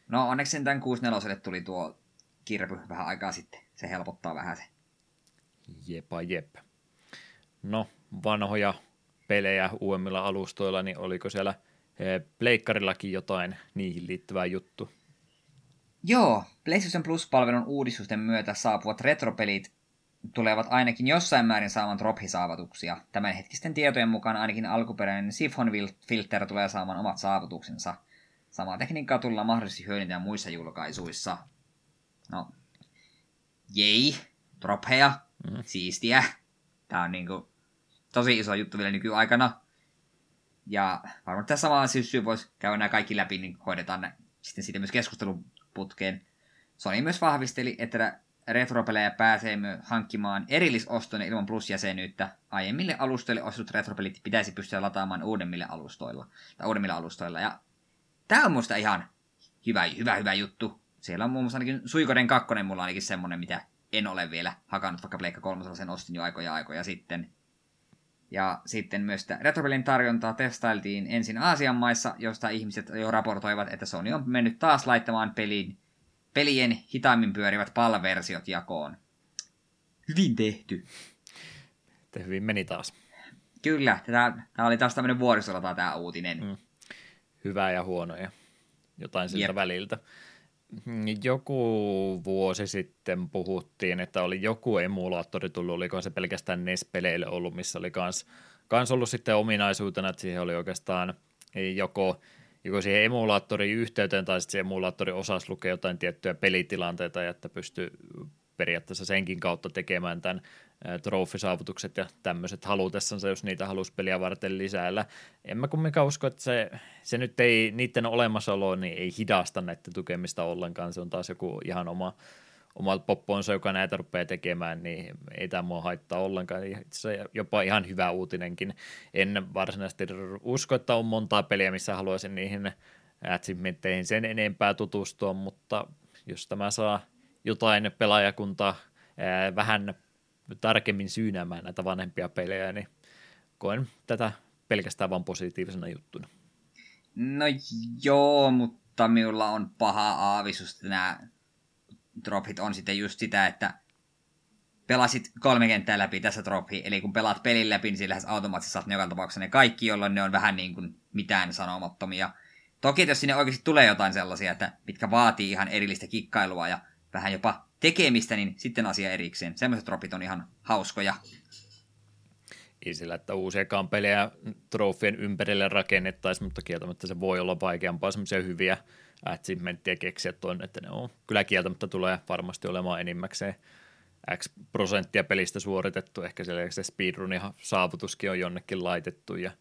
No onneksi tämän 64:lle tuli tuo kirpy vähän aikaa sitten. Se helpottaa vähän se Jepa jep. No, vanhoja pelejä uudemmilla alustoilla, niin oliko siellä pleikkarillakin jotain niihin liittyvää juttu? Joo, PlayStation Plus-palvelun uudistusten myötä saapuvat retropelit tulevat ainakin jossain määrin saamaan drop-saavutuksia. Tämänhetkisten tietojen mukaan ainakin alkuperäinen Siphon Filter tulee saamaan omat saavutuksensa. Samaa tekniikkaa tullaan mahdollisesti hyödyntämään muissa julkaisuissa. No, jei, dropheja, siistiä. Tämä on niinku tosi iso juttu vielä nykyaikana. Ja varmaan tässä samalla syssyyn voisi käydä nämä kaikki läpi, niin hoidetaan sitten siitä myös keskusteluputkeen. Sony myös vahvisteli, että retropelejä pääsee hankkimaan erillisostoina ilman plusjäsenyyttä. Aiemmille alustoille ostetut retropelit pitäisi pystyä lataamaan uudemmilla alustoilla. Ja tämä on musta ihan hyvä juttu. Siellä on muun muassa ainakin Suikoden 2, mulla ainakin semmonen, mitä en ole vielä hakannut, vaikka Pleikka 3 sen ostin jo aikoja sitten. Ja sitten myös sitä retropelin tarjontaa testailtiin ensin Aasian maissa, josta ihmiset jo raportoivat, että Sony on mennyt taas laittamaan pelien hitaimmin pyörivät PAL-versiot jakoon. Hyvin tehty. Hyvin meni taas. Kyllä, tämä oli taas tämmöinen vuorisolata tämä uutinen. Hyvää ja huonoja, jotain siltä väliltä. Joku vuosi sitten puhuttiin, että oli joku emulaattori tullut, oliko se pelkästään NES-peleille ollut, missä oli kans ollut sitten ominaisuutena, että siihen oli oikeastaan joko siihen emulaattorin yhteyteen tai sitten se emulaattori osasi lukea jotain tiettyjä pelitilanteita, ja että pystyi periaatteessa senkin kautta tekemään tämän trofisaavutukset ja tämmöiset halutessansa, jos niitä halusi peliä varten lisäällä. En mä kumminkaan usko, että se nyt ei, niiden olemassaolo niin ei hidasta näiden tukemista ollenkaan, se on taas joku ihan oma popponsa, joka näitä rupeaa tekemään, niin ei tämä mua haittaa ollenkaan. Se jopa ihan hyvä uutinenkin. En varsinaisesti usko, että on montaa peliä, missä haluaisin niihin achievementteihin sen enempää tutustua, mutta jos tämä saa jotain pelaajakuntaa vähän tarkemmin syynäämään näitä vanhempia pelejä, niin koen tätä pelkästään vaan positiivisena juttuna. No joo, mutta minulla on paha aavisus, että nämä drophit on sitten just sitä, että pelasit 3 kenttää läpi tässä drophi, eli kun pelaat pelin läpi, niin sillähän automaattisesti saat ne joka tapauksessa ne kaikki, jolloin ne on vähän niin kuin mitään sanomattomia. Toki jos sinne oikeasti tulee jotain sellaisia, että mitkä vaatii ihan erillistä kikkailua ja vähän jopa tekemistä, niin sitten asia erikseen. Semmoiset tropit on ihan hauskoja. Ei sillä, että uusiakaan pelejä trofien ympärille rakennettaisiin, mutta kieltämättä se voi olla vaikeampaa semmoisia hyviä achievementtiä keksiä tuonne, että ne on kyllä kieltämättä tulee varmasti olemaan enimmäkseen X% pelistä suoritettu, ehkä siellä se speedrunin saavutuskin on jonnekin laitettu ja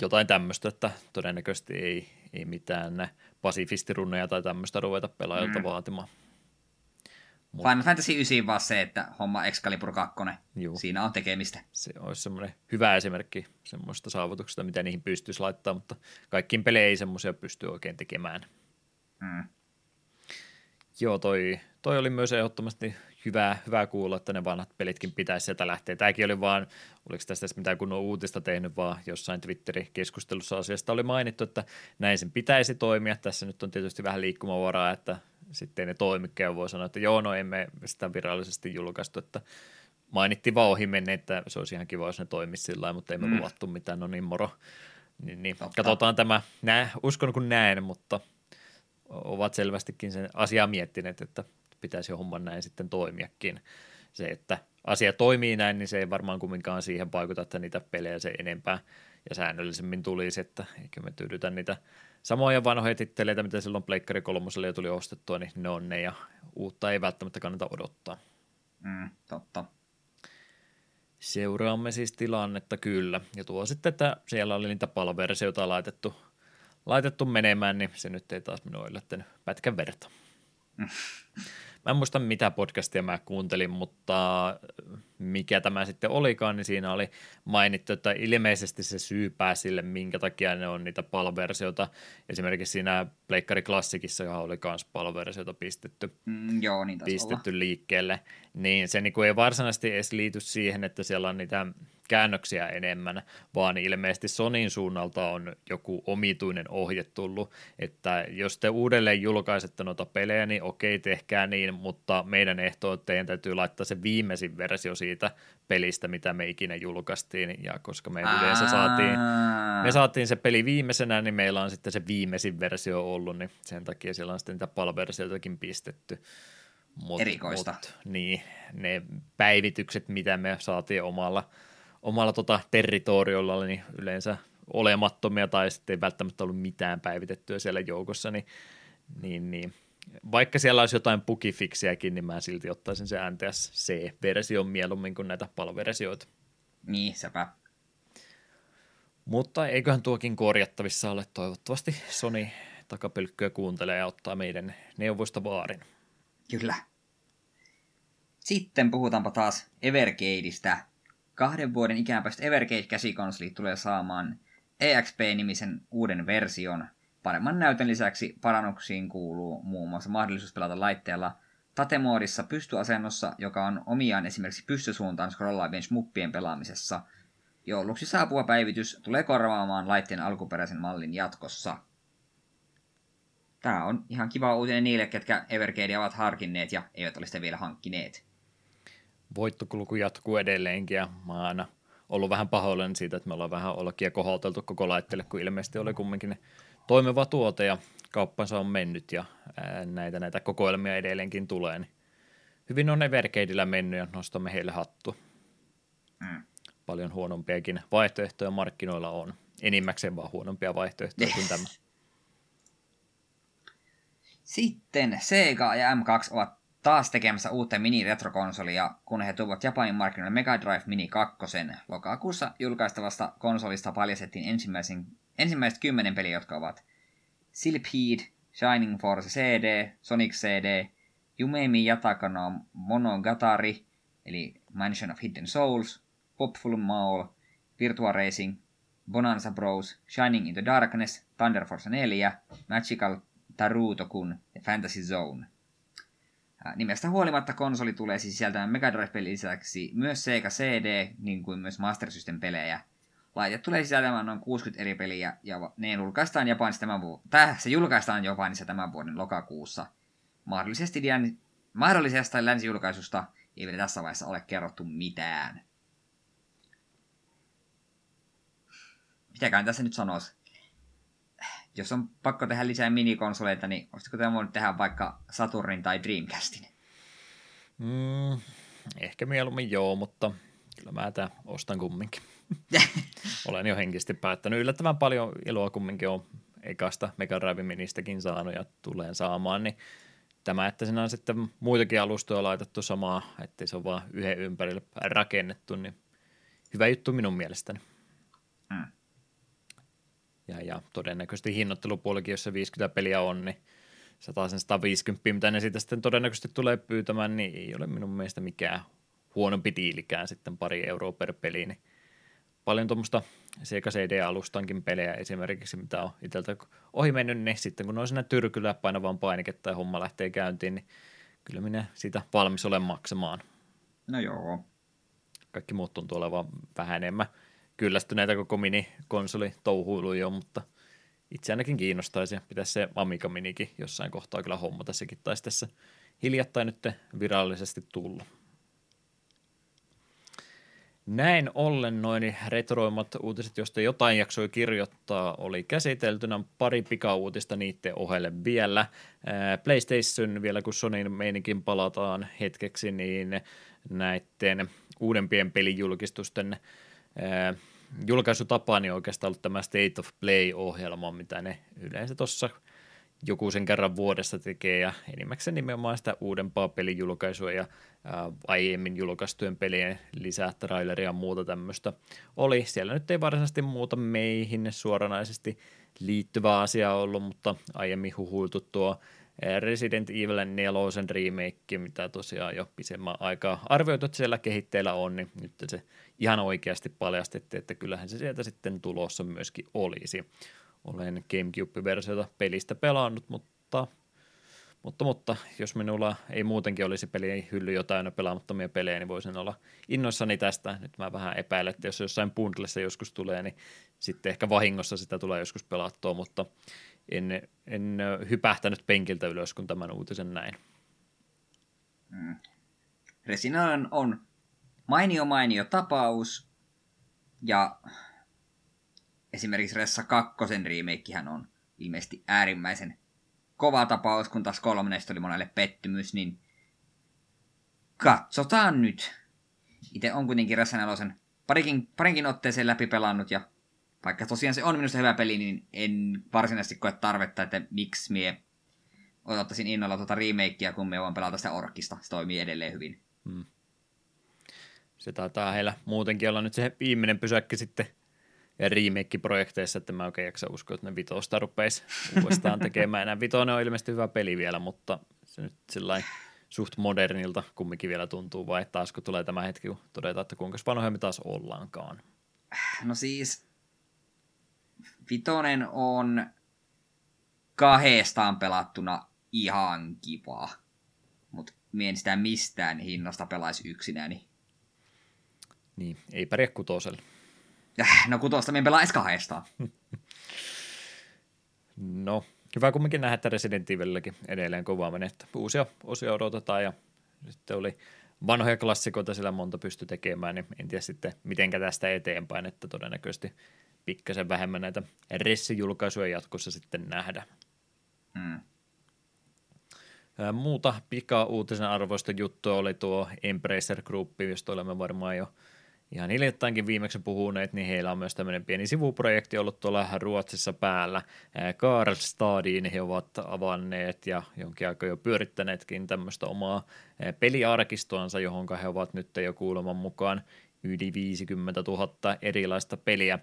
jotain tämmöistä, että todennäköisesti ei mitään pasifistirunneja tai tämmöistä ruveta pelaajalta vaatimaan. Final Fantasy 9 vaan se, että homma Excalibur 2, siinä on tekemistä. Se olisi semmoinen hyvä esimerkki semmoista saavutuksista, mitä niihin pystyisi laittaa, mutta kaikkiin peleihin ei semmoisia pysty oikein tekemään. Joo, toi oli myös ehdottomasti hyvä kuulla, että ne vanhat pelitkin pitäisi sieltä lähteä. Tämäkin oli vaan, oliko tästä mitään kunnon uutista tehnyt, vaan jossain Twitterin keskustelussa asiasta oli mainittu, että näin sen pitäisi toimia. Tässä nyt on tietysti vähän liikkumavaraa, että sitten ne toimikkeja voi sanoa, että joo, no emme sitä virallisesti julkaistu, että mainittiin vaan ohi menne, että se olisi ihan kiva, jos ne toimisi sillä lailla, mutta emme luvattu mitään, no niin moro. Niin. Katsotaan tämä, uskon kun näen, mutta ovat selvästikin sen asiaa miettineet, että pitäisi homman näin sitten toimiakin. Se, että asia toimii näin, niin se ei varmaan kumminkaan siihen vaikuta, että niitä pelejä se enempää ja säännöllisemmin tulisi, että eikö me tyydytä niitä samoja vanhoja titteleitä, mitä silloin Pleikkari 3:lle jo tuli ostettua, niin ne on ne, ja uutta ei välttämättä kannata odottaa. Totta. Seuraamme siis tilannetta kyllä, ja tuo sitten, että siellä oli niitä palversioita laitettu menemään, niin se nyt ei taas minua yllättänyt pätkän verta. Mä en muista, mitä podcastia mä kuuntelin, mutta mikä tämä sitten olikaan, niin siinä oli mainittu, että ilmeisesti se syypää sille, minkä takia ne on niitä PAL-versioita. Esimerkiksi siinä Pleikkari Klassikissa, johon oli myös PAL-versioita pistetty liikkeelle, niin se niin kuin ei varsinaisesti edes liity siihen, että siellä on niitä käännöksiä enemmän, vaan ilmeisesti Sonyn suunnalta on joku omituinen ohje tullut, että jos te uudelleen julkaisette noita pelejä, niin okei, tehkää niin, mutta meidän ehto on, että teidän täytyy laittaa se viimeisin versio siitä pelistä, mitä me ikinä julkaistiin, ja koska me yleensä saatiin se peli viimeisenä, niin meillä on sitten se viimeisin versio ollut, niin sen takia siellä on sitten niitä PAL-versioitakin pistetty. Erikoista. Niin, ne päivitykset, mitä me saatiin omalla territoriolla, niin yleensä olemattomia tai sitten ei välttämättä ollut mitään päivitettyä siellä joukossa, niin vaikka siellä olisi jotain bugifiksiäkin, niin mä silti ottaisin se NTSC-version mieluummin kuin näitä PAL-versioita. Niin, sepä. Mutta eiköhän tuokin korjattavissa ole, toivottavasti Sony takapölkkyä kuuntelee ja ottaa meidän neuvoista vaarin. Kyllä. Sitten puhutaanpa taas Evergadeista. 2 vuoden ikään päästä Evergate-käsikonsoli tulee saamaan EXP-nimisen uuden version. Paremman näytön lisäksi parannuksiin kuuluu muun muassa mahdollisuus pelata laitteella tatemoodissa pystyasennossa, joka on omiaan esimerkiksi pystysuuntaan scrollaavien shmuppien pelaamisessa. Jouluksi saapuva päivitys tulee korvaamaan laitteen alkuperäisen mallin jatkossa. Tämä on ihan kiva uutinen niille, ketkä Evergadea ovat harkinneet ja eivät ole sitä vielä hankkineet. Voittokulku jatkuu edelleenkin ja mä oon aina ollut vähän pahoillani siitä, että me ollaan vähän olkia kohauteltu koko laitteelle, kun ilmeisesti oli kumminkin toimiva tuote ja kauppansa on mennyt ja näitä kokoelmia edelleenkin tulee. Niin hyvin on Evergadeillä mennyt ja nostamme heille hattu. Mm. Paljon huonompiakin vaihtoehtoja markkinoilla on. Enimmäkseen vaan huonompia vaihtoehtoja kuin tämä. Sitten Sega ja M2 ovat taas tekemässä uutta mini-retrokonsolia, kun he tuovat Japanin markkinoille Mega Drive Mini 2. Lokakuussa julkaistavasta konsolista paljastettiin ensimmäiset 10 peliä, jotka ovat Silpheed, Shining Force CD, Sonic CD, Yumemi Yatakano Monogatari, eli Mansion of Hidden Souls, Popful Mall, Virtua Racing, Bonanza Bros, Shining in the Darkness, Thunder Force 4, Magical Tarutokun ja Fantasy Zone. Nimestä huolimatta konsoli tulee siis sisältämään Mega Drive-pelin lisäksi myös Sega CD, niin kuin myös Master System-pelejä. Laite tulee sisältämään noin 60 eri peliä, ja ne julkaistaan Japanissa tämän vuoden lokakuussa. Mahdollisesta länsijulkaisusta ei vielä tässä vaiheessa ole kerrottu mitään. Mitäkään tässä nyt sanoisi? Jos on pakko tehdä lisää minikonsoleita, niin olisitko tämä voinut tehdä vaikka Saturnin tai Dreamcastin? Ehkä mieluummin joo, mutta kyllä mä tämän ostan kumminkin. Olen jo henkisesti päättänyt. Yllättävän paljon iloa kumminkin on ekasta Mega Drive Ministäkin saanut ja tulen saamaan. Niin tämä, että siinä on sitten muitakin alustoja laitettu samaa, ettei se ole vaan yhden ympärille rakennettu, niin hyvä juttu minun mielestäni. Mm. Ja todennäköisesti hinnoittelupuolikin, jos se 50 peliä on, niin 100-150, mitä ne siitä sitten todennäköisesti tulee pyytämään, niin ei ole minun mielestä mikään huonompi diilikään sitten €2 per peli. Niin paljon tuommoista Sega CD-alustankin pelejä esimerkiksi, mitä on itseltä ohi mennyt, niin sitten kun on siinä tyrkyllä painavaan painiketta ja homma lähtee käyntiin, niin kyllä minä siitä valmis olen maksamaan. No joo. Kaikki muut tuntuu olevan vähän enemmän kyllästyneitä koko mini-konsolitouhuiluun jo, mutta itse ainakin kiinnostaisi. Pitäisi se Amiga Minikin jossain kohtaa kyllä hommata. Sekin taisi tässä hiljattain nyt virallisesti tullut. Näin ollen noin retroimat uutiset, joista jotain jaksoi kirjoittaa, oli käsiteltynä. Pari pikauutista niiden ohelle vielä. PlayStation vielä, kun Sonyn meininkin palataan hetkeksi, niin näiden uudempien pelijulkistusten julkaisutapa niin oikeastaan ollut tämä State of Play-ohjelma, mitä ne yleensä tuossa joku sen kerran vuodessa tekee, ja enimmäkseen nimenomaan sitä uudempaa pelijulkaisua ja aiemmin julkaistujen pelien lisää traileria ja muuta tämmöistä oli. Siellä nyt ei varsinaisesti muuta meihin suoranaisesti liittyvää asiaa ollut, mutta aiemmin huhuiltu tuo Resident Evil 4 remake, mitä tosiaan jo pisemmän aikaa arvioitu, että siellä kehitteillä on, niin nyt se ihan oikeasti paljastettiin, että kyllähän se sieltä sitten tulossa myöskin olisi. Olen Gamecube-versiota pelistä pelannut, mutta Mutta jos minulla ei muutenkin olisi peli hylly jotain pelaamattomia pelejä, niin voisin olla innoissani tästä. Nyt mä vähän epäilen, että jos jossain bundlessa joskus tulee, niin sitten ehkä vahingossa sitä tulee joskus pelattua, mutta en hypähtänyt penkiltä ylös, kun tämän uutisen näin. Mm. Resinaan on mainio tapaus, ja esimerkiksi Ressa 2:n remakehän on ilmeisesti äärimmäisen kova tapaus, kun taas 3 oli monelle pettymys, niin katsotaan nyt. Itse on kuitenkin Ressan elosen parinkin otteeseen läpi pelannut, ja vaikka tosiaan se on minusta hyvä peli, niin en varsinaisesti koe tarvetta, että miksi mie odottaisin innolla tuota remakea, kun me voin pelata sitä orkista. Se toimii edelleen hyvin. Hmm. Se taitaa heillä muutenkin olla nyt se viimeinen pysäkki sitten ja remake-projekteissa, että mä oikein jaksa uskoa, että ne vitosta rupeisi uudestaan tekemään. Enää vitoinen on ilmeisesti hyvä peli vielä, mutta se nyt sillain suht modernilta kumminkin vielä tuntuu, vai taas kun tulee tämä hetki, kun todetaan, että kuinka vanhoja me taas ollaankaan. No siis vitonen on kahdestaan pelattuna ihan kiva, mutta mie en sitä mistään hinnasta pelaisi yksinäni. Niin, ei pärjää kutoselle. No kutosta me en pelaa edes kahdestaan. No, hyvä kumminkin nähdä, että Resident Evililläkin edelleen kovaa menee, että uusia osia odotetaan ja sitten oli vanhoja klassikoita siellä monta pysty tekemään, niin en tiedä sitten mitenkä tästä eteenpäin, että todennäköisesti pikkasen vähemmän näitä Ressi-julkaisuja jatkossa sitten nähdä. Mm. Muuta pika-uutisen arvoista juttua oli tuo Embracer Group, josta olemme varmaan jo ihan hiljattainkin viimeksi puhuneet, niin heillä on myös tämmöinen pieni sivuprojekti ollut tuolla Ruotsissa päällä. Karlstadiin he ovat avanneet ja jonkin aikaa jo pyörittäneetkin tämmöistä omaa peliarkistoansa, johon he ovat nyt jo kuuleman mukaan yli 50 000 erilaista peliä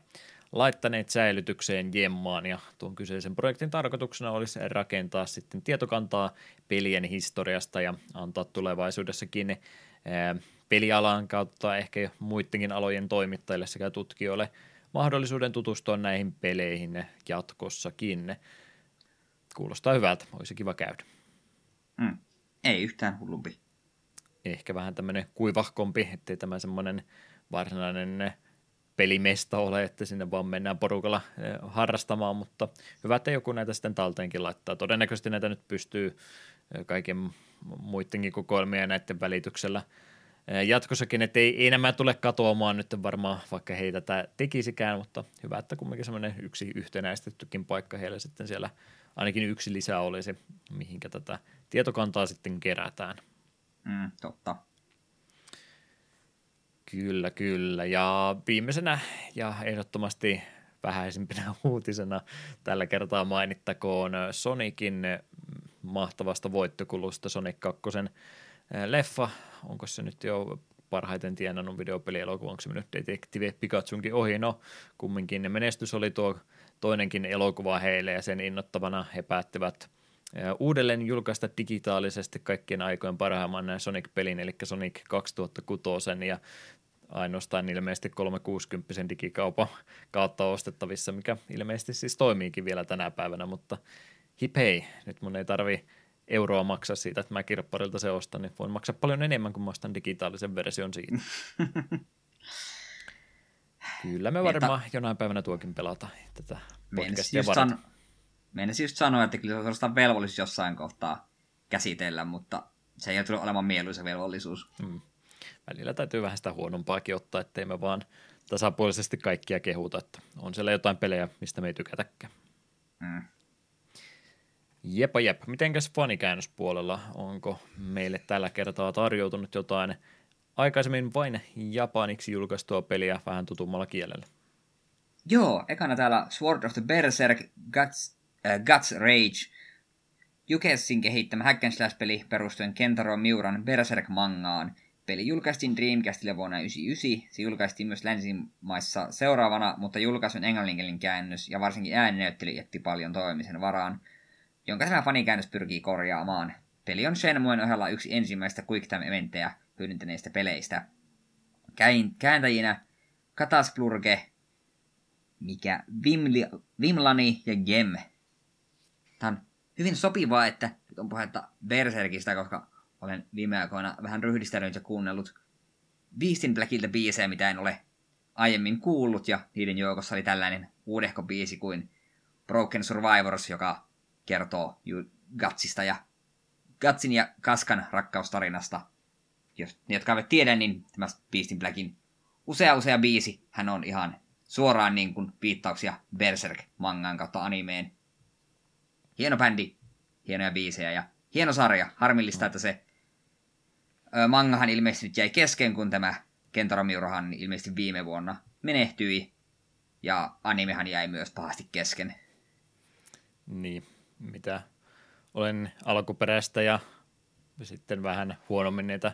laittaneet säilytykseen jemmaan, ja tuon kyseisen projektin tarkoituksena olisi rakentaa sitten tietokantaa pelien historiasta ja antaa tulevaisuudessakin pelialan kautta ehkä muidenkin alojen toimittajille sekä tutkijoille mahdollisuuden tutustua näihin peleihin jatkossakin. Kuulostaa hyvältä, olisi kiva käydä. Mm. Ei yhtään hullumpi. Ehkä vähän tämmöinen kuivahkompi, ettei tämä semmoinen varsinainen pelimesta ole, että sinne vaan mennään porukalla harrastamaan, mutta hyvä, että joku näitä sitten talteenkin laittaa. Todennäköisesti näitä nyt pystyy kaiken muidenkin kokoelmia näiden välityksellä jatkossakin, että ei nämä tule katoamaan nyt varmaan, vaikka he ei tätä tekisikään, mutta hyvä, että kumminkin semmoinen yksi yhtenäistettykin paikka heillä sitten siellä ainakin yksi lisää olisi, mihinkä tätä tietokantaa sitten kerätään. Mm, totta. Kyllä. Ja viimeisenä ja ehdottomasti vähäisimpänä uutisena tällä kertaa mainittakoon Sonicin mahtavasta voittokulusta Sonic 2. leffa. Onko se nyt jo parhaiten tienannut videopelielokuva? Onko se mennyt Detektiivi Pikachunkin ohi? No, kumminkin menestys oli tuo toinenkin elokuva heille, ja sen innoittavana he päättivät uudelleen julkaista digitaalisesti kaikkien aikojen parhaimman Sonic-pelin, eli Sonic 2006, ja ainoastaan ilmeisesti 360 digikaupan kautta ostettavissa, mikä ilmeisesti siis toimiikin vielä tänä päivänä, mutta hip hei, nyt mun ei tarvi euroa maksaa siitä, että mä kirpparilta se ostan, niin voin maksaa paljon enemmän, kun mä ostan digitaalisen version siitä. Kyllä me varmaan jonain päivänä tuokin pelata tätä podcastia varten. Meinaisin just sanoa, että kyllä se on sellaista velvollisuus jossain kohtaa käsitellä, mutta se ei tule olemaan mieluisa velvollisuus. Mm. Välillä täytyy vähän sitä huonompaakin ottaa, ettei me vaan tasapuolisesti kaikkia kehuta, että on siellä jotain pelejä, mistä me ei tykätäkään. Mm. Jep. Mitenkäs fanikäännöspuolella? Onko meille tällä kertaa tarjoutunut jotain aikaisemmin vain japaniksi julkaistua peliä vähän tutummalla kielellä? Joo, ekana täällä Sword of the Berserk Guts Rage. Jukessin kehittämä hack and slash-peli perustuen Kentaro Miuran Berserk-mangaan. Peli julkaistiin Dreamcastille vuonna 1999. Se julkaistiin myös länsimaissa seuraavana, mutta julkaisun englanninkielinen käännös ja varsinkin ääninäyttely jätti paljon toimisen varaan, jonka tämä fanikäännös pyrkii korjaamaan. Peli on Shenmuen ohella yksi ensimmäistä quicktime-eventtejä hyödyntäneistä peleistä. Kääntäjinä Katasplurge, Vimlani ja Gem. Tämä on hyvin sopivaa, että nyt on puhetta Berserkistä, koska olen viime aikoina vähän ryhdistänyt ja kuunnellut Beastin Blackiltä biisejä, mitä en ole aiemmin kuullut, ja niiden joukossa oli tällainen uudehko biisi kuin Broken Survivors, joka kertoo Gutsista ja Gutsin ja Kaskan rakkaustarinasta. Jos ne, jotka eivät tiedä, niin tämä Beastin Blackin usea biisi, hän on ihan suoraan niin kuin viittauksia Berserk-mangan kautta animeen. Hieno bändi, hienoja biisejä ja hieno sarja. Harmillista, että se mangahan ilmeisesti nyt jäi kesken, kun tämä Kentaro Miurahan ilmeisesti viime vuonna menehtyi. Ja animehan jäi myös pahasti kesken. Niin, mitä olen alkuperäistä ja sitten vähän huonommin niitä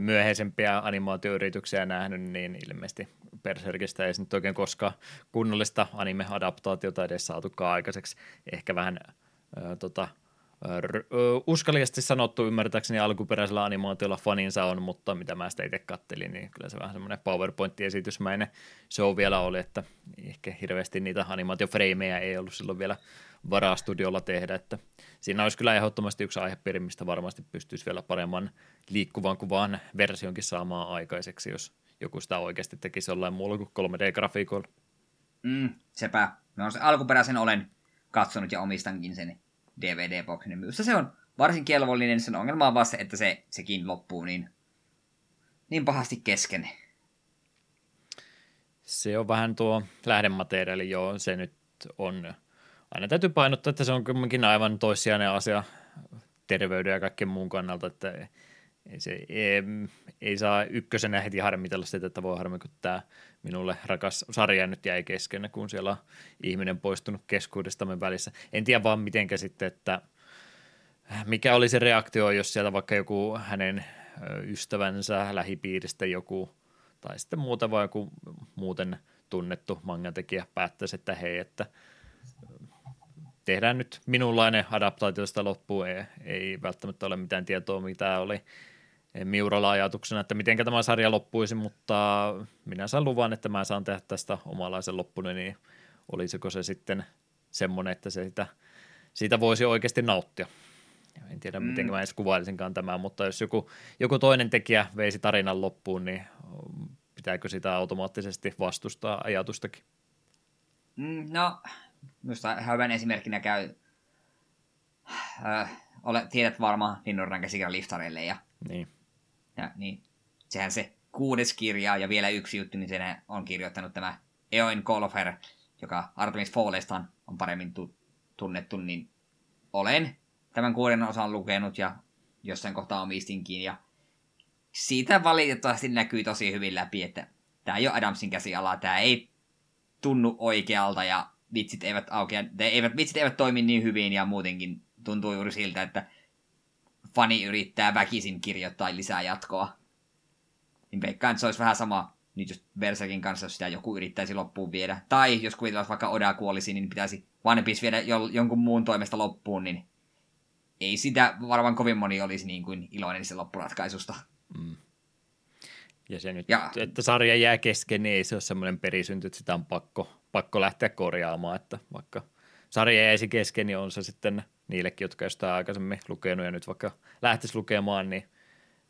myöhäisempiä animaatioyrityksiä nähnyt, niin ilmeisesti Berserkistä ei nyt oikein koskaan kunnollista anime-adaptaatiota edes saatukaan aikaiseksi. Ehkä vähän uskallisesti sanottu ymmärtääkseni alkuperäisellä animaatiolla faninsa on, mutta mitä mä sitä itse kattelin, niin kyllä se vähän semmoinen PowerPoint-esitysmäinen show vielä oli, että ehkä hirveästi niitä animaatiofreimejä ei ollut silloin vielä varaa studiolla tehdä, että siinä olisi kyllä ehdottomasti yksi aihepiiri, mistä varmasti pystyisi vielä paremman liikkuvan kuvan versionkin saamaan aikaiseksi, jos joku sitä oikeasti tekisi jollain muulla kuin 3D-grafiikolla. Sepä. No se alkuperäisen olen katsonut ja omistankin sen DVD-boksinen. Minusta se on varsin kelvollinen, sen ongelma on vaan se, että sekin loppuu niin pahasti kesken. Se on vähän tuo lähdemateriaali, joo, se nyt on. Aina täytyy painottaa, että se on kuitenkin aivan toissijainen asia terveyden ja kaiken muun kannalta, että ei saa ykkösenä heti harmitella sitä, että voi harmi, kun tämä minulle rakas sarja nyt jäi kesken, kun siellä on ihminen poistunut keskuudestamme välissä. En tiedä vaan mitenkä sitten, että mikä oli se reaktio, jos sieltä vaikka joku hänen ystävänsä lähipiiristä joku tai sitten muuta vai joku muuten tunnettu mangatekijä päättäisi, että hei, että tehdään nyt minunlainen adaptaatiosta loppuun, ei välttämättä ole mitään tietoa, mitä oli Miuralla ajatuksena, että miten tämä sarja loppuisi, mutta minä saan luvan, että mä saan tehdä tästä omalaisen loppuni, niin olisiko se sitten semmoinen, että siitä voisi oikeasti nauttia. En tiedä, miten mä edes kuvailisinkaan tämän, mutta jos joku toinen tekijä veisi tarinan loppuun, niin pitääkö sitä automaattisesti vastustaa ajatustakin? No, minusta hyvän esimerkkinä käy, tiedät varmaan Ninnorran käsikirjan liftareille ja niin. Sehän se 6. kirja ja vielä yksi juttu, niin sen on kirjoittanut tämä Eoin Kolfer, joka Artemis Fallestaan on paremmin tunnettu, niin olen tämän 6. osan lukenut ja jossain kohtaa omistinkin ja siitä valitettavasti näkyy tosi hyvin läpi, että tämä ei ole Adamsin käsialaa, tämä ei tunnu oikealta ja vitsit eivät aukea, vitsit eivät toimi niin hyvin ja muutenkin tuntuu juuri siltä, että fani yrittää väkisin kirjoittaa lisää jatkoa. Niin veikkaan, se olisi vähän sama nyt just Berserkin kanssa, jos sitä joku yrittäisi loppuun viedä. Tai jos kuvitellaan vaikka Oda kuolisi, niin pitäisi One Piece viedä jonkun muun toimesta loppuun, niin ei sitä varmaan kovin moni olisi niin kuin iloinen se loppuratkaisusta. Ja se nyt, että sarja jää kesken, niin ei se ole semmoinen perisynty, että sitä on pakko lähteä korjaamaan, että vaikka sarja jäisi kesken, niin on se sitten niillekin, jotka jostain aikaisemmin lukenut ja nyt vaikka lähtisi lukemaan, niin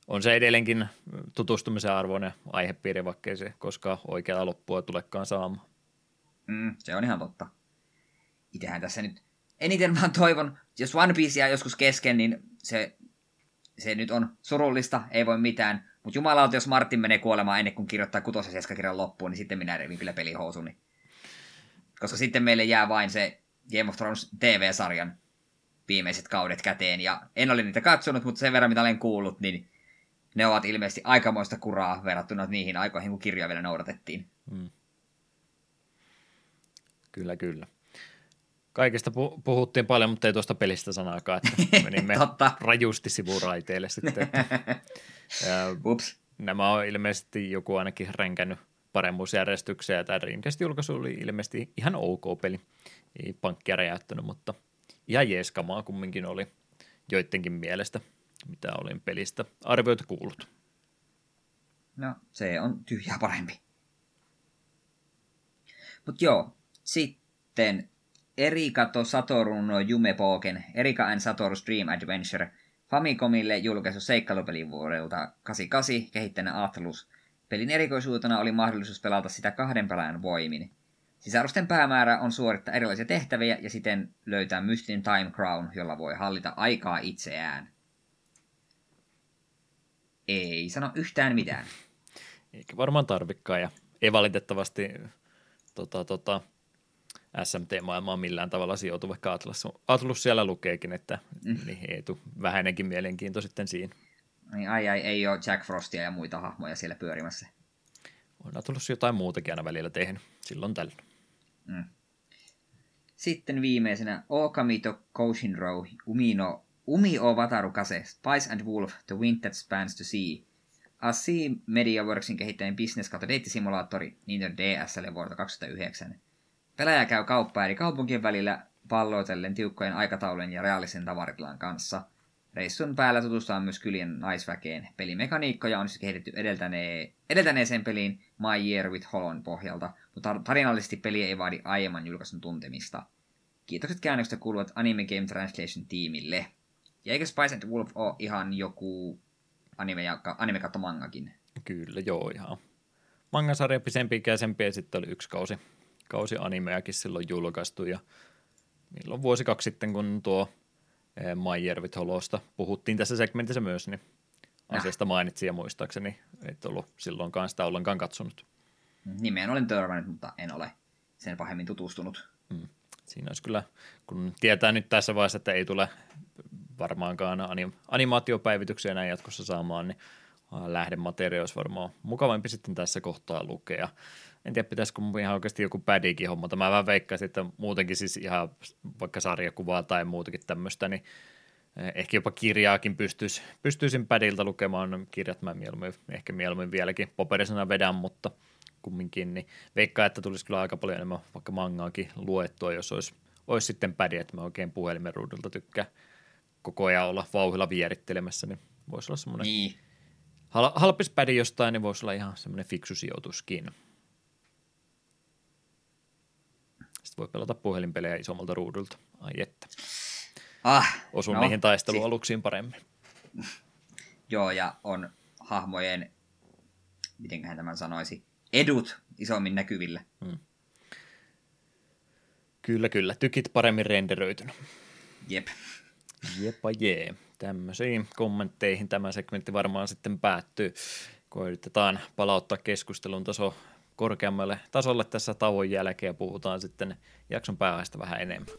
on se edelleenkin tutustumisen arvoinen aihepiiri, vaikka ei se koskaan oikeaa loppua tulekaan saamaan. Se on ihan totta. Itsehän tässä nyt eniten vaan toivon, jos One Piece jää joskus kesken, niin se nyt on surullista, ei voi mitään, mutta jumalauta, jos Martin menee kuolemaan ennen kuin kirjoittaa 6. ja 7. kirjan loppuun, niin sitten minä revin kyllä pelihousuni. Koska sitten meille jää vain se Game of Thrones TV-sarjan viimeiset kaudet käteen. Ja en ole niitä katsonut, mutta sen verran mitä olen kuullut, niin ne ovat ilmeisesti aikamoista kuraa verrattuna niihin aikoihin, kun kirjoja vielä noudatettiin. Kyllä, kyllä. Kaikesta puhuttiin paljon, mutta ei tuosta pelistä sanaakaan, että menimme rajusti sivuraiteille sitten. Nämä on ilmeisesti joku ainakin ränkännyt paremmuusjärjestykseen, ja tämä Dreamcast-julkaisu oli ilmeisesti ihan ok peli. Ei pankkia räjäyttänyt, mutta ihan jeeskamaa kumminkin oli joidenkin mielestä, mitä olin pelistä arvioita kuullut. No, se on tyhjää parempi. Mutta joo, sitten Erika to Satoru no Jumeboken, Erika and Satoru's Dream Adventure, Famicomille julkaisu seikkailupelin vuodelta 1988, kehittäjänä Atlus. Pelin erikoisuutena oli mahdollisuus pelata sitä kahden pelaajan voimin. Sisarusten päämäärä on suorittaa erilaisia tehtäviä ja siten löytää mystinen Time Crown, jolla voi hallita aikaa itseään. Ei sano yhtään mitään. Eikä varmaan tarvikkaan ja ei valitettavasti SMT-maailmaa millään tavalla sijoitu, vaikka Atlus siellä lukeekin, että niin ei tule vähäinenkin mielenkiinto sitten siinä. Niin, ei ole Jack Frostia ja muita hahmoja siellä pyörimässä. On Atlus jotain muutakin aina välillä tehnyt, silloin tällä. Mm. Sitten viimeisenä Okamito Koshinrou Umio Wataru Kase, Spice and Wolf, The Wind That Spans the Sea. Asi Media Worksin kehittäjän business-deittisimulaattori Nintendo DSL vuodelta 2009. Pelaaja käy kauppaa eri kaupunkien välillä palloitellen tiukkojen aikataulujen ja reaalisen tavaratilan kanssa. Reissun päällä tutustaan myös kylien naisväkeen. Pelimekaniikkoja on siis kehitetty edeltäneeseen peliin My Year with Holon pohjalta, mutta tarinallisesti peli ei vaadi aiemman julkaisun tuntemista. Kiitokset käännöksestä kuuluvat Anime Game Translation-tiimille. Ja eikö Spice and Wolf ole ihan joku anime kautta mangakin? Kyllä, joo ihan. Mangasarja pisempi ja sitten oli yksi kausi animeakin silloin julkaistu ja milloin vuosi kaksi sitten, kun tuo Maijärvit Holosta puhuttiin tässä segmentissä myös, niin asiasta mainitsin ja muistaakseni et ollut silloinkaan sitä ollenkaan katsonut. Nimeen olen törmännyt, mutta en ole sen pahemmin tutustunut. Mm. Siinä olisi kyllä, kun tietää nyt tässä vaiheessa, että ei tule varmaankaan animaatiopäivityksiä näin jatkossa saamaan, niin lähdemateriaali olisi varmaan mukavampi sitten tässä kohtaa lukea. En tiedä, pitäisikö ihan oikeasti joku pädikin hommata. Mä vähän veikkaisin, että muutenkin siis ihan vaikka sarjakuvaa tai muutakin tämmöistä, niin ehkä jopa kirjaakin pystyisin pädiltä lukemaan. Kirjat mä mieluummin vieläkin paperisena vedän, mutta kumminkin, niin veikkaan, että tulisi kyllä aika paljon enemmän vaikka mangaakin luettua, jos olisi sitten pädi, että mä oikein puhelimen ruudulta tykkään koko ajan olla vauhilla vierittelemässä, niin voisi olla semmoinen halpis pädi jostain, niin voisi olla ihan semmoinen fiksu sijoituskin. Sitten voi pelata puhelinpelejä isommalta ruudulta. Ai että. Osun niihin taistelualuksiin paremmin. Joo, ja on hahmojen, mitenköhän tämän sanoisi, edut isommin näkyvillä. Hmm. Kyllä. Tykit paremmin renderöitynä. Jep. Tämmöisiin kommentteihin tämä segmentti varmaan sitten päättyy. Koitetaan palauttaa keskustelun taso korkeammalle tasolle tässä tauon jälkeen ja puhutaan sitten jakson pääaiheesta vähän enemmän.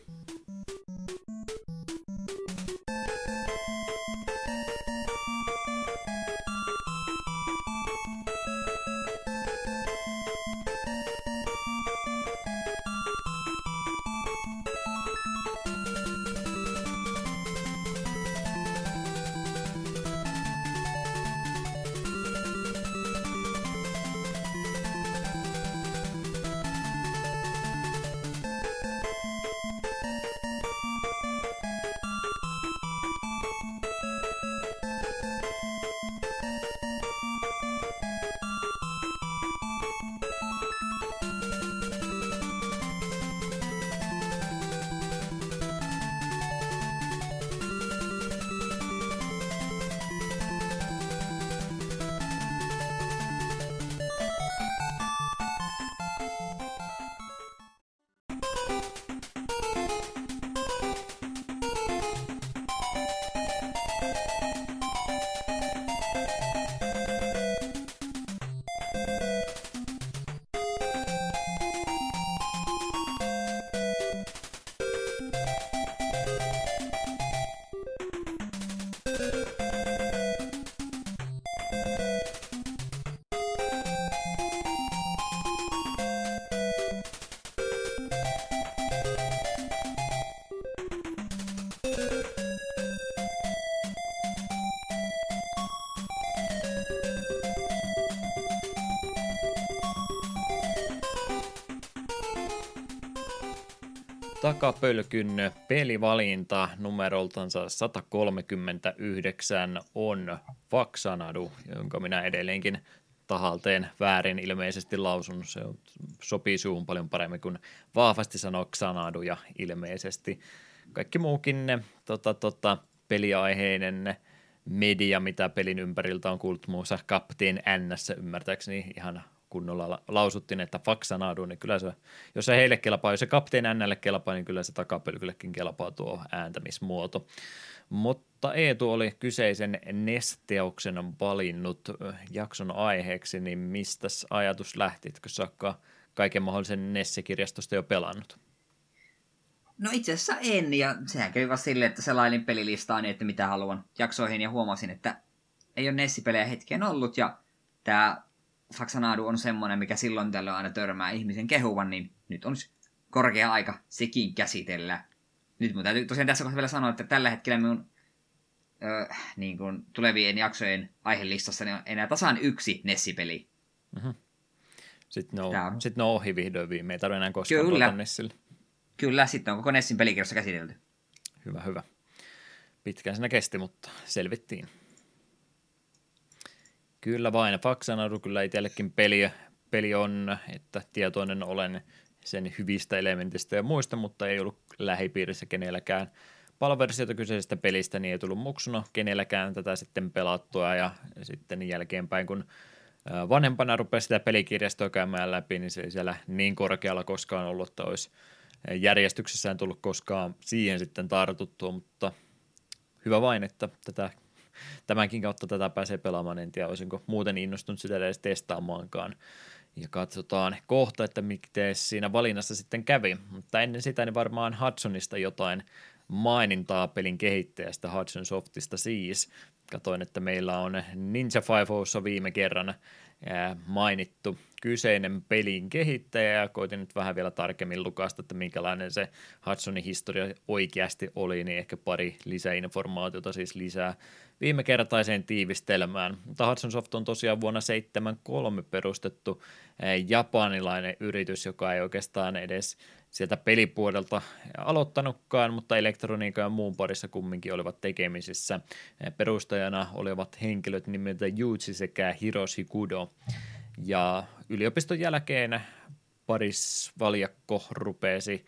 Takapölkyn pelivalinta numeroltansa 139 on Faxanadu, jonka minä edelleenkin tahalteen väärin ilmeisesti lausunut. Se sopii suuhun paljon paremmin kuin vahvasti sanoa Xanadu ja ilmeisesti kaikki muukin ne peliaiheinen media, mitä pelin ympäriltä on kuullut, muun muassa Captain N:ssä ymmärtääkseni ihan kunnolla lausuttiin, että Faxanadu, niin kyllä se, jos se heille kelpaa, jos se Captain N:lle kelpaa, niin kyllä se Takapölkyllekin kelpaa tuo ääntämismuoto. Mutta Eetu oli kyseisen nesteoksen valinnut jakson aiheeksi, niin mistä ajatus lähti, etkö saakka kaiken mahdollisen Nesse-kirjastosta jo pelannut? No itse asiassa en, ja sehän kävi vaan silleen, että selailin pelilistaa niin, että mitä haluan jaksoihin, ja huomasin, että ei ole Nessi-pelejä hetkeen ollut, ja tämä Faxanadu on semmoinen, mikä silloin tällöin aina törmää ihmisen kehuvan, niin nyt on korkea aika sekin käsitellä. Nyt mun täytyy tosiaan tässä kohtaa vielä sanoa, että tällä hetkellä minun niin kuin tulevien jaksojen aihelistassa niin on enää tasan yksi Nessi-peli. Mm-hmm. Sitten on ohi vihdoin viimein, ei tarvitse enää koskaan tuota Nessille. Kyllä, sitten on koko Nessin pelikirjassa käsitelty. Hyvä, hyvä. Pitkään siinä kesti, mutta selvittiin. Kyllä vain, Faxanadu kyllä itsellekin peli on, että tietoinen olen sen hyvistä elementistä ja muista, mutta ei ollut lähipiirissä kenelläkään palversiota kyseisestä pelistä, niin ei tullut muksuna kenelläkään tätä sitten pelattua, ja sitten jälkeenpäin, kun vanhempana rupeaa sitä pelikirjastoa käymään läpi, niin se ei siellä niin korkealla koskaan ollut, että olisi järjestyksessä en tullut koskaan siihen sitten tartuttua, mutta hyvä vain, että tämänkin kautta tätä pääsee pelaamaan. En tiedä, olisinko muuten innostunut sitä edes testaamaankaan. Ja katsotaan kohta, että miten siinä valinnassa sitten kävi. Mutta ennen sitä niin varmaan Hudsonista jotain mainintaa pelin kehittäjästä, Hudson Softista siis. Katoin, että meillä on Ninja 5O:ssa viime kerran mainittu kyseinen pelin kehittäjä, ja koitin nyt vähän vielä tarkemmin lukasta, että minkälainen se Hudsonin historia oikeasti oli, niin ehkä pari lisäinformaatiota siis lisää viime kertaiseen tiivistelmään. Mutta Hudson Soft on tosiaan vuonna 1973 perustettu japanilainen yritys, joka ei oikeastaan edes sieltä pelipuolelta aloittanutkaan, mutta elektroniikan ja muun parissa kumminkin olivat tekemisissä. Perustajana olivat henkilöt nimeltä Yuji sekä Hiroshi Kudo. Ja yliopiston jälkeen parisvaljakko rupesi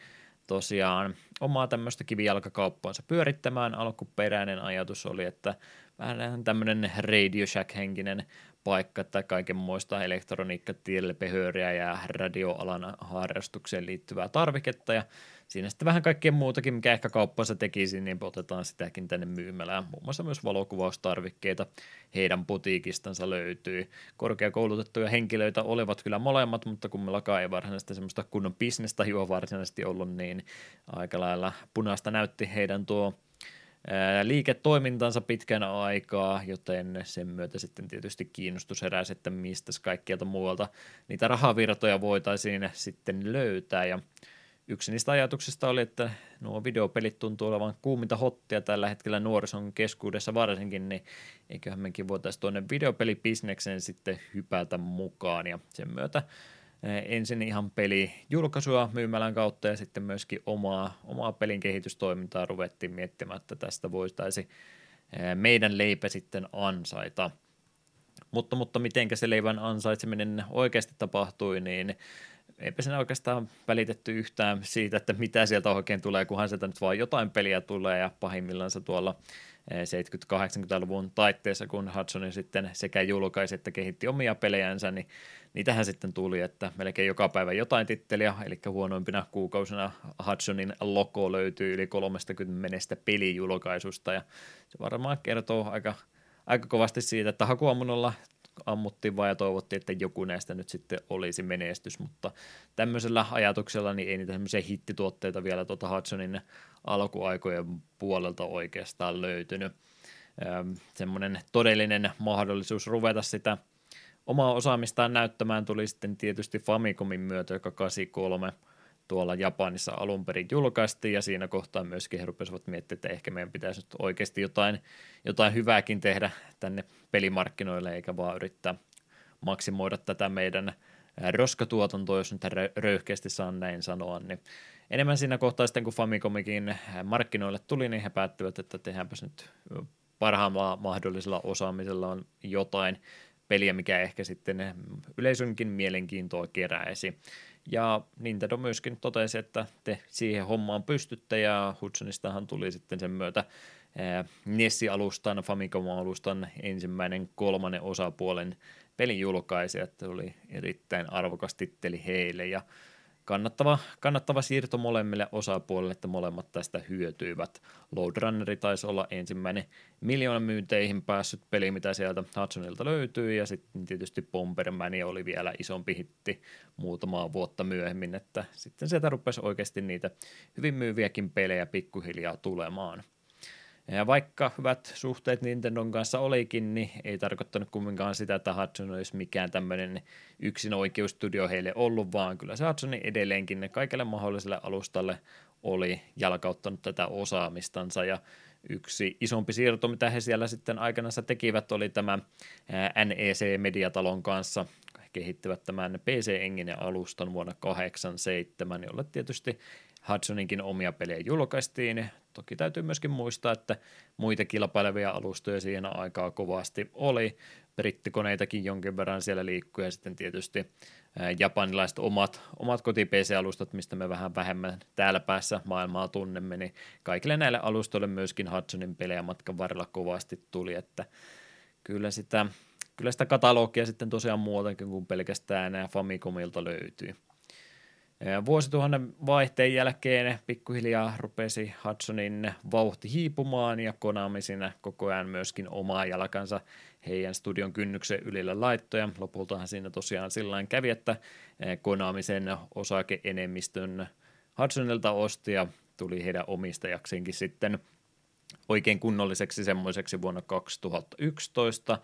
tosiaan omaa tämmöistä kivijalkakauppaansa pyörittämään. Alkuperäinen ajatus oli, että vähän tämmöinen Radio Shack-henkinen paikka, että kaikenmoista elektroniikka, tiedepöhöriä ja radioalan harrastukseen liittyvää tarviketta, ja siinä sitten vähän kaikkea muutakin, mikä ehkä kauppansa tekisi, niin otetaan sitäkin tänne myymälään. Muun muassa myös valokuvaustarvikkeita heidän putiikistansa löytyy. Korkeakoulutettuja henkilöitä olivat kyllä molemmat, mutta kummillakaan ei varsinaisesti semmoista kunnon bisnestä jo varsinaisesti ollut, niin aika lailla punaista näytti heidän tuo liiketoimintansa pitkän aikaa, joten sen myötä sitten tietysti kiinnostus heräsi, että mistä kaikkialta muualta niitä rahavirtoja voitaisiin sitten löytää, ja yksi niistä ajatuksista oli, että nuo videopelit tuntuu olevan kuuminta hottia tällä hetkellä nuorison keskuudessa varsinkin, niin eiköhän mekin voitaisiin tuonne videopelibisnekseen sitten hypätä mukaan, ja sen myötä ensin ihan pelijulkaisua myymälän kautta ja sitten myöskin omaa pelin kehitystoimintaa ruvettiin miettimään, että tästä voitaisiin meidän leipä sitten ansaita. Mutta mitenkä se leivän ansaitseminen oikeasti tapahtui, niin eipä sen oikeastaan välitetty yhtään siitä, että mitä sieltä oikein tulee, kunhan sieltä nyt vaan jotain peliä tulee, ja pahimmillaan se tuolla 70-80-luvun taitteessa, kun Hudson sitten sekä julkaisi että kehitti omia pelejänsä, niin niitähän sitten tuli, että melkein joka päivä jotain titteliä, eli huonoimpina kuukausina Hudsonin logo löytyy yli 30 pelijulkaisusta, ja se varmaan kertoo aika kovasti siitä, että hakuammunnolla ammuttiin vaan ja toivottiin, että joku näistä nyt sitten olisi menestys, mutta tämmöisellä ajatuksella niin ei niitä semmoisia hittituotteita vielä tuota Hudsonin alkuaikojen puolelta oikeastaan löytynyt. Semmoinen todellinen mahdollisuus ruveta sitä omaa osaamistaan näyttämään tuli sitten tietysti Famicomin myötä, joka 83 tuolla Japanissa alun perin julkaistiin, ja siinä kohtaa myöskin he rupesivat miettimään, että ehkä meidän pitäisi nyt oikeasti jotain hyvääkin tehdä tänne pelimarkkinoille, eikä vaan yrittää maksimoida tätä meidän roskatuotantoa, jos nyt röyhkeästi saan näin sanoa, niin enemmän siinä kohtaa sitten, kun Famicomikin markkinoille tuli, niin he päättivät, että tehdäänpäs nyt parhaalla mahdollisella osaamisella on jotain peliä, mikä ehkä sitten yleisönkin mielenkiintoa keräisi. Ja Nintendo myöskin totesi, että te siihen hommaan pystytte, ja Hudsonistahan tuli sitten sen myötä NES-alustan, Famicom-alustan ensimmäinen kolmannen osapuolen pelin julkaisija, että se oli erittäin arvokas titteli heille, ja kannattava siirto molemmille osapuolille, että molemmat tästä hyötyivät. Loadrunneri taisi olla ensimmäinen 1 000 000 myynteihin päässyt peli, mitä sieltä Hudsonilta löytyy, ja sitten tietysti Bombermania oli vielä isompi hitti muutamaa vuotta myöhemmin, että sitten sieltä rupesi oikeasti niitä hyvin myyviäkin pelejä pikkuhiljaa tulemaan. Ja vaikka hyvät suhteet Nintendon kanssa olikin, niin ei tarkoittanut kumminkaan sitä, että Hudson olisi mikään tämmöinen yksinoikeusstudio heille ollut, vaan kyllä se Hudson edelleenkin kaikelle mahdolliselle alustalle oli jalkauttanut tätä osaamistansa, ja yksi isompi siirto, mitä he siellä sitten aikanaan tekivät, oli tämä NEC-mediatalon kanssa kehittivät tämän PC-enginen alustan vuonna 1987, jolle tietysti Hudsoninkin omia pelejä julkaistiin. Toki täytyy myöskin muistaa, että muita kilpailevia alustoja siihen aikaa kovasti oli. Brittikoneitakin jonkin verran siellä liikkui, ja sitten tietysti japanilaiset omat koti-PC-alustat, mistä me vähän vähemmän täällä päässä maailmaa tunnemme, niin kaikille näille alustoille myöskin Hudsonin pelejä matkan varrella kovasti tuli, että kyllä sitä katalogia sitten tosiaan muutenkin kuin pelkästään nämä Famicomilta löytyy. Vuosituhannen vaihteen jälkeen pikkuhiljaa rupesi Hudsonin vauhti hiipumaan, ja Konami siinä koko ajan myöskin omaa jalkansa heidän studion kynnyksen ylille laittoja. Lopultahan siinä tosiaan sillain kävi, että Konami sen osakeenemmistön Hudsonilta osti ja tuli heidän omistajaksiinkin sitten oikein kunnolliseksi semmoiseksi vuonna 2011,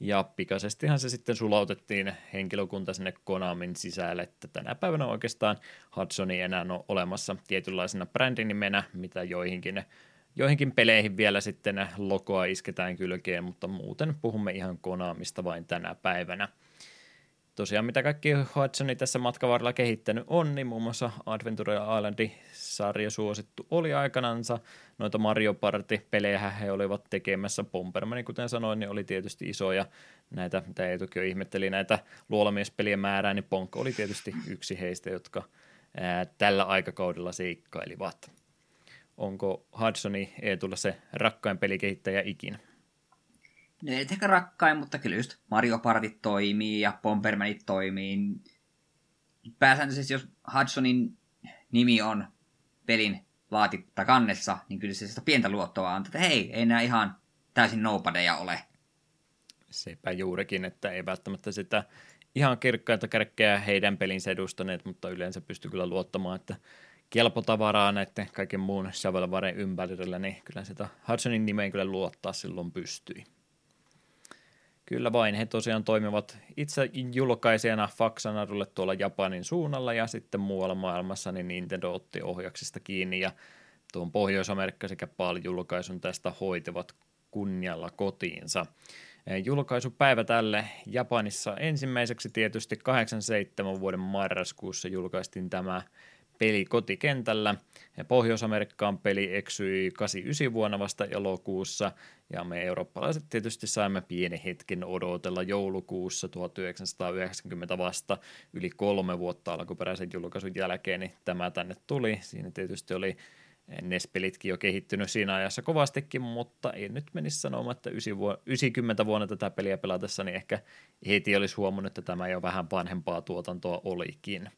ja pikaisestihan se sitten sulautettiin henkilökunta sinne Konamin sisälle, että tänä päivänä oikeastaan Hudson ei enää ole olemassa tietynlaisena brändinimenä, mitä joihinkin peleihin vielä sitten logoa isketään kylkeen, mutta muuten puhumme ihan Konamista vain tänä päivänä. Tosiaan mitä kaikki Hudsoni tässä matkan varrella kehittänyt on, niin muun muassa Adventure Island-sarja suosittu oli aikanansa. Noita Mario Party-pelejä he olivat tekemässä. Bomberman, kuten sanoin, niin oli tietysti isoja. Näitä, mitä Eetukin jo ihmetteli, näitä luolamiespelien määrää, niin Ponko oli tietysti yksi heistä, jotka tällä aikakaudella seikkailivat. Onko Hudsoni Eetulla se rakkain pelikehittäjä ikinä? No ei ehkä rakkain, mutta kyllä just Mario Partit toimii ja Bombermanit toimii. Pääsääntöisesti jos Hudsonin nimi on pelin laatitta kannessa, niin kyllä se sitä pientä luottoa antaa, että hei, ei nämä ihan täysin nobodyja ole. Sepä juurikin, että ei välttämättä sitä ihan kirkkaita kärkkeä heidän pelinsä edustaneet, mutta yleensä pystyy kyllä luottamaan, että kelpotavaraa näiden kaiken muun sävelvaren ympärillä, niin kyllä sitä Hudsonin nimeen kyllä luottaa silloin pystyi. Kyllä vain, he tosiaan toimivat itse julkaisijana Faxanadulle tuolla Japanin suunnalla, ja sitten muualla maailmassa niin Nintendo otti ohjaksista kiinni, ja tuon Pohjois-Amerikka sekä PAL-julkaisun tästä hoitivat kunnialla kotiinsa. Julkaisupäivä tälle Japanissa ensimmäiseksi tietysti 87 vuoden marraskuussa julkaistiin tämä peli kotikentällä. Pohjois-Amerikkaan peli eksyi 89 vuonna vasta elokuussa, ja me eurooppalaiset tietysti saimme pienen hetken odotella joulukuussa 1990 vasta yli 3 vuotta alkuperäisen julkaisun jälkeen, niin tämä tänne tuli. Siinä tietysti oli NES-pelitkin jo kehittynyt siinä ajassa kovastikin, mutta en nyt menisi sanomaan, että 90 vuonna tätä peliä pelatessa, niin ehkä heti olisi huomannut, että tämä jo vähän vanhempaa tuotantoa olikin.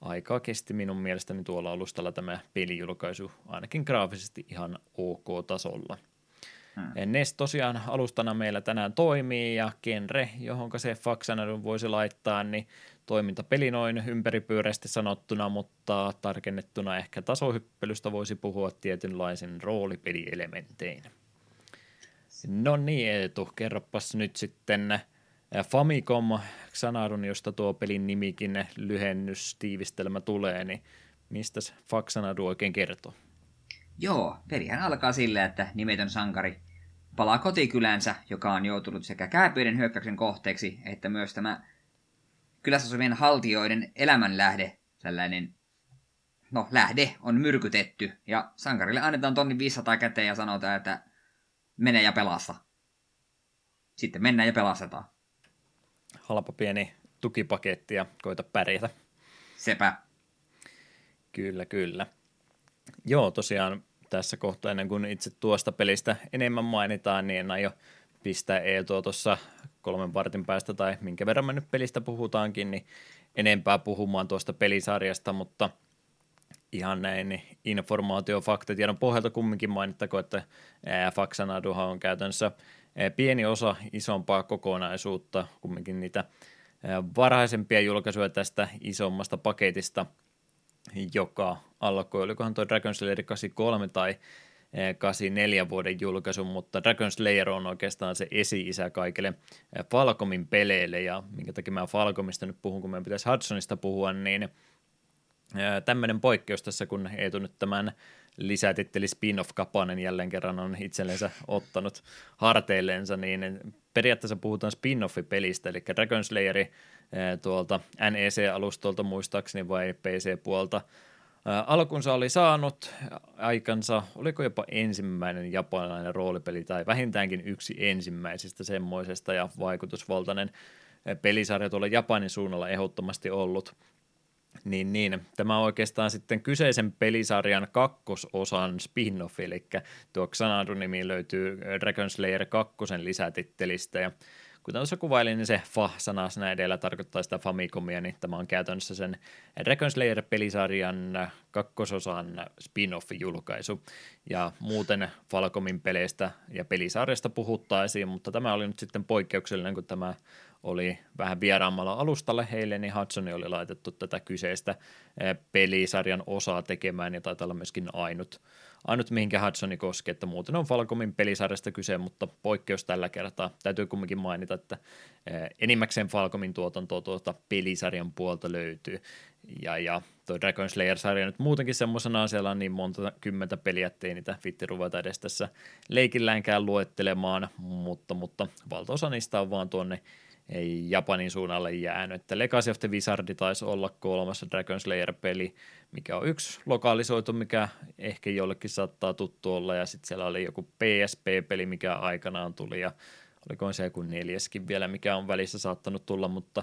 Aikaa kesti minun mielestäni tuolla alustalla tämä pelijulkaisu ainakin graafisesti ihan ok-tasolla. NES tosiaan alustana meillä tänään toimii, ja genre, johon se Faxanadun voisi laittaa, niin toimintapeli noin ympäripyöreästi sanottuna, mutta tarkennettuna ehkä tasohyppelystä voisi puhua tietynlaisen roolipelielementein. No niin Eetu, kerropas nyt sitten Famicom-Xanadun, josta tuo pelin nimikin lyhennystiivistelmä tulee, niin mistä Faxanadu oikein kertoo? Joo, pelihän alkaa sillä, että nimetön sankari palaa kotikylänsä, joka on joutunut sekä kääpijöiden hyökkäyksen kohteeksi, että myös tämä kylässä asuvien haltijoiden elämänlähde, tällainen, no lähde, on myrkytetty. Ja sankarille annetaan 1500 käteen ja sanotaan, että mene ja pelasta. Sitten mennään ja pelastetaan. halpa pieni tukipaketti ja koita pärjätä. Sepä. Kyllä, kyllä. Joo, tosiaan tässä kohtaa ennen kuin itse tuosta pelistä enemmän mainitaan, niin en aio pistää Eetua tuossa 3 vartin päästä tai minkä verran me nyt pelistä puhutaankin, niin enempää puhumaan tuosta pelisarjasta, mutta ihan näin informaatiofaktatiedon pohjalta kumminkin mainittakoon, että Faxanaduhan on käytännössä pieni osa isompaa kokonaisuutta, kumminkin niitä varhaisempia julkaisuja tästä isommasta paketista, joka alkoi, olikohan tuo Dragon Slayer 83 tai 84 vuoden julkaisu, mutta Dragon Slayer on oikeastaan se esi-isä kaikille Falcomin peleille, ja minkä takia mä Falcomista nyt puhun, kun meidän pitäisi Hudsonista puhua, niin tämmöinen poikkeus tässä, kun Eetu nyt tämän lisätitteli spin-off-kapanen jälleen kerran on itsellensä ottanut harteilleensa, niin periaatteessa puhutaan spin-off-pelistä, eli Dragon Slayeri tuolta NEC-alustolta muistaakseni vai PC-puolta. Alkunsa oli saanut aikansa, oliko jopa ensimmäinen japanilainen roolipeli tai vähintäänkin yksi ensimmäisistä semmoisesta ja vaikutusvaltainen pelisarja tuolla Japanin suunnalla ehdottomasti ollut. Niin. Tämä on oikeastaan sitten kyseisen pelisarjan kakkososan spin-off, eli tuo Xanadu-nimi löytyy Dragon Slayer 2 lisätittelistä, ja kuten tuossa kuvailin, niin se fa-sana sinä edellä tarkoittaa sitä Famicomia, niin tämä on käytännössä sen Dragon Slayer-pelisarjan kakkososan spin-off-julkaisu, ja muuten Falcomin peleistä ja pelisarjasta puhuttaisiin, mutta tämä oli nyt sitten poikkeuksellinen, kun tämä oli vähän vieraammalla alustalle heille, niin Hudsoni oli laitettu tätä kyseistä pelisarjan osaa tekemään, ja taitaa olla myöskin ainut mihinkä Hudsoni koski, että muuten on Falcomin pelisarjasta kyse, mutta poikkeus tällä kertaa. Täytyy kumminkin mainita, että enimmäkseen Falcomin tuotantoa tuolta pelisarjan puolta löytyy, ja tuo Dragon Slayer-sarja nyt muutenkin semmoisenaan, siellä on niin monta kymmentä peliä, ettei niitä viitti ruveta edes tässä leikilläänkään luettelemaan, mutta valtaosa niistä on vaan tuonne ei Japanin suunnalle jäänyt, että Legacy of the Wizard taisi olla 3. Dragon Slayer-peli, mikä on yksi lokalisoitu, mikä ehkä jollekin saattaa tuttu olla, ja sitten siellä oli joku PSP-peli, mikä aikanaan tuli, ja olikohan se joku 4. vielä, mikä on välissä saattanut tulla, mutta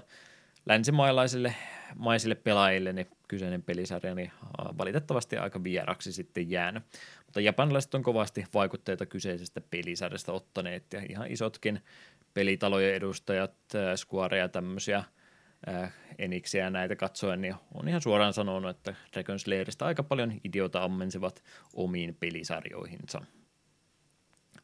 länsimaisille pelaajille niin kyseinen pelisarja niin valitettavasti aika vieraksi sitten jäänyt, mutta japanilaiset on kovasti vaikutteita kyseisestä pelisarjasta ottaneet, ja ihan isotkin pelitalojen edustajat, Square ja tämmöisiä Enixiä ja näitä katsoen, niin on ihan suoraan sanonut, että Dragon Slayerista aika paljon idioita ammensivat omiin pelisarjoihinsa.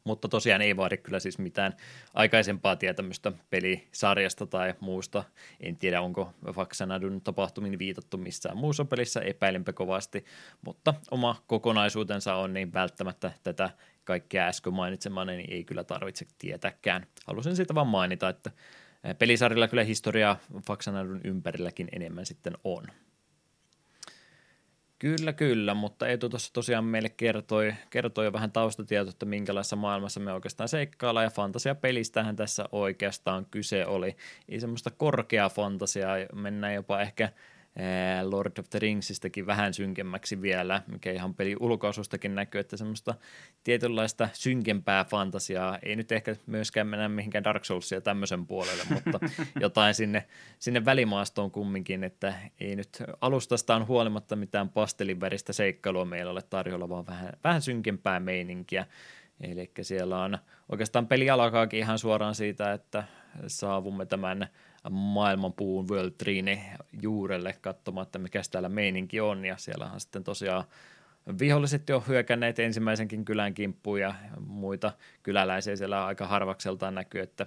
Mutta tosiaan ei vaadi kyllä siis mitään aikaisempaa tietämystä pelisarjasta tai muusta. En tiedä, onko Faxanadun tapahtumin viitattu missään muussa pelissä, epäilenpä kovasti, mutta oma kokonaisuutensa on, niin välttämättä tätä kaikkea äsken mainitsemani niin ei kyllä tarvitse tietääkään. Halusin siitä vaan mainita, että pelisarjalla kyllä historiaa Faxanadun ympärilläkin enemmän sitten on. Kyllä, mutta Eetu tuossa tosiaan meille kertoi jo vähän taustatietoa, että minkälaisessa maailmassa me oikeastaan seikkaillaan, ja fantasiapelistähän tässä oikeastaan kyse oli. Ei semmoista korkeaa fantasiaa, mennään jopa ehkä Lord of the Ringsistäkin vähän synkemmäksi vielä, mikä ihan pelin ulkoasustakin näkyy, että semmoista tietynlaista synkempää fantasiaa, ei nyt ehkä myöskään mennä mihinkään Dark Soulsia tämmöisen puolelle, mutta jotain sinne välimaastoon kumminkin, että ei nyt alustastaan huolimatta mitään pastelinväristä seikkailua meillä ole tarjolla, vaan vähän synkempää meininkiä. Eli siellä on oikeastaan peli alkaakin ihan suoraan siitä, että saavumme tämän maailmanpuun World Treen juurelle katsomaan, että mikäs täällä meininki on, ja siellähän sitten tosiaan viholliset jo hyökänneet ensimmäisenkin kylän kimppuun, ja muita kyläläisiä siellä aika harvakseltaan näkyy, että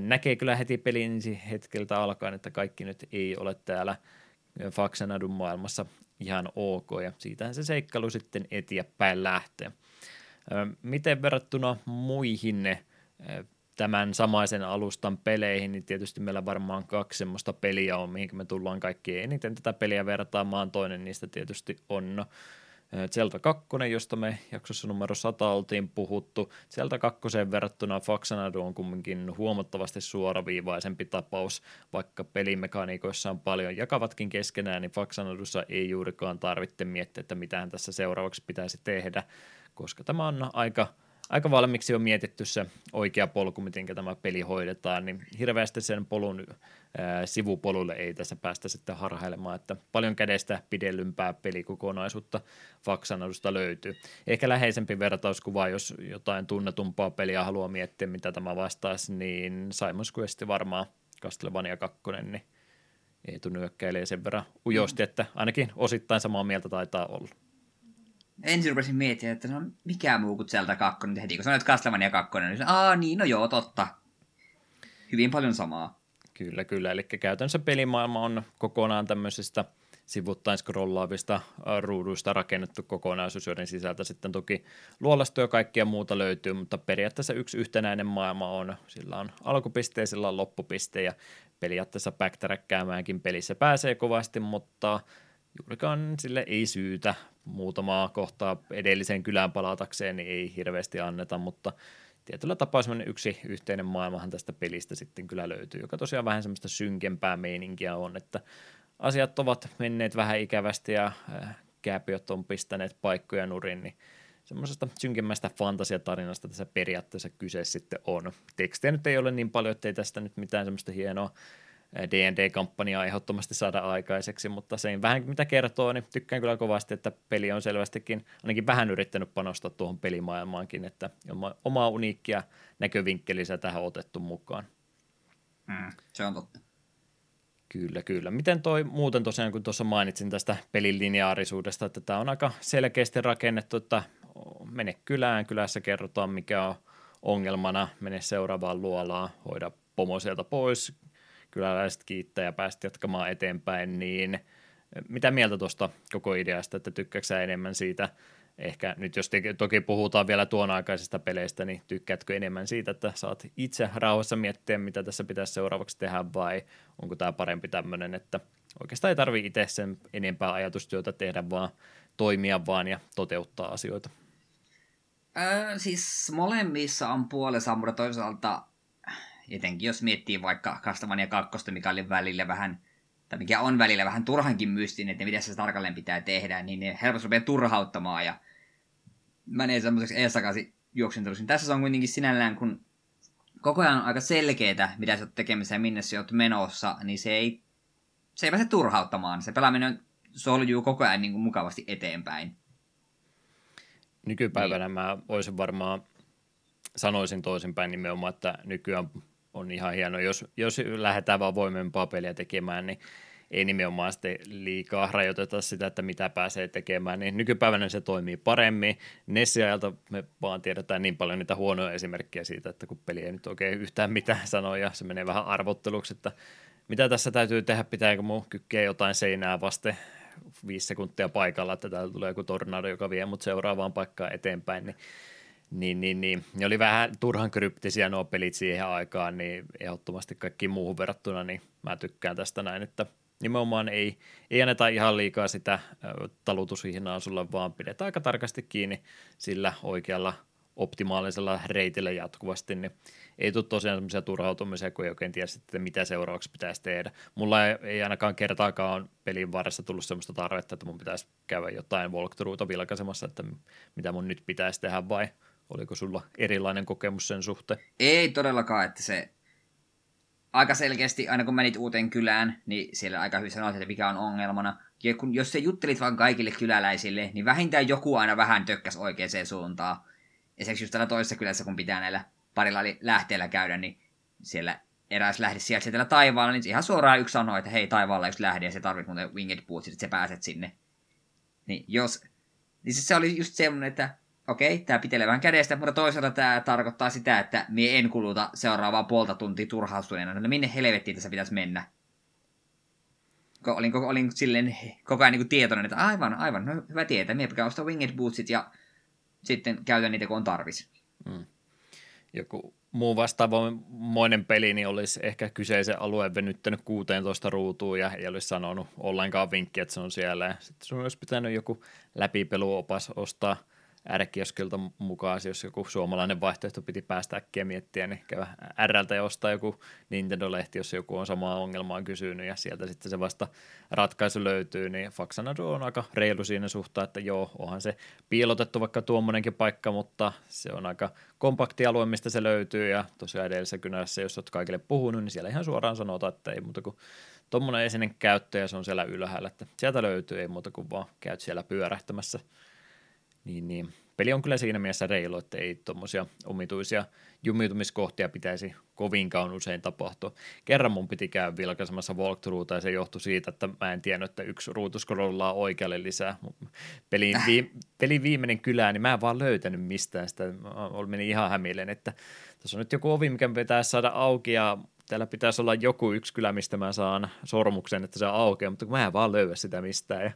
näkee kyllä heti pelin ensi hetkeltä alkaen, että kaikki nyt ei ole täällä Faxanadun maailmassa ihan ok, ja siitähän se seikkailu sitten eteenpäin lähtee. Miten verrattuna muihin tämän samaisen alustan peleihin, niin tietysti meillä varmaan 2 semmoista peliä on, mihin me tullaan kaikkein eniten tätä peliä vertaamaan. Toinen niistä tietysti on Zelda 2, josta me jaksossa numero 100 oltiin puhuttu. Zelda 2 verrattuna Faxanadu on kumminkin huomattavasti suoraviivaisempi tapaus, vaikka pelimekaniikoissa on paljon jakavatkin keskenään, niin Faxanadussa ei juurikaan tarvitse miettiä, että mitään tässä seuraavaksi pitäisi tehdä, koska tämä on aika aika valmiiksi on mietitty se oikea polku, miten tämä peli hoidetaan, niin hirveästi sen polun sivupolulle ei tässä päästä sitten harhailemaan, että paljon kädestä pidellympää pelikokonaisuutta Faxanadusta löytyy. Ehkä läheisempi vertauskuva, jos jotain tunnetumpaa peliä haluaa miettiä, mitä tämä vastaisi, niin Simon's Quest varmaan Castlevania 2, niin Eetu nyökkäilee sen verran ujosti, että ainakin osittain samaa mieltä taitaa olla. Ensin rupesin miettimään, että no mikä muu kuin Zelda 2, niin heti kun sanoit Castlevania 2, niin niin, no joo, totta. Hyvin paljon samaa. Kyllä, kyllä. Eli käytännössä pelimaailma on kokonaan tämmöisistä sivuttain scrollaavista ruuduista rakennettu kokonaisuus, joiden sisältä sitten toki luolastoja ja kaikkia muuta löytyy, mutta periaatteessa yksi yhtenäinen maailma on. Sillä on alkupiste ja sillä on loppupiste, ja periaatteessa backtrackkäämäänkin pelissä pääsee kovasti, mutta juurikaan sille ei syytä muutamaa kohtaa edelliseen kylään palatakseen, niin ei hirveästi anneta, mutta tietyllä tapaa semmoinen yksi yhteinen maailmahan tästä pelistä sitten kyllä löytyy, joka tosiaan vähän semmoista synkempää meininkiä on, että asiat ovat menneet vähän ikävästi ja kääpiöt on pistäneet paikkoja nurin, niin semmoisesta synkemmästä fantasiatarinasta tässä periaatteessa kyse sitten on. Tekstejä nyt ei ole niin paljon, ettei tästä nyt mitään semmoista hienoa D&D-kampanjaa ehdottomasti saada aikaiseksi, mutta sen vähän mitä kertoo, niin tykkään kyllä kovasti, että peli on selvästikin ainakin vähän yrittänyt panostaa tuohon pelimaailmaankin, että omaa uniikkia näkövinkkeliä tähän otettu mukaan. Se on totta. Kyllä, kyllä. Miten toi muuten tosiaan, kun tuossa mainitsin tästä pelin lineaarisuudesta, että tämä on aika selkeästi rakennettu, että mene kylään, kylässä kerrotaan mikä on ongelmana, mene seuraavaan luolaan, hoida pomo sieltä pois, kyläläiset kiittää ja päästä jatkamaan eteenpäin, niin mitä mieltä tuosta koko ideasta, että tykkääksä enemmän siitä, ehkä nyt jos toki puhutaan vielä tuon aikaisista peleistä, niin tykkäätkö enemmän siitä, että saat itse rauhassa miettiä, mitä tässä pitäisi seuraavaksi tehdä, vai onko tämä parempi tämmöinen, että oikeastaan ei tarvitse itse sen enempää ajatustyötä tehdä, vaan toimia vaan ja toteuttaa asioita? Siis molemmissa on puolensa, mutta toisaalta jotenkin jos miettii vaikka Castlevania 2, mikä oli välillä vähän, tai mikä on välillä vähän turhankin mystinen, että mitä se tarkalleen pitää tehdä, niin ne helposti rupeaa turhauttamaan ja menee semmoiseksi eestakaisin juoksenteluksi. Tässä se on kuitenkin sinällään, kun koko ajan on aika selkeää, mitä sä oot tekemässä ja minne sä oot menossa, niin se ei pääse turhauttamaan. Se pelaaminen soljuu koko ajan niin kuin mukavasti eteenpäin. Nykypäivänä niin. Mä olisin varmaan, sanoisin toisinpäin nimenomaan, että nykyään on ihan hieno, jos lähdetään vaan voimempaa peliä tekemään, niin ei nimenomaan sitten liikaa rajoiteta sitä, että mitä pääsee tekemään, niin nykypäivänä se toimii paremmin. NES-ajalta me vaan tiedetään niin paljon niitä huonoja esimerkkejä siitä, että kun peli ei nyt oikein yhtään mitään sano ja se menee vähän arvotteluksi, että mitä tässä täytyy tehdä, pitääkö mun kykkiä jotain seinää vasten 5 sekuntia paikalla, että täällä tulee joku tornado, joka vie mut seuraavaan paikkaan eteenpäin, niin. Ne oli vähän turhan kryptisiä nuo pelit siihen aikaan, niin ehdottomasti kaikkiin muuhun verrattuna, niin mä tykkään tästä näin, että nimenomaan ei anneta ihan liikaa sitä talutushihnaa sulle, vaan pidetään aika tarkasti kiinni sillä oikealla optimaalisella reitillä jatkuvasti, niin ei tule tosiaan semmoisia turhautumisia, kun ei oikein tiedä sitten, mitä seuraavaksi pitäisi tehdä. Mulla ei ainakaan kertaakaan pelin varressa tullut semmoista tarvetta, että mun pitäisi käydä jotain walkthroughta vilkaisemassa, että mitä mun nyt pitäisi tehdä, vai oliko sulla erilainen kokemus sen suhteen? Ei todellakaan, että se aika selkeästi, aina kun menit uuteen kylään, niin siellä aika hyvin sanoit, että mikä on ongelmana. Ja kun, jos sä juttelit vaan kaikille kyläläisille, niin vähintään joku aina vähän tökkäs oikeaan suuntaan. Esimerkiksi just täällä toisessa kylässä, kun pitää näillä parilla lähteellä käydä, niin siellä eräs lähde sieltä taivaalla, niin ihan suoraan yksi sanoo, että hei, taivaalla yksi lähde, ja se tarvit muuten winged bootsit, että sä pääset sinne. Niin se oli just semmoinen, että okei, tää pitelee vähän kädestä, mutta toisaalta tää tarkoittaa sitä, että mie en kuluta seuraavaa puolta tuntia turhaustuneena. No minne helvettiin tässä pitäisi mennä? Olin silleen koko ajan niin kuin tietoinen, että aivan, no hyvä tietää, mie pitää ostaa winged bootsit ja sitten käytän niitä, kun on tarvis. Joku muu vastaavoinen peli niin olisi ehkä kyseisen alueen venyttänyt 16 ruutuun ja ei olisi sanonut ollenkaan vinkkiä, että se on siellä. Ja sitten sun olisi pitänyt joku läpipeluopas ostaa R-kioskilta mukaan, jos joku suomalainen vaihtoehto piti päästä äkkiä miettiä, niin käy R:ltä ja ostaa joku Nintendo-lehti, jos joku on samaa ongelmaa kysynyt, ja sieltä sitten se vasta ratkaisu löytyy, niin Faxanadu on aika reilu siinä suhtaa, että joo, onhan se piilotettu vaikka tuommoinenkin paikka, mutta se on aika kompakti alue, mistä se löytyy, ja tosiaan edellisessä kynässä, jos olet kaikille puhunut, niin siellä ihan suoraan sanotaan, että ei muuta kuin tuommoinen esinen käyttö, ja se on siellä ylhäällä, että sieltä löytyy, ei muuta kuin vaan käyt siellä pyörähtämässä. Niin. Peli on kyllä siinä mielessä reilu, että ei tuommoisia omituisia jumiutumiskohtia pitäisi kovinkaan usein tapahtua. Kerran mun piti käydä vilkaisemassa walkthroughuta ja se johtui siitä, että mä en tiennyt, että yksi ruutu scrollaa oikealle lisää. Pelin viimeinen kylä, niin mä en vaan löytänyt mistään sitä. Mä menin ihan hämilleen, että tässä on nyt joku ovi, mikä pitäisi saada auki ja täällä pitäisi olla joku yksi kylä, mistä mä saan sormuksen, että se on aukeaa, mutta mä en vaan löyä sitä mistään ja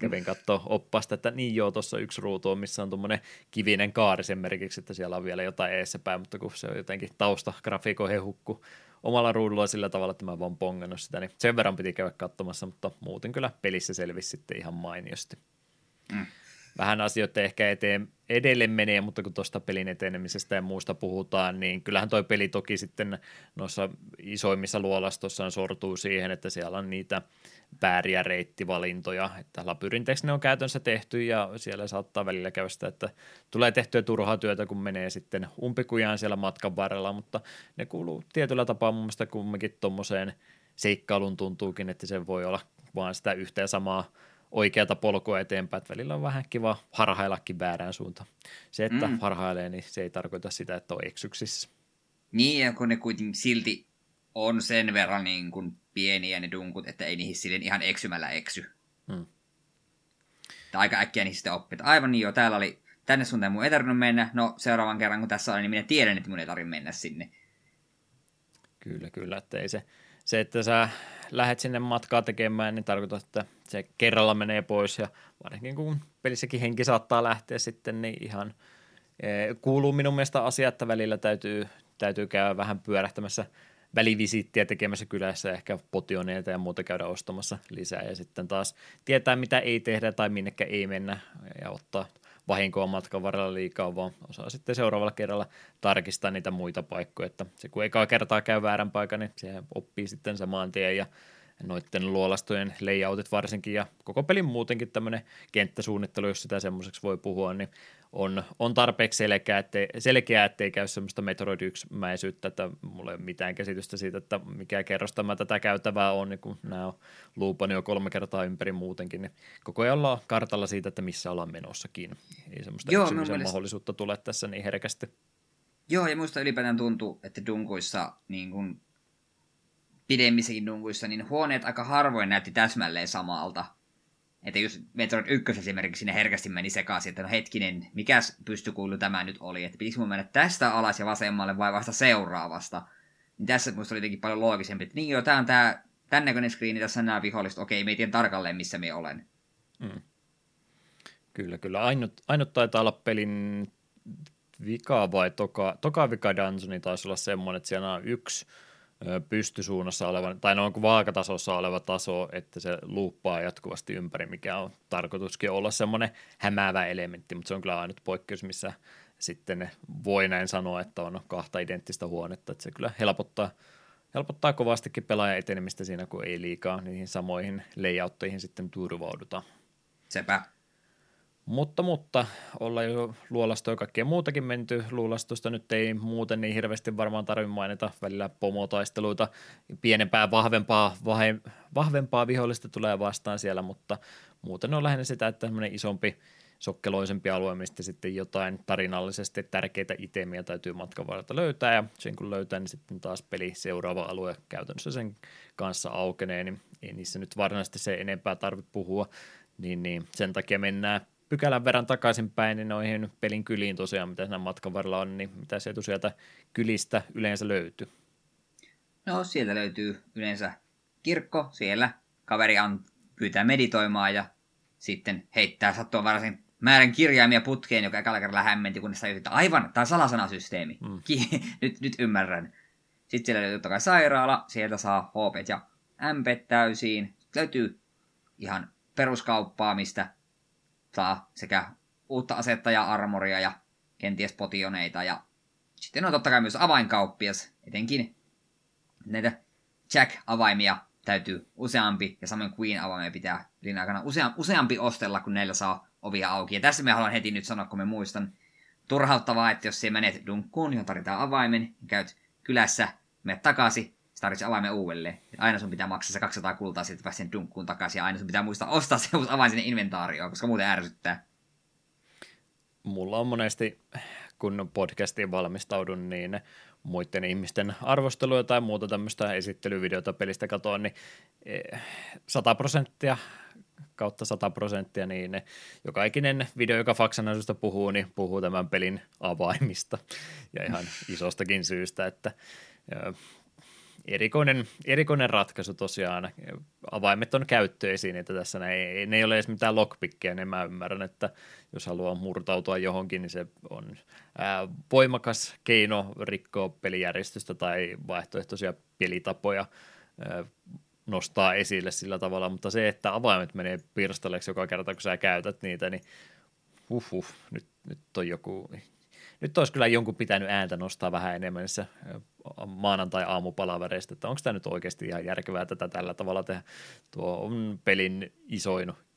kävin katsoa oppaasta, että niin joo, tuossa yksi ruutu on, missä on tuommoinen kivinen kaari sen merkiksi, että siellä on vielä jotain eessäpäin, mutta kun se on jotenkin taustagrafiikoihin hukku omalla ruudulla sillä tavalla, että mä vaan pongannut sitä, niin sen verran piti käydä katsomassa, mutta muuten kyllä pelissä selvisi sitten ihan mainiosti. Vähän asioita ehkä edelleen menee, mutta kun tuosta pelin etenemisestä ja muusta puhutaan, niin kyllähän toi peli toki sitten noissa isoimmissa luolastossaan sortuu siihen, että siellä on niitä vääriä reittivalintoja, että labyrinteiksi ne on käytännössä tehty ja siellä saattaa välillä käydä sitä, että tulee tehtyä turhaa työtä, kun menee sitten umpikujaan siellä matkan varrella, mutta ne kuuluu tietyllä tapaa mun mielestä kumminkin tuommoiseen seikkailun tuntuukin, että se voi olla vaan sitä yhtä ja samaa oikeata polkua eteenpäin, että välillä on vähän kiva harhaillakin väärään suuntaan. Se, että harhailee, niin se ei tarkoita sitä, että on eksyksissä. Niin, ja kun ne kuitenkin silti on sen verran niin kuin pieniä ne dunkut, että ei niihin silleen ihan eksymällä eksy. Tai aika äkkiä niihin sitä oppii. Aivan niin joo, täällä oli, tänne suuntaan mun ei tarvinnut mennä, no seuraavan kerran kun tässä oli, niin minä tiedän, että mun ei tarvitse mennä sinne. Kyllä, että ei se, että sä lähet sinne matkaa tekemään, niin tarkoittaa, että se kerralla menee pois ja varsinkin kun pelissäkin henki saattaa lähteä sitten, niin ihan kuuluu minun mielestä asia, että välillä täytyy käydä vähän pyörähtämässä välivisiittiä tekemässä kylässä, ehkä potioneita ja muuta käydä ostamassa lisää ja sitten taas tietää, mitä ei tehdä tai minnekään ei mennä ja ottaa vahinkoa matkan varrella liikaa, vaan osaa sitten seuraavalla kerralla tarkistaa niitä muita paikkoja, että se kun ekaa kertaa käy väärän paikan, niin se oppii sitten samaan tien ja noiden luolastojen layoutit varsinkin ja koko pelin muutenkin tämmöinen kenttäsuunnittelu, jos sitä semmoiseksi voi puhua, niin on tarpeeksi selkeää, ettei käy semmoista metroid-yksimäisyyttä, että mulla ei ole mitään käsitystä siitä, että mikä kerros tämä tätä käytävää on, niin kun nämä on luupannut jo 3 kertaa ympäri muutenkin, niin koko ajan ollaan kartalla siitä, että missä ollaan menossakin. Ei semmoista yksilöisen mahdollisuutta tule tässä niin herkästi. Joo, ja muista ylipäätään tuntuu, että dunkuissa niin kun pidemmissäkin dunkuissa, niin huoneet aika harvoin näytti täsmälleen samalta. Että jos Metroid 1 esimerkiksi sinne herkästi meni sekaisin, että no hetkinen, mikäs pystykuilu tämä nyt oli, että pitikö mun mennä tästä alas ja vasemmalle vai vasta seuraavasta. Niin tässä musta oli jotenkin paljon loogisempi, että niin joo, tää on tää, tän näköinen screeni, tässä on nämä viholliset, okei, me ei tiedä tarkalleen, missä me olen. Kyllä, ainut taitaa olla pelin vika vai toka vika dungeoni taisi olla semmoinen, että siellä on yksi pystysuunnassa oleva, tai noin kuin vaakatasossa oleva taso, että se luuppaa jatkuvasti ympäri, mikä on tarkoituskin olla semmoinen hämäävä elementti, mutta se on kyllä ainut poikkeus, missä sitten voi näin sanoa, että on 2 identtistä huonetta, että se kyllä helpottaa kovastikin pelaajan etenemistä siinä, kun ei liikaa niihin samoihin layoutteihin sitten turvauduta. Sepä. Mutta ollaan jo luolastoa ja kaikkea muutakin menty. Luolastosta nyt ei muuten niin hirveästi varmaan tarvitse mainita. Välillä pomotaisteluita, pienempää, vahvempaa vihollista tulee vastaan siellä, mutta muuten on lähinnä sitä, että tämmöinen isompi, sokkeloisempi alue, mistä sitten jotain tarinallisesti tärkeitä itemiä täytyy matkan varrelta löytää, ja sen kun löytää, niin sitten taas peli seuraava alue käytännössä sen kanssa aukenee, niin ei niissä nyt varmasti se enempää tarvitse puhua, niin sen takia mennään pykälän verran takaisinpäin, niin noihin pelin kyliin tosiaan, mitä siinä matkan varrella on, niin mitä sieltä kylistä yleensä löytyy? No sieltä löytyy yleensä kirkko, siellä kaveri pyytää meditoimaan ja sitten heittää sattumanvaraisen määrän kirjaimia putkeen, joka ekalla kerralla hämmenti, kunnes tajut, että aivan, tämä on salasanasysteemi, nyt ymmärrän. Sitten siellä löytyy totta kai sairaala, sieltä saa HP ja MP täysiin, löytyy ihan peruskauppaa, mistä saa sekä uutta asetta ja armoria ja kenties potioneita. Ja sitten on totta kai myös avainkauppias, etenkin näitä Jack-avaimia täytyy useampi, ja samoin Queen-avaimia pitää pelin aikana useampi ostella, kun näillä saa ovia auki. Ja tässä me haluan heti nyt sanoa, kun me muistan, turhauttavaa, että jos sä menet dunkkuun, johon tarvitaan avaimen, niin käyt kylässä, menet takaisin, sä tarvitset avaimen uudelleen. Aina sun pitää maksaa se 200 kultaa, sieltä päästä sen dunkkuun takaisin, ja aina sun pitää muistaa ostaa se uusi avain sinne inventaarioon, koska muuten ärsyttää. Mulla on monesti, kun podcastiin valmistaudun, niin muiden ihmisten arvosteluja tai muuta tämmöistä esittelyvideota pelistä katoon, niin 100% kautta 100%, niin joka ikinen video, joka Faxanadusta puhuu, niin puhuu tämän pelin avaimista ja ihan isostakin syystä, että erikoinen ratkaisu tosiaan. Avaimet on käyttöesineitä tässä, ne ei ole edes mitään lockpickia, niin mä ymmärrän, että jos haluaa murtautua johonkin, niin se on voimakas keino rikkoa pelijärjestystä tai vaihtoehtoisia pelitapoja nostaa esille sillä tavalla, mutta se, että avaimet menee pirstaleeksi joka kerta, kun sä käytät niitä, niin nyt olisi kyllä jonkun pitänyt ääntä nostaa vähän enemmän niissä maanantai-aamupalavereista, että onko tämä nyt oikeasti ihan järkevää tätä tällä tavalla tehdä. Tuo on pelin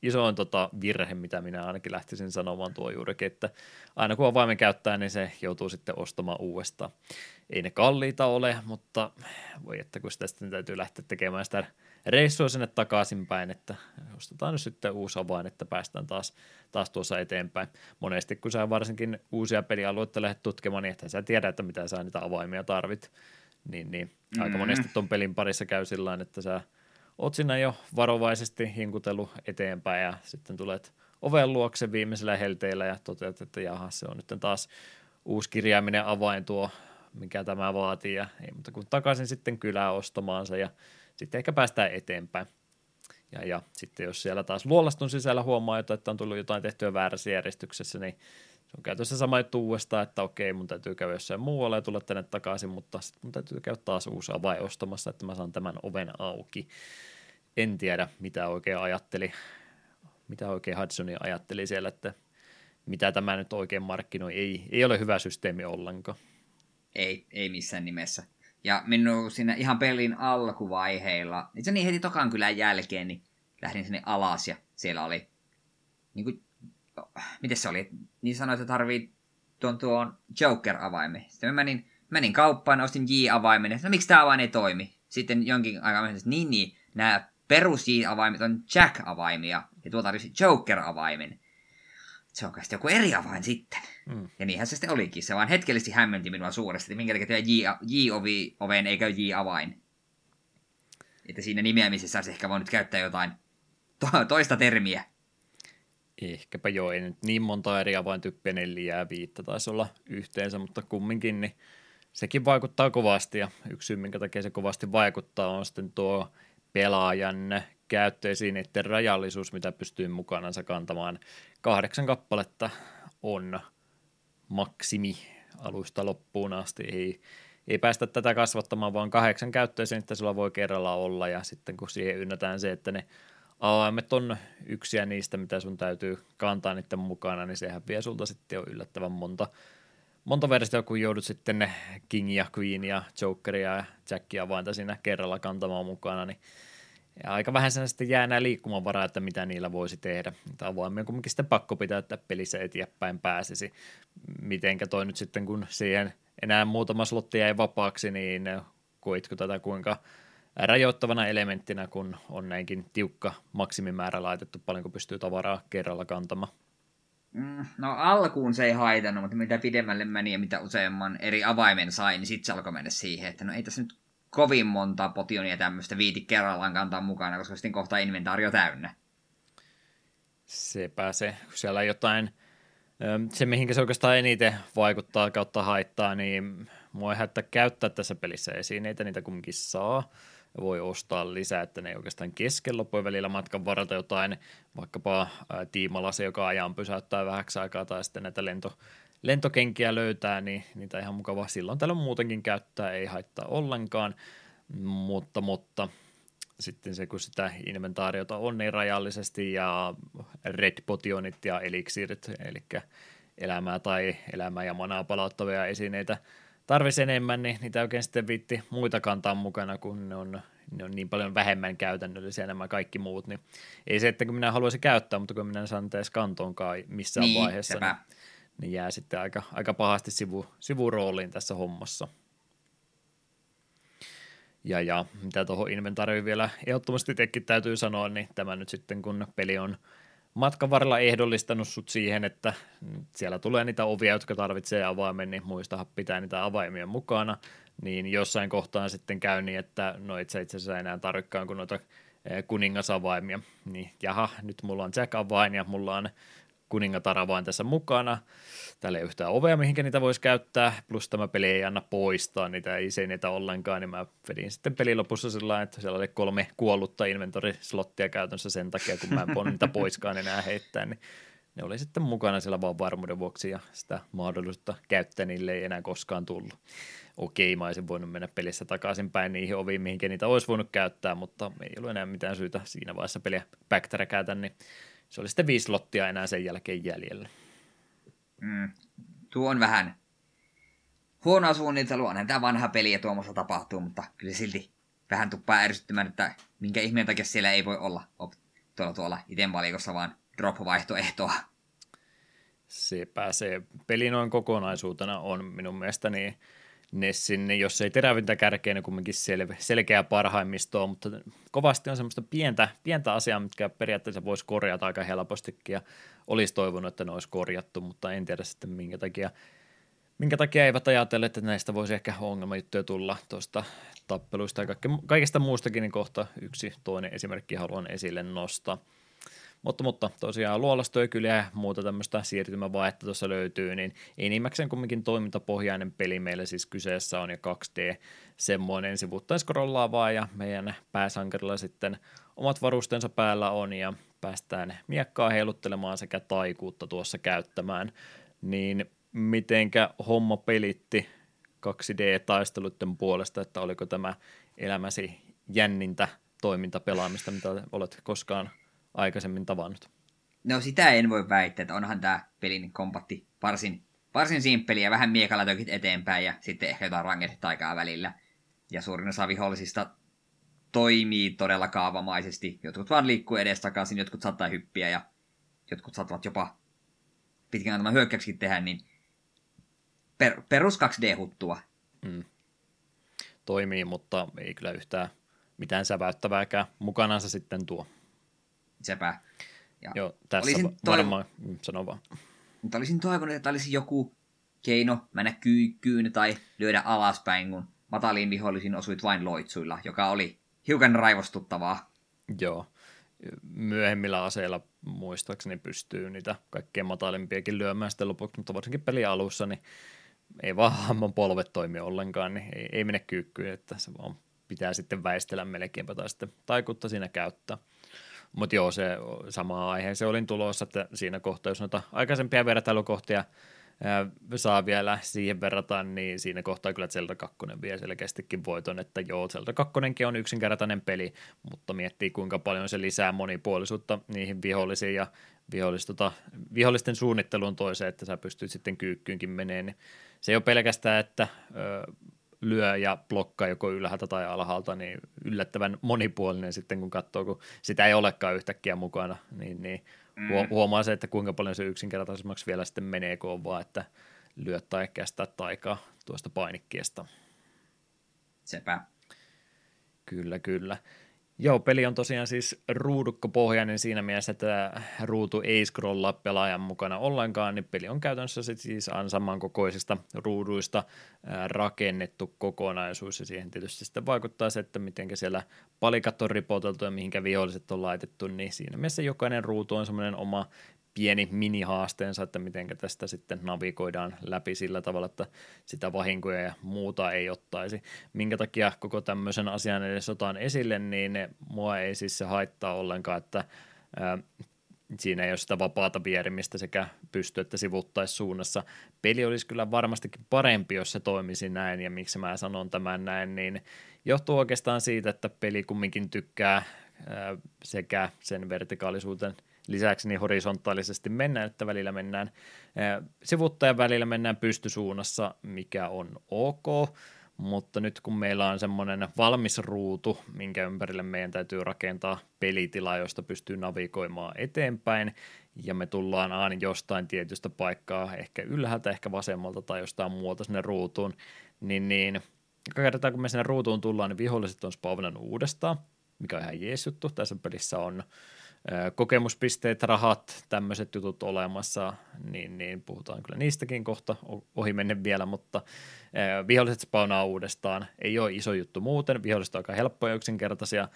isoin virhe, mitä minä ainakin lähtisin sanomaan tuo juurikin, että aina kun avaimen käyttää, niin se joutuu sitten ostamaan uudestaan. Ei ne kalliita ole, mutta voi että kun sitä sitten täytyy lähteä tekemään sitä reissua sinne takaisinpäin, että ostetaan nyt sitten uusi avain, että päästään taas tuossa eteenpäin. Monesti kun sä varsinkin uusia pelialueita lähdet tutkimaan, niin että sä tiedät, että mitä sä niitä avaimia tarvit, niin aika monesti ton pelin parissa käy sillä, että sä oot siinä jo varovaisesti hinkutellut eteenpäin ja sitten tulet oven luokse viimeisellä helteillä ja toteat, että jaha, se on nyt taas uusi kirjaiminen avain tuo, mikä tämä vaatii, ja ei muuta kuin takaisin sitten kylää ostamaansa ja sitten ehkä päästään eteenpäin. Ja sitten jos siellä taas luolastun sisällä huomaa, että on tullut jotain tehtyä väärässä järjestyksessä, niin se on käytössä sama juttu uudestaan, että okei, mun täytyy käydä jossain muualla ja tulla tänne takaisin, mutta sitten mun täytyy käydä taas uusi avain ostamassa, että mä saan tämän oven auki. En tiedä, mitä oikein Hudsonia ajatteli siellä, että mitä tämä nyt oikein markkinoi. Ei ole hyvä systeemi ollenkaan. Ei missään nimessä. Ja minun siinä ihan pelin alkuvaiheilla, itse niin heti tokan kylän jälkeen, niin lähdin sinne alas ja siellä oli, niin kuin, miten se oli, niin sanoin, että tarvii tuon Joker-avaimen. Sitten mä menin kauppaan, ostin J-avaimen, ja no miksi tämä avain ei toimi? Sitten jonkin aikaa niin, nämä perus J-avaimet on Jack-avaimia, ja tuo tarvitsi Joker-avaimen. Se on kai joku eri avain sitten. Ja niinhän se sitten olikin. Se vaan hetkellisesti hämmenti minua suuresti, että minkä takia J-oveen ei käy J-avain. Että siinä nimeämisessä olisi ehkä voinut käyttää jotain toista termiä. Ehkäpä joo, ei nyt niin monta eri avaintyyppiä, 4 ja 5 taisi olla yhteensä, mutta kumminkin niin sekin vaikuttaa kovasti. Ja yksi syy, minkä takia se kovasti vaikuttaa, on sitten tuo pelaajan käyttöesineiden rajallisuus, mitä pystyy mukanansa kantamaan. 8 kappaletta on maksimi alusta loppuun asti. Ei päästä tätä kasvattamaan, vaan 8 käyttöesinettä sulla voi kerralla olla, ja sitten kun siihen ynnätään se, että ne avaimet on yksiä niistä, mitä sun täytyy kantaa niiden mukana, niin sehän vie sulta sitten jo yllättävän monta versiota, kun joudut sitten Kingia, Queenia, Jokeria ja Jackia avainta siinä kerralla kantamaan mukana, niin ja aika vähän sen sitten jää enää liikkumavaraa, että mitä niillä voisi tehdä. Niitä avaimia on kuitenkin sitten pakko pitää, että pelissä eteenpäin pääsisi. Mitenkä toi nyt sitten, kun siihen enää muutama slotti jäi vapaaksi, niin koitko tätä kuinka rajoittavana elementtinä, kun on näinkin tiukka maksimimäärä laitettu, paljonko pystyy tavaraa kerralla kantamaan? No alkuun se ei haitannut, mutta mitä pidemmälle meni ja mitä useamman eri avaimen sai, niin sitten se alkoi mennä siihen, että no ei tässä nyt kovin monta potionia tämmöistä viiti kerrallaan kantaa mukana, koska sitten kohta inventaario täynnä. Sepä se, kun siellä on jotain, se mihinkä se oikeastaan eniten vaikuttaa kautta haittaa, niin mua ei haittaa käyttää tässä pelissä esineitä, niitä kumminkin saa. Voi ostaa lisää, että ne ei oikeastaan kesken loppujen välillä matkan varalta jotain, vaikkapa tiimalasi, joka ajan pysäyttää vähäksi aikaa, tai sitten näitä lentokenkiä löytää, niin niitä ihan mukavaa silloin täällä muutenkin käyttää, ei haittaa ollenkaan, mutta sitten se, kun sitä inventaariota on niin rajallisesti ja red potionit ja eliksiirit, eli elämää tai elämää ja manaa palauttavia esineitä tarvisi enemmän, niin niitä oikein sitten viitti muita kantaa mukana, kun ne on niin paljon vähemmän käytännöllisiä nämä kaikki muut, niin ei se, että kun minä haluaisin käyttää, mutta kun minä en saan edes kantoonkaan missään vaiheessa, niin jää sitten aika pahasti sivurooliin tässä hommassa. Ja mitä tuohon inventaarioon vielä ehdottomasti itsekin täytyy sanoa, niin tämä nyt sitten, kun peli on matkan varrella ehdollistanut sut siihen, että siellä tulee niitä ovia, jotka tarvitsee avaimen, niin muistahan pitää niitä avaimia mukana, niin jossain kohtaan sitten käy niin, että no itse asiassa enää tarvikaan kuin noita kuningasavaimia, niin jaha, nyt mulla on Jack-avain ja mulla on kuningataravain tässä mukana, täällä ei yhtään ovea, mihinkä niitä voisi käyttää, plus tämä peli ei anna poistaa niitä esineitä ollenkaan, niin mä vedin sitten pelin lopussa sillä, että siellä oli 3 kuollutta inventorislottia käytännössä sen takia, kun mä en voi niitä poiskaan enää heittää, niin ne oli sitten mukana siellä vaan varmuuden vuoksi, ja sitä mahdollisuutta käyttää niille ei enää koskaan tullut. Okei, mä olisin voinut mennä pelissä takaisinpäin niihin oviin, mihinkä niitä olisi voinut käyttää, mutta ei ollut enää mitään syytä siinä vaiheessa peliä backtrackätä, niin se oli sitten 5 lottia enää sen jälkeen jäljellä. Tuo on vähän huonoa suunnitelua. Onhan tämä vanha peli ja tuommoista tapahtuu, mutta kyllä silti vähän tuppaa ärsyttämään, että minkä ihmeen takia siellä ei voi olla tuolla iten valikossa, vaan drop-vaihtoehtoa. Sepä se peli noin kokonaisuutena on minun mielestäni Nessin, jos ei terävintä kärkeä, niin kumminkin selkeä parhaimmistoa, mutta kovasti on semmoista pientä asiaa, mitkä periaatteessa voisi korjata aika helpostikin ja olisi toivonut, että ne olisi korjattu, mutta en tiedä sitten minkä takia eivät ajatella, että näistä voisi ehkä ongelmajuttuja tulla tuosta tappeluista ja kaikesta muustakin, niin kohta yksi toinen esimerkki haluan esille nostaa. Mutta tosiaan luolastoja kyllä ja muuta tämmöistä siirtymävaihetta tuossa löytyy, niin enimmäkseen kumminkin toimintapohjainen peli meillä siis kyseessä on ja 2D semmoinen sivuuttaen scrollaavaa ja meidän pääsankarilla sitten omat varusteensa päällä on ja päästään miekkaa heiluttelemaan sekä taikuutta tuossa käyttämään, niin mitenkä homma pelitti 2D-taisteluiden puolesta, että oliko tämä elämäsi jännintä toimintapelaamista, mitä olet koskaan aikaisemmin tavannut? No sitä en voi väittää, että onhan tämä pelin kompatti varsin simppeliä, vähän miekalla tökit eteenpäin ja sitten ehkä jotain ranked-taikaa välillä. Ja suurin osa vihollisista toimii todella kaavamaisesti. Jotkut vaan liikkuu edestakaisin, jotkut saattaa hyppiä ja jotkut saattavat jopa pitkään tämän hyökkäyksikin tehdä, niin perus 2D-huttua. Toimii, mutta ei kyllä yhtään mitään säväyttävääkään mukanansa sitten tuo. Sepä. Joo, tässä varmaan sanon vaan. Mutta olisin toivonut, että olisi joku keino mennä kyykkyyn tai lyödä alaspäin, kun mataliin vihollisiin osuit vain loitsuilla, joka oli hiukan raivostuttavaa. Joo. Myöhemmillä aseilla muistaakseni pystyy niitä kaikkein matalimpiakin lyömään sitten lopuksi, mutta varsinkin pelin alussa, niin ei vaan hamman polvet toimi ollenkaan, niin ei mene kyykkyyn, että se vaan pitää sitten väistellä melkeinpä tai sitten taikuutta siinä käyttää. Mutta joo, se sama aihe. Se olin tulossa, että siinä kohtaa, jos noita aikaisempia vertailukohtia saa vielä siihen verrataan, niin siinä kohtaa kyllä Zelda 2 vie selkeästikin voiton, että joo, Zelda 2 on yksinkertainen peli, mutta miettii kuinka paljon se lisää monipuolisuutta niihin vihollisiin ja vihollisten suunnitteluun toiseen, että sä pystyt sitten kyykkyynkin meneen. Niin se ei ole pelkästään, että lyö ja blokkaa joko ylhäältä tai alhaalta, niin yllättävän monipuolinen sitten, kun katsoo, kun sitä ei olekaan yhtäkkiä mukana, niin huomaa se, että kuinka paljon se yksinkertaisemmaksi vielä sitten menee, kun on vaan, että lyö tai kästää taikaa tuosta painikkeesta. Sepä. Kyllä. Joo, peli on tosiaan siis ruudukkopohjainen siinä mielessä, että ruutu ei scrollaa pelaajan mukana ollenkaan, niin peli on käytännössä siis ansaman kokoisista ruuduista rakennettu kokonaisuus, ja siihen tietysti sitten vaikuttaa se, että miten siellä palikat on ripoteltu ja mihinkä viholliset on laitettu, niin siinä mielessä jokainen ruutu on semmoinen oma pieni minihaasteensa, että miten tästä sitten navigoidaan läpi sillä tavalla, että sitä vahinkoja ja muuta ei ottaisi. Minkä takia koko tämmöisen asian edes otan esille, niin mua ei siis se haittaa ollenkaan, että siinä ei ole sitä vapaata vierimistä sekä pysty- että sivuttaissuunnassa. Peli olisi kyllä varmastikin parempi, jos se toimisi näin, ja miksi mä sanon tämän näin, niin johtuu oikeastaan siitä, että peli kumminkin tykkää sekä sen vertikaalisuuden lisäksi niin horisontaalisesti mennään, että välillä mennään sivuttajan välillä mennään pystysuunnassa, mikä on ok, mutta nyt kun meillä on semmoinen valmis ruutu, minkä ympärille meidän täytyy rakentaa pelitila, josta pystyy navigoimaan eteenpäin, ja me tullaan aina jostain tietystä paikkaa, ehkä ylhäältä, ehkä vasemmalta tai jostain muualta sinne ruutuun, niin kertaa kun me sinne ruutuun tullaan, niin viholliset on spawnannut uudestaan, mikä on ihan jees juttu. Tässä pelissä on kokemuspisteet, rahat, tämmöiset jutut olemassa, niin puhutaan kyllä niistäkin kohta ohi menne vielä, mutta viholliset spawnaa uudestaan, ei ole iso juttu muuten, viholliset on aika helppoja ja yksinkertaisia,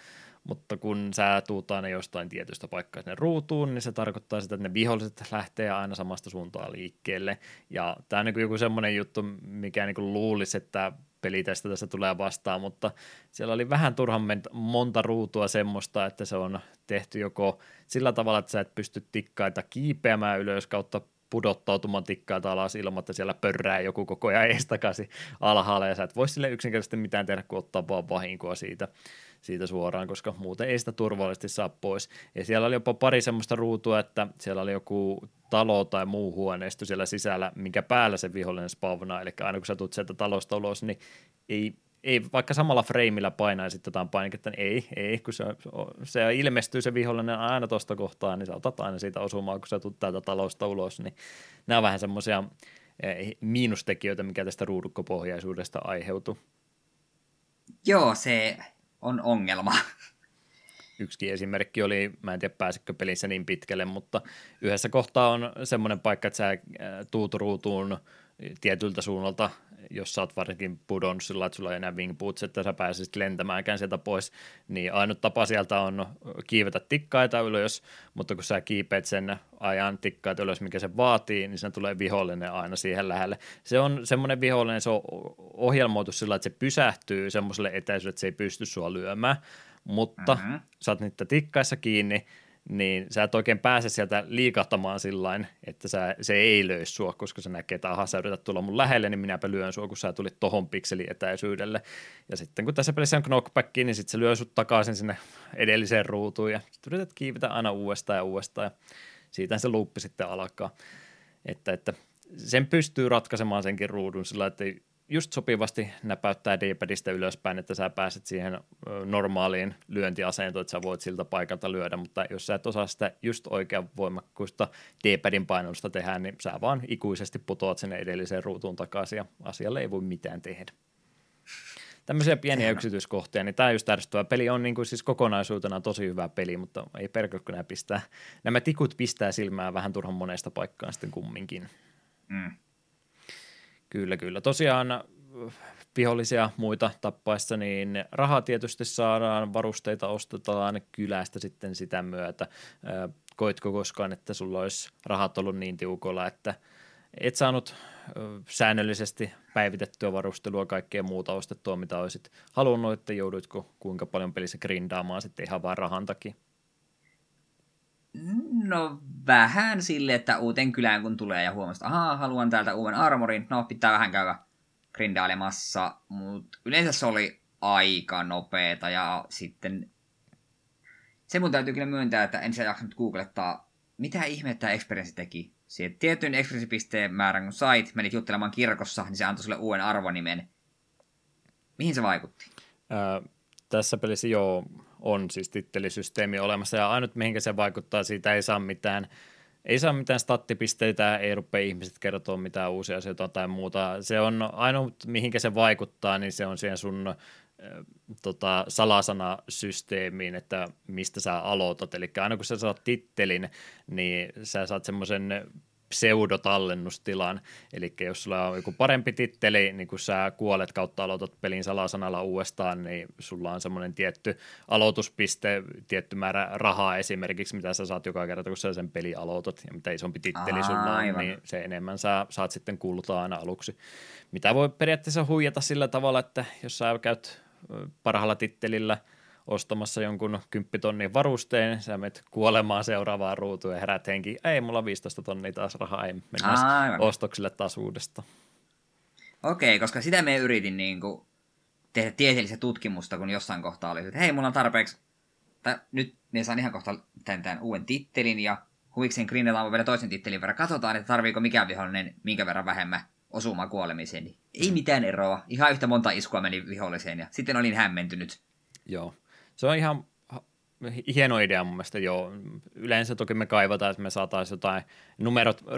mutta kun sä tuut aina jostain tietystä paikkaa sinne ruutuun, niin se tarkoittaa sitä, että ne viholliset lähtee aina samasta suuntaan liikkeelle, ja tää on niin kuin joku semmoinen juttu, mikä niin kuin luulisi, että peli tästä tulee vastaan, mutta siellä oli vähän turhan monta ruutua semmoista, että se on tehty joko sillä tavalla, että sä et pysty tikkaita kiipeämään ylös kautta pudottautumaan tikkaita alas ilman, että siellä pörrää joku koko ajan ees takaisin alhaalle, ja sä et voi sille yksinkertaisesti mitään tehdä, kun ottaa vaan vahinkoa siitä suoraan, koska muuten ei sitä turvallisesti saa pois. Ja siellä oli jopa pari semmoista ruutua, että siellä oli joku talo tai muu huoneisto siellä sisällä, minkä päällä se vihollinen spawnaa, eli aina kun sä tulet sieltä talosta ulos, niin ei vaikka samalla freimillä painaisit jotain painiketta, niin ei, kun se ilmestyy se vihollinen aina tuosta kohtaa, niin sä otat aina siitä osumaan, kun sä tulet täältä talosta ulos, niin nämä on vähän semmoisia miinustekijöitä, mikä tästä ruudukkopohjaisuudesta aiheutuu. Joo, se on ongelma. Yksikin esimerkki oli, mä en tiedä pääsikö pelissä niin pitkälle, mutta yhdessä kohtaa on semmoinen paikka, että sä tuut ruutuun tietyltä suunnalta, jos sä oot varsinkin pudonnut sillä, että sulla ei enää wingbootsia, että sä pääsisit lentämäänkään sieltä pois, niin ainut tapa sieltä on kiivetä tikkaita ylös, mutta kun sä kiipeät sen ajan tikkaita ylös, mikä se vaatii, niin siinä tulee vihollinen aina siihen lähelle. Se on semmoinen vihollinen, se on ohjelmoitu sillä, että se pysähtyy semmoiselle etäisyydelle, että se ei pysty sua lyömään, mutta sä oot niitä tikkaissa kiinni, niin sä et oikein pääse sieltä liikahtamaan sillain, että se ei löisi sua, koska se näkee, että aha, sä yrität tulla mun lähelle, niin minäpä lyön sua, kun sä tulit tohon pikselietäisyydelle. Ja sitten kun tässä pelissä on knockback, niin sitten se lyö sut takaisin sinne edelliseen ruutuun, ja sitten yrität kiivetä aina uudestaan, ja siitähän se luuppi sitten alkaa. Että sen pystyy ratkaisemaan senkin ruudun sillä, että just sopivasti näpäyttää D-padista ylöspäin, että sä pääset siihen normaaliin lyöntiasentoon, että sä voit siltä paikalta lyödä, mutta jos sä et osaa sitä just oikean voimakkuista D-padin painosta tehdä, niin sä vaan ikuisesti putoat sinne edelliseen ruutuun takaisin ja asialle ei voi mitään tehdä. Tämmöisiä pieniä yksityiskohtia, niin tämä on just ärsyttävä. Peli on niin kuin siis kokonaisuutena tosi hyvä peli, mutta ei perkele, kun nämä tikut pistää silmään vähän turhan monesta paikkaan sitten kumminkin. Mm. Kyllä. Tosiaan vihollisia muita tappaessa, niin rahaa tietysti saadaan, varusteita ostetaan kylästä sitten sitä myötä. Koitko koskaan, että sulla olisi rahat ollut niin tiukolla, että et saanut säännöllisesti päivitettyä varustelua, kaikkea muuta ostettua, mitä olisit halunnut, että joudutko kuinka paljon pelissä grindaamaan sitten ihan vaan rahan takia? No vähän sille, että uuteen kylään kun tulee ja huomaa, että ahaa, haluan täältä uuden armorin, no pitää vähän käydä grindailemassa, mutta yleensä se oli aika nopeeta ja sitten se mun täytyy kyllä myöntää, että en sä jaksanut googlettaa, mitä ihmettä tämä experience teki. Siihen tietyn experience-pisteen määrän kun sait, menit juttelemaan kirkossa, niin se antoi sulle uuden arvonimen. Mihin se vaikutti? Tässä pelissä joo. On siis tittelisysteemi olemassa ja ainut mihinkä se vaikuttaa, siitä ei saa mitään stattipisteitä, ei rupea ihmiset kertoa mitään uusia asioita tai muuta. Se on ainut mihinkä se vaikuttaa, niin se on siihen sun salasanasysteemiin, että mistä sä aloitat. Eli aina kun sä saat tittelin, niin sä saat semmoisen pseudotallennustilan, eli jos sulla on joku parempi titteli, niin kun sä kuolet kautta aloitat pelin salasanalla uudestaan, niin sulla on semmoinen tietty aloituspiste, tietty määrä rahaa esimerkiksi, mitä sä saat joka kerta, kun sä sen peli aloitat, ja mitä isompi titteli sulla on, niin se enemmän sä saat sitten kultaa aina aluksi, mitä voi periaatteessa huijata sillä tavalla, että jos sä käyt parhaalla tittelillä ostamassa jonkun 10 000 varusteen, sä menet kuolemaan seuraavaan ruutuun ja herät henkiin, ei mulla 15 000 taas rahaa, ei mennä ostoksille taas uudestaan. Okei, koska sitä me yritin niinku tehdä tieteellistä tutkimusta, kun jossain kohtaa oli, että hei, mulla on tarpeeksi, tai nyt me saan ihan kohta tämän uuden tittelin ja huvikseen grindellaan vielä toisen tittelin verran, katsotaan, että tarviiko mikään vihollinen minkä verran vähemmän osumaan kuolemiseen. Ei mitään eroa, ihan yhtä monta iskua meni viholliseen ja sitten olin hämmentynyt. Joo, se on ihan hieno idea mun mielestä, joo. Yleensä toki me kaivataan, että me saataisiin jotain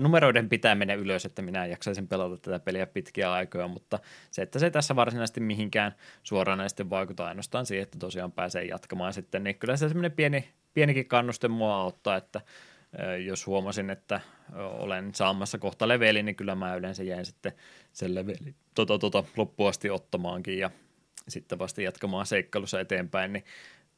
numeroiden pitäminen ylös, että minä jaksaisin pelata tätä peliä pitkiä aikoja, mutta se, että se ei tässä varsinaisesti mihinkään suoranaisesti vaikuta, ainoastaan siihen, että tosiaan pääsee jatkamaan sitten, niin kyllä se semmoinen pienikin kannuste mua auttaa, että jos huomasin, että olen saamassa kohta leveliin, niin kyllä mä yleensä jäin sitten sen levelin loppuasti ottamaankin ja sitten vasta jatkamaan seikkailussa eteenpäin, niin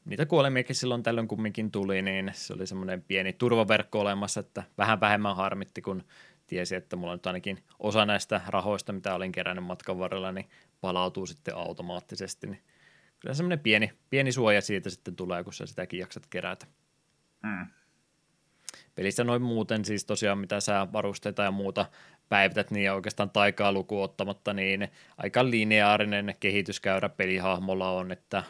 niitä kuolemiakin silloin tällöin kumminkin tuli, niin se oli semmoinen pieni turvaverkko olemassa, että vähän vähemmän harmitti, kun tiesi, että mulla nyt ainakin osa näistä rahoista, mitä olin kerännyt matkan varrella, niin palautuu sitten automaattisesti. Niin kyllä semmoinen pieni suoja siitä sitten tulee, kun sä sitäkin jaksat kerätä. Mm. Pelissä noin muuten siis tosiaan, mitä sä varusteita ja muuta päivität, niin oikeastaan taikaa lukuun ottamatta, niin aika lineaarinen kehityskäyrä pelihahmolla on, että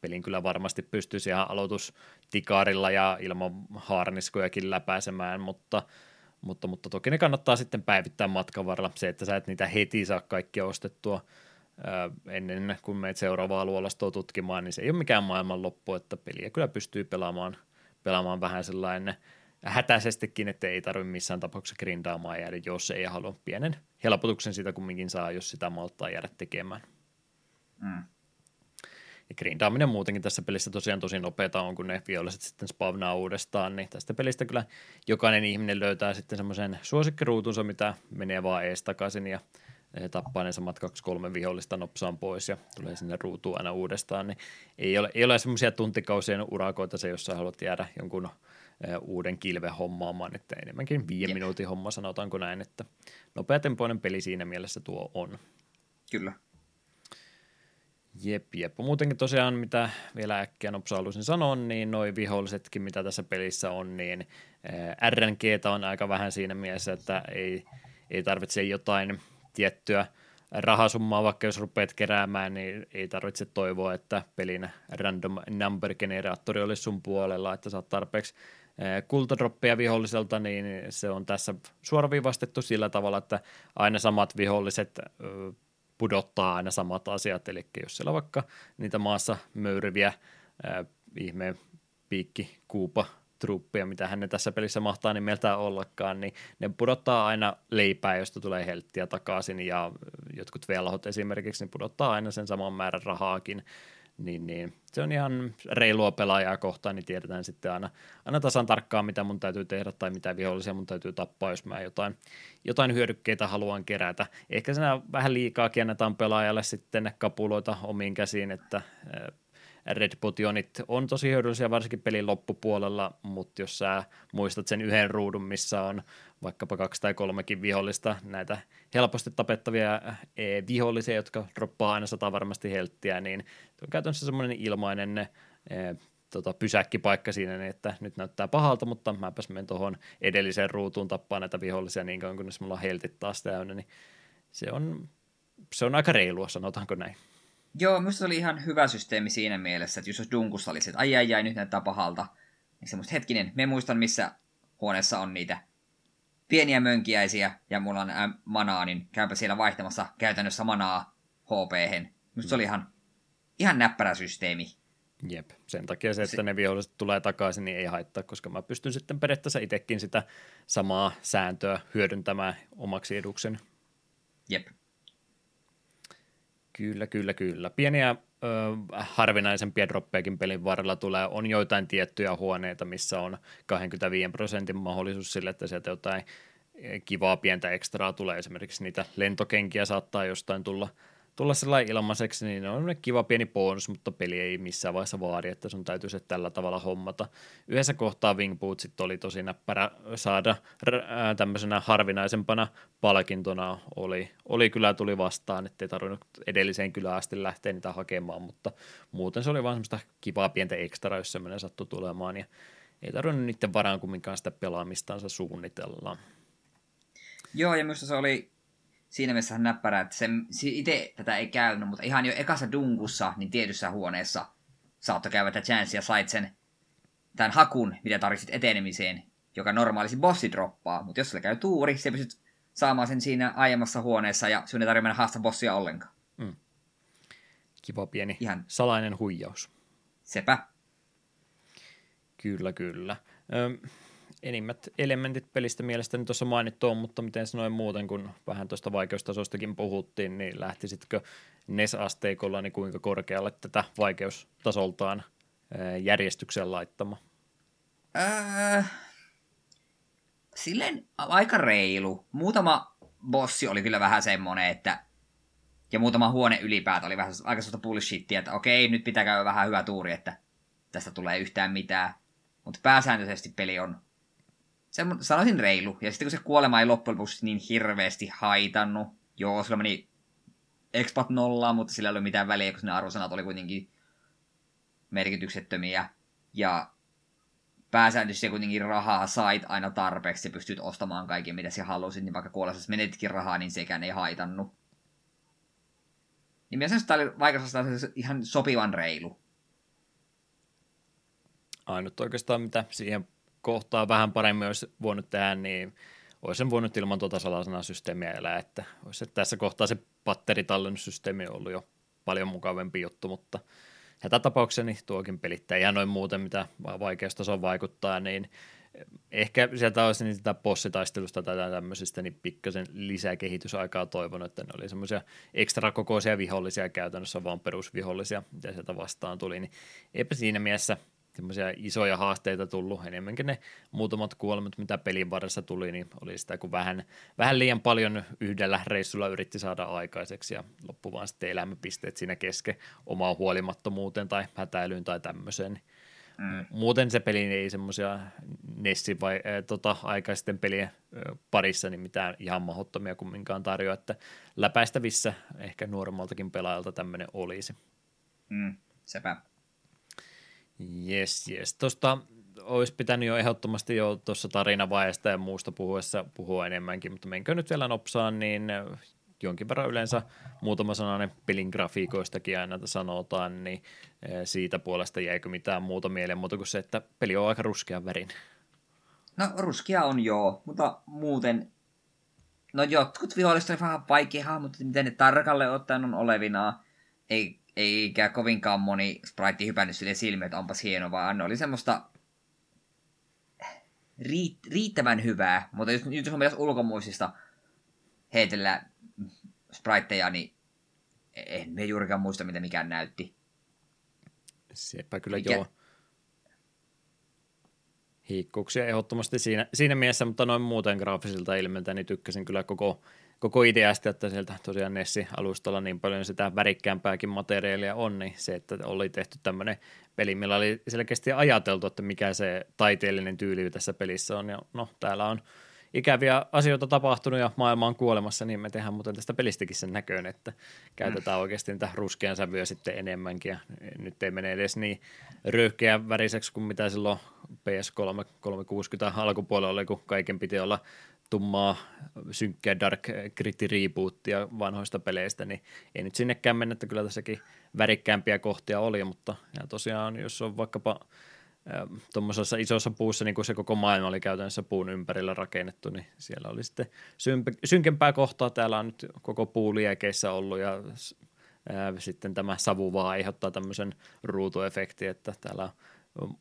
pelin kyllä varmasti pystyisi ihan aloitustikaarilla ja ilman haarniskojakin läpäisemään, mutta toki ne kannattaa sitten päivittää matkan varrella. Se, että sä et niitä heti saa kaikkia ostettua ennen kuin menet seuraavaa luolastoa tutkimaan, niin se ei ole mikään maailmanloppu, että peliä kyllä pystyy pelaamaan vähän sellainen hätäisestikin, että ei tarvitse missään tapauksessa grindaamaan jäädä, jos ei halua. Pienen helpotuksen sitä kumminkin saa, jos sitä malttaa jäädä tekemään. Mm. Ja grindaaminen muutenkin tässä pelissä tosiaan tosi nopeata on, kun ne viholliset sitten spavnaa uudestaan, niin tästä pelistä kyllä jokainen ihminen löytää sitten semmoisen suosikkiruutunsa, mitä menee vaan ees takaisin ja tappaa ne samat 2-3 vihollista nopsaan pois ja tulee sinne ruutuun aina uudestaan, niin ei ole semmoisia tuntikausien urakoita se, jos sä haluat jäädä jonkun uuden kilven hommaamaan, että enemmänkin 5 minuutin homma, sanotaanko näin, että nopeatempoinen peli siinä mielessä tuo on. Kyllä. Jep. Muutenkin tosiaan, mitä vielä äkkiä nopsa haluaisin sanoa, niin noi vihollisetkin, mitä tässä pelissä on, niin RNGtä on aika vähän siinä mielessä, että ei tarvitse jotain tiettyä rahasummaa, vaikka jos rupeat keräämään, niin ei tarvitse toivoa, että pelin random number generaattori olisi sun puolella, että saat tarpeeksi kultadroppeja viholliselta, niin se on tässä suoraviivastettu sillä tavalla, että aina samat viholliset pudottaa aina samat asiat, eli jos siellä vaikka niitä maassa möyriviä ihmeen piikki, kuupa, truppeja, mitä hän tässä pelissä mahtaa nimeltään ollakaan, niin ne pudottaa aina leipää, josta tulee helttiä takaisin, ja jotkut velhot esimerkiksi, niin pudottaa aina sen saman määrän rahaakin, niin se on ihan reilua pelaajaa kohtaan, niin tiedetään sitten aina tasan tarkkaan, mitä mun täytyy tehdä tai mitä vihollisia mun täytyy tappaa, jos mä jotain hyödykkeitä haluan kerätä. Ehkä siinä vähän liikaakin annetaan pelaajalle sitten kapuloita omiin käsiin, että Red Potionit on tosi hyödyllisiä varsinkin pelin loppupuolella, mutta jos sä muistat sen yhden ruudun, missä on vaikkapa 2 tai 3 vihollista, näitä helposti tapettavia vihollisia, jotka droppaa aina 100 varmasti helttiä, niin se on käytännössä semmoinen ilmainen pysäkkipaikka siinä, niin että nyt näyttää pahalta, mutta mäpäs menen tuohon edelliseen ruutuun tappaa näitä vihollisia niin kauan, kunnes mulla on heltit taas täynnä, niin se on aika reilua, sanotaanko näin. Joo, minusta se oli ihan hyvä systeemi siinä mielessä, että jos dunkussa olisi, että ai, nyt näyttää pahalta, niin semmoista hetkinen, me muistan, missä huoneessa on niitä pieniä mönkiäisiä, ja mulla on manaa, niin käypä siellä vaihtamassa käytännössä manaa HP-hen. Minusta se oli ihan näppärä systeemi. Jep, sen takia se, että ne viholliset tulee takaisin, niin ei haittaa, koska mä pystyn sitten periaatteessa itsekin sitä samaa sääntöä hyödyntämään omaksi edukseni. Jep. Kyllä. Pieniä harvinaisempia droppejakin pelin varrella tulee. On joitain tiettyjä huoneita, missä on 25% mahdollisuus sille, että sieltä jotain kivaa pientä ekstraa tulee. Esimerkiksi niitä lentokenkiä saattaa jostain tulla tulla sellainen ilmaiseksi, niin on kiva pieni bonus, mutta peli ei missään vaiheessa vaadi, että sun täytyy se tällä tavalla hommata. Yhdessä kohtaa Wingbootsit oli tosi näppärä saada tämmöisenä harvinaisempana palkintona. Oli kylä tuli vastaan, ettei tarvinnut edelliseen kylään asti lähteä niitä hakemaan, mutta muuten se oli vaan semmoista kivaa pientä ekstraa, jos semmoinen sattui tulemaan, ja ei tarvinnut niiden varaan kumminkaan sitä pelaamistansa suunnitella. Joo, ja minusta se oli siinä mielessä näppärä, että itse tätä ei käynyt, mutta ihan jo ekassa dunkussa, niin tietyssä huoneessa saattoi käydä tätä chanssia ja sait sen tämän hakun, mitä tarvitsit etenemiseen, joka normaalisti bossi droppaa, mutta jos sillä käy tuuri, se pystyt saamaan sen siinä aiemmassa huoneessa ja sinun ei tarvitse mennä haastaa bossia ollenkaan. Mm. Kiva pieni ihan salainen huijaus. Sepä. Kyllä, kyllä. Enimmät elementit pelistä mielestäni tuossa mainittu on, mutta miten sanoin muuten, kun vähän tuosta vaikeustasostakin puhuttiin, niin lähtisitkö NES-asteikolla niin kuinka korkealle tätä vaikeustasoltaan järjestykseen laittamaan? Silleen aika reilu. Muutama bossi oli kyllä vähän semmoinen, että ja muutama huone ylipäätä oli vähän aika sellaista bullshittia, että okei, nyt pitää käydä vähän hyvä tuuri, että tästä tulee yhtään mitään. Mutta pääsääntöisesti peli on, sanoisin reilu. Ja sitten kun se kuolema ei loppujen lopuksi niin hirveästi haitannut. Joo, sillä meni expat nollaan, mutta sillä ei ole mitään väliä, koska ne arvosanat oli kuitenkin merkityksettömiä. Ja pääsääntöisesti kuitenkin rahaa sait aina tarpeeksi, ja pystyt ostamaan kaiken, mitä sä halusit. Niin vaikka kuolessa menetkin rahaa, niin sekään ei haitannut. Niin mielestäni tämä oli vaikeassa ihan sopivan reilu. Ainut oikeastaan, mitä siihen kohtaan vähän paremmin olisi voinut tehdä, niin olisi sen voinut ilman tuota salasanasysteemiä elää, että olisi tässä kohtaa se patteritallennussysteemi ollut jo paljon mukavampi juttu, mutta hätätapauksessa niin tuokin pelittää ihan noin muuten, mitä vaikeustason vaikuttaa, niin ehkä sieltä olisi niin sitä bossitaistelusta tai tämmöisistä, niin pikkasen lisää kehitysaikaa toivonut, että ne oli semmoisia ekstrakokoisia vihollisia käytännössä, vaan perusvihollisia, mitä sieltä vastaan tuli, niin eipä siinä mielessä semmoisia isoja haasteita tullut, enemmänkin ne muutamat kuolemat, mitä pelin varressa tuli, niin oli sitä, kun vähän liian paljon yhdellä reissulla yritti saada aikaiseksi, ja loppu vaan sitten elämäpisteet siinä kesken omaan huolimattomuuteen tai hätäilyyn tai tämmöiseen. Mm. Muuten se peli ei semmoisia Nessin vai aikaisten pelien parissa niin mitään ihan mahdottomia kumminkaan tarjoa, että läpäistävissä ehkä nuoremmaltakin pelaajalta tämmöinen olisi. Mm, sepä. Jes. Tuosta olisi pitänyt jo ehdottomasti jo tuossa tarinavaiheesta ja muusta puhuessa puhua enemmänkin, mutta menkö nyt vielä nopsaan, niin jonkin verran yleensä muutama sananen pelin grafiikoistakin aina sanotaan, niin siitä puolesta jäikö mitään muuta mieleen muuta kuin se, että peli on aika ruskean värin. No ruskea on joo, mutta muuten, no jotkut vihollista on vähän vaikea hahmottaa, miten ne tarkalleen ottaen on olevinaan, eikä kovinkaan moni sprite hypännyt silleen silmiin, että onpas hieno, vaan ne oli semmoista riittävän hyvää. Mutta jos on pitäisi ulkomuistista heitellä spriteja, niin en me juurikaan muista, mitä mikään näytti. Sepä kyllä joo. Hiikkuuksia ehdottomasti siinä mielessä, mutta noin muuten graafisilta ilmeiltä, niin tykkäsin kyllä koko ideasta, että sieltä tosiaan Nessi-alustalla niin paljon sitä värikkäämpääkin materiaalia on, niin se, että oli tehty tämmöinen peli, millä oli selkeästi ajateltu, että mikä se taiteellinen tyyli tässä pelissä on, ja no täällä on ikäviä asioita tapahtunut ja maailma on kuolemassa, niin me tehdään muuten tästä pelistäkin sen näköön, että käytetään oikeasti niitä ruskean sävyä sitten enemmänkin, ja nyt ei mene edes niin röyhkeän väriseksi kuin mitä silloin PS3 360 alkupuolella oli, kun kaiken piti olla tummaa, synkkää Dark Gritty rebootia vanhoista peleistä, niin ei nyt sinnekään mennä, että kyllä tässäkin värikkäämpiä kohtia oli, mutta ja tosiaan jos on vaikkapa tuommoisessa isossa puussa, niin kuin se koko maailma oli käytännössä puun ympärillä rakennettu, niin siellä oli sitten synkempää kohtaa, täällä on nyt koko puu liekeissä ollut ja sitten tämä savu vaan aiheuttaa tämmöisen ruutuefektin, että täällä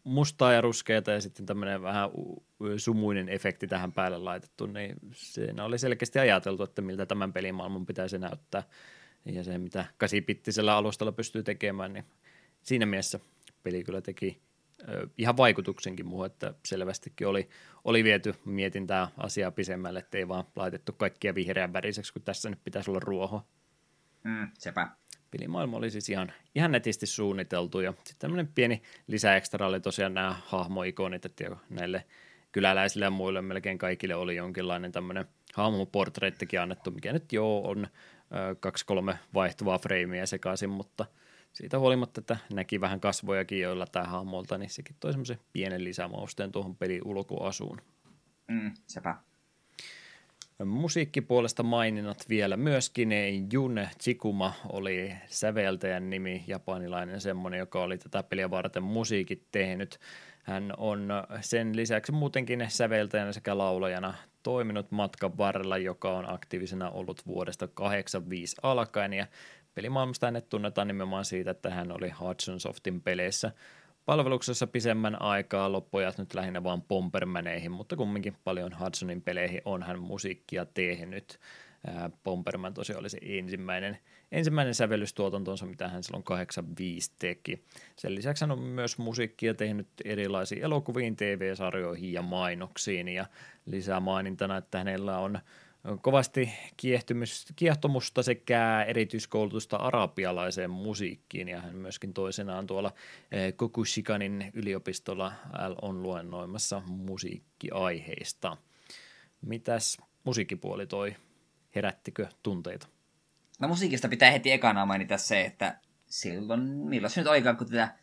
mustaa ja ruskeata ja sitten tämmöinen vähän sumuinen efekti tähän päälle laitettu, niin siinä oli selkeästi ajateltu, että miltä tämän pelimaailman pitäisi näyttää ja se, mitä 8-bittisellä alustalla pystyy tekemään, niin siinä mielessä peli kyllä teki ihan vaikutuksenkin muuhun, että selvästikin oli viety mietintää asiaa pisemmälle, ettei vaan laitettu kaikkia vihreän väriseksi, kun tässä nyt pitäisi olla ruoho. Sepä. Pelimaailma oli siis ihan netisti suunniteltu, ja sitten tämmöinen pieni lisäekstra oli tosiaan nämä hahmoikonit, että näille kyläläisille ja muille melkein kaikille oli jonkinlainen tämmöinen hahmoportreittikin annettu, mikä nyt on 2-3 vaihtuvaa freimiä sekaisin, mutta siitä huolimatta, että näki vähän kasvojakin joilla tää hahmolta, niin sekin toi semmoisen pienen lisämausteen tuohon pelin ulkoasuun. Sepä. Musiikkipuolesta maininnat vielä myöskin, Jun Chikuma oli säveltäjän nimi, japanilainen semmoinen, joka oli tätä peliä varten musiikit tehnyt. Hän on sen lisäksi muutenkin säveltäjänä sekä laulajana toiminut matkan varrella, joka on aktiivisena ollut vuodesta 1985 alkaen, ja pelimaailmasta hänet tunnetaan nimenomaan siitä, että hän oli Hudson Softin peleissä palveluksessa pisemmän aikaa, loppuja nyt lähinnä vaan Bombermaneihin, mutta kumminkin paljon Hudsonin peleihin on hän musiikkia tehnyt. Bomberman tosiaan oli se ensimmäinen sävellystuotantonsa, mitä hän silloin 85 teki. Sen lisäksi hän on myös musiikkia tehnyt erilaisiin elokuviin, TV-sarjoihin ja mainoksiin, ja lisää mainintana, että hänellä on kovasti kiehtomusta sekä erityiskoulutusta arabialaiseen musiikkiin, ja hän myöskin toisenaan tuolla Kokushikanin yliopistolla on luennoimassa musiikkiaiheista. Mitäs musiikkipuoli toi? Herättikö tunteita? No musiikista pitää heti ekana mainita se, että silloin, milloin se nyt olikaan, kun tätä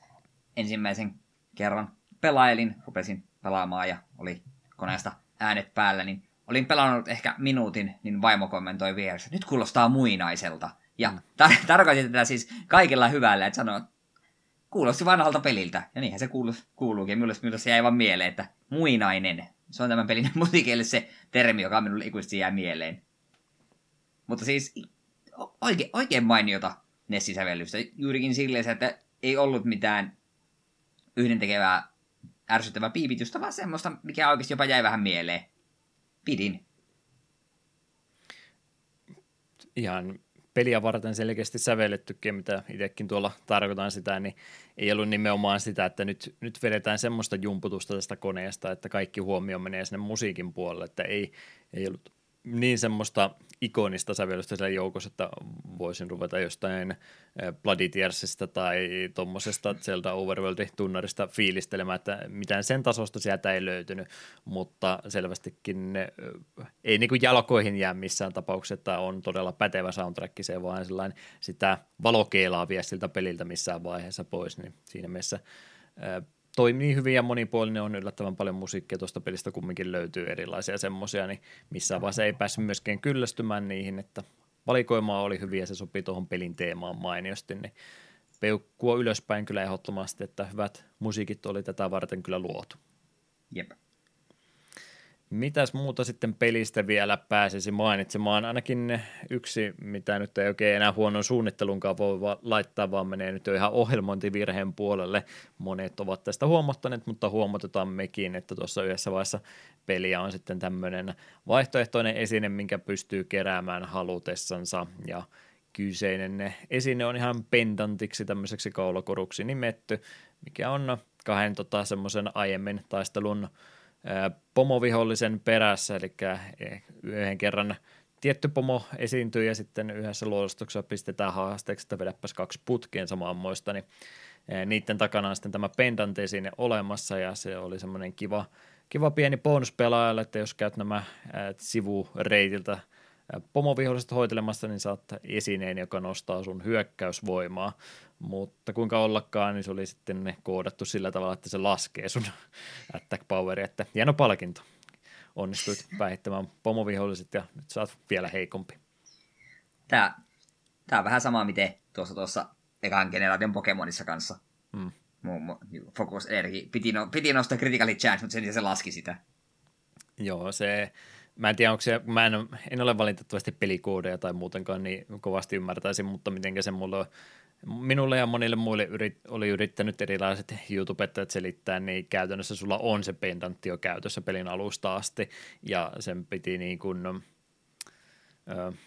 ensimmäisen kerran pelailin, rupesin pelaamaan ja oli koneesta äänet päällä, niin olin pelannut ehkä minuutin, niin vaimo kommentoi vieressä, nyt kuulostaa muinaiselta. Ja tarkoitin tätä siis kaikilla hyvällä, että sanoi, että kuulosti vanhalta peliltä. Ja niinhän se kuuluukin. Minulle se jäi vaan mieleen, että muinainen. Se on tämän pelin musiikille se termi, joka minulle ikuisesti jää mieleen. Mutta siis oikein mainiota Nessi-sävellystä. Juurikin silleen, että ei ollut mitään yhdentekevää ärsyttävää piipitystä, vaan semmoista, mikä oikeasti jopa jäi vähän mieleen. Pidin. Ihan peliä varten selkeästi sävellettykin, mitä itsekin tuolla tarkoitan sitä, niin ei ollut nimenomaan sitä, että nyt vedetään semmoista jumputusta tästä koneesta, että kaikki huomio menee sinne musiikin puolelle, että ei ollut niin semmoista ikonista sävellystä siellä joukossa, että voisin ruveta jostain Bloody Tearsista tai tommosesta Zelda Overworld-tunnarista fiilistelemään, että mitään sen tasosta sieltä ei löytynyt, mutta selvästikin ei niin kuin jalkoihin jää missään tapauksessa, että on todella pätevä soundtrack, se vaan sellainen sitä valokeilaa vie siltä peliltä missään vaiheessa pois, niin siinä mielessä toimii hyvin ja monipuolinen, on yllättävän paljon musiikkia, tuosta pelistä kumminkin löytyy erilaisia semmoisia, niin missään vaiheessa ei päässyt myöskään kyllästymään niihin, että valikoimaa oli hyvin ja se sopii tuohon pelin teemaan mainiosti, niin peukkua ylöspäin kyllä ehdottomasti, että hyvät musiikit oli tätä varten kyllä luotu. Jep. Mitäs muuta sitten pelistä vielä pääsisi mainitsemaan? Ainakin yksi, mitä nyt ei oikein enää huonon suunnittelunkaan voi laittaa, vaan menee nyt jo ihan ohjelmointivirheen puolelle. Monet ovat tästä huomattaneet, mutta huomautetaan mekin, että tuossa yhdessä vaiheessa peliä on sitten tämmöinen vaihtoehtoinen esine, minkä pystyy keräämään halutessansa, ja kyseinen esine on ihan pendantiksi tämmöiseksi kaulakoruksi nimetty, mikä on kahden semmoisen aiemmin taistelun pomovihollisen perässä, eli yhden kerran tietty pomo esiintyy ja sitten yhdessä luodostuksessa pistetään haasteeksi, että vedäpäs 2 putkeen samanmoista, niin niiden takana on sitten tämä pendantti sinne olemassa, ja se oli semmoinen kiva pieni bonus pelaajalle, että jos käyt nämä sivureitiltä pomoviholliset hoitelemassa, niin saat esineen, joka nostaa sun hyökkäysvoimaa, mutta kuinka ollakaan, niin se oli sitten koodattu sillä tavalla, että se laskee sun attack poweri, että hieno palkinto. Onnistuit päihittämään pomoviholliset ja nyt sä oot vielä heikompi. Tää on vähän sama, miten tuossa ekan generaation Pokemonissa kanssa. Focus Energy piti nostaa Critical Chance, mutta se laski sitä. Joo, se... Mä en tiedä, onko se, en ole valitettavasti pelikoodeja tai muutenkaan niin kovasti ymmärtäisin, mutta mitenkä se minulle ja monille muille oli yrittänyt erilaiset YouTubettajat selittää, niin käytännössä sulla on se pendantti jo käytössä pelin alusta asti, ja sen piti niin kuin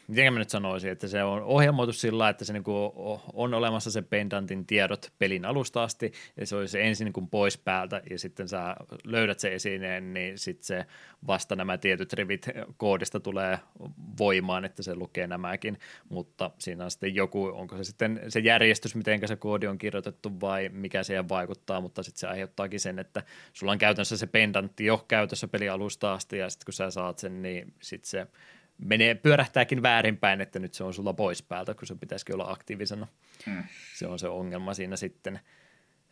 miten mä nyt sanoisin, että se on ohjelmoitu sillä, että se niinku on olemassa se pendantin tiedot pelin alusta asti, ja se olisi ensin niinku pois päältä, ja sitten sä löydät se esineen, niin sitten se vasta nämä tietyt rivit koodista tulee voimaan, että se lukee nämäkin, mutta siinä on sitten joku, onko se sitten se järjestys, miten se koodi on kirjoitettu vai mikä siihen vaikuttaa, mutta sitten se aiheuttaakin sen, että sulla on käytännössä se pendantti jo käytössä pelin alusta asti, ja sitten kun sä saat sen, niin sitten se pyörähtääkin väärinpäin, että nyt se on sulla pois päältä, kun se pitäisikin olla aktiivisena. Se on se ongelma siinä sitten,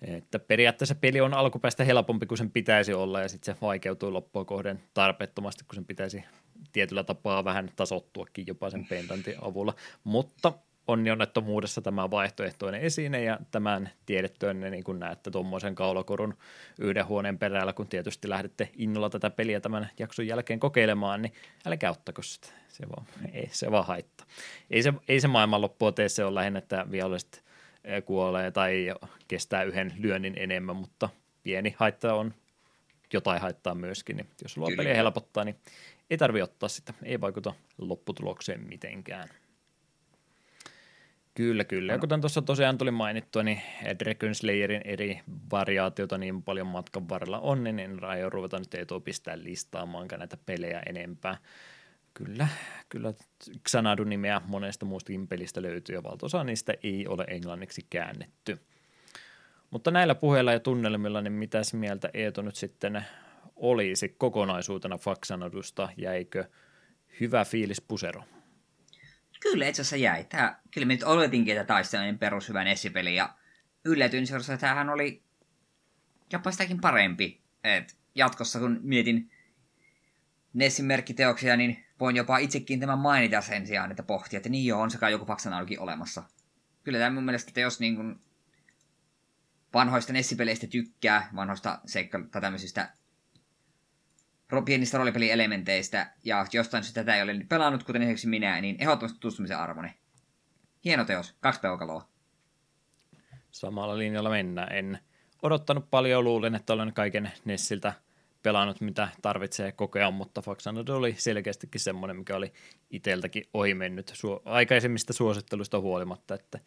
että periaatteessa peli on alkupäästä helpompi kuin sen pitäisi olla, ja sitten se vaikeutuu loppua kohden tarpeettomasti, kun sen pitäisi tietyllä tapaa vähän tasottuakin jopa sen pendantin avulla, mutta onnettomuudessa tämä vaihtoehtoinen esine ja tämän tiedettyön niin kun näette tuommoisen kaulakorun yhden huoneen perällä, kun tietysti lähdette innolla tätä peliä tämän jakson jälkeen kokeilemaan, niin älkää ottako sitä, se vaan haittaa. Ei se maailmanloppua tee, se on lähinnä, että viholliset kuolee tai kestää yhden lyönnin enemmän, mutta pieni haitta on, jotain haittaa myöskin, niin jos haluaa peliä helpottaa, niin ei tarvitse ottaa sitä, ei vaikuta lopputulokseen mitenkään. Kyllä. Ja kuten tuossa tosiaan tuli mainittua, niin Dragon Slayerin eri variaatiota niin paljon matkan varrella on, niin en aio ruveta nyt Eetua pistää listaamaankaan näitä pelejä enempää. Kyllä Xanadun nimeä monesta muustakin pelistä löytyy ja valtaosa niistä ei ole englanniksi käännetty. Mutta näillä puheilla ja tunnelmilla, niin mitäs mieltä Eetu nyt sitten olisi kokonaisuutena Faxanadusta? Jäikö hyvä fiilis pusero? Kyllä itse asiassa jäi. Kyllä minä nyt oletinkin, että tämä olisi sellainen perushyvän esipeli, ja yllätyin seurassa, että tämähän oli jopa sitäkin parempi. Et jatkossa, kun mietin Nessin merkkiteoksia, niin voin jopa itsekin tämän mainita sen sijaan, että pohtia, että niin joo, on sekaan joku Faxanadukin olemassa. Kyllä tämä mun mielestä, että jos niin kun vanhoista Nessipeleistä tykkää, vanhoista tai tämmöisistä pienistä roolipelielementeistä, ja jostain syystä tätä ei ole pelannut, kuten esimerkiksi minä, niin ehdottomasti tutustumisen arvoni. Hieno teos, 2 peukaloa. Samalla linjalla mennään. En odottanut paljon, luulen, että olen kaiken Nessiltä pelannut, mitä tarvitsee kokea, mutta Faxanadu oli selkeästikin semmoinen, mikä oli itseltäkin ohi mennyt aikaisemmista suositteluista huolimatta, että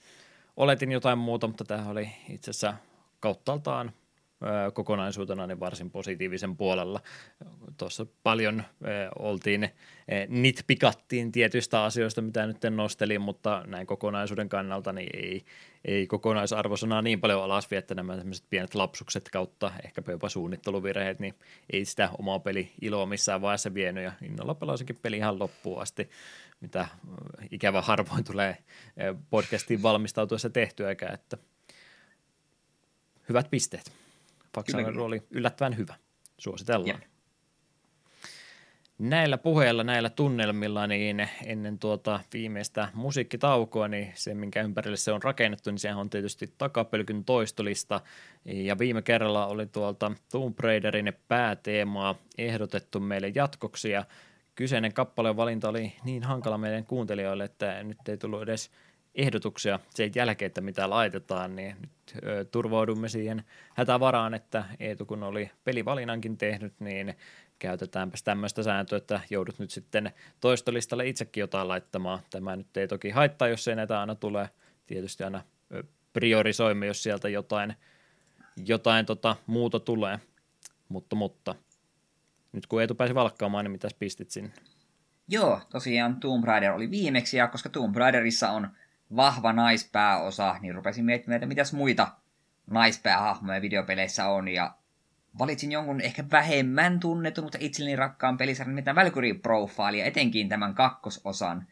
oletin jotain muuta, mutta tämä oli itse asiassa kauttaaltaan kokonaisuutena niin varsin positiivisen puolella. Tuossa paljon oltiin, nitpikattiin tietyistä asioista, mitä nyt nostelin, mutta näin kokonaisuuden kannalta niin ei kokonaisarvosanaa niin paljon alas vie, että nämä tämmöiset pienet lapsukset kautta ehkäpä jopa suunnitteluvirheet, niin ei sitä omaa peli-iloa missään vaiheessa vienyt, ja innolla pelasinkin peli ihan loppuun asti, mitä ikävä harvoin tulee podcastiin valmistautuessa tehtyäkään, että hyvät pisteet. Faxanadu oli yllättävän hyvä. Suositellaan. Ja. Näillä puheilla, näillä tunnelmilla, niin ennen tuota viimeistä musiikkitaukoa, niin se, minkä ympärille se on rakennettu, niin sehän on tietysti Takapölkyn toistolista. Ja viime kerralla oli tuolta Tomb Raiderin pääteemaa ehdotettu meille jatkoksi, ja kyseinen kappaleen valinta oli niin hankala meidän kuuntelijoille, että nyt ei tullut edes ehdotuksia sen jälkeen, että mitä laitetaan, niin nyt turvaudumme siihen hätävaraan, että Eetu kun oli pelivalinnankin tehnyt, niin käytetäänpäs tämmöistä sääntöä, että joudut nyt sitten toistolistalle itsekin jotain laittamaan. Tämä nyt ei toki haittaa, jos ei näitä aina tule. Tietysti aina priorisoimme, jos sieltä jotain muuta tulee, mutta nyt kun Eetu pääsi valkkaamaan, niin mitäs pistit sinne? Joo, tosiaan Tomb Raider oli viimeksi, ja koska Tomb Raiderissa on vahva naispääosa, niin rupesin miettimään, että mitäs muita naispäähahmoja videopeleissä on, ja valitsin jonkun ehkä vähemmän tunnetun, mutta itselleni rakkaan pelisarjan, mitä Valkyrie Profileia, etenkin tämän kakkososan.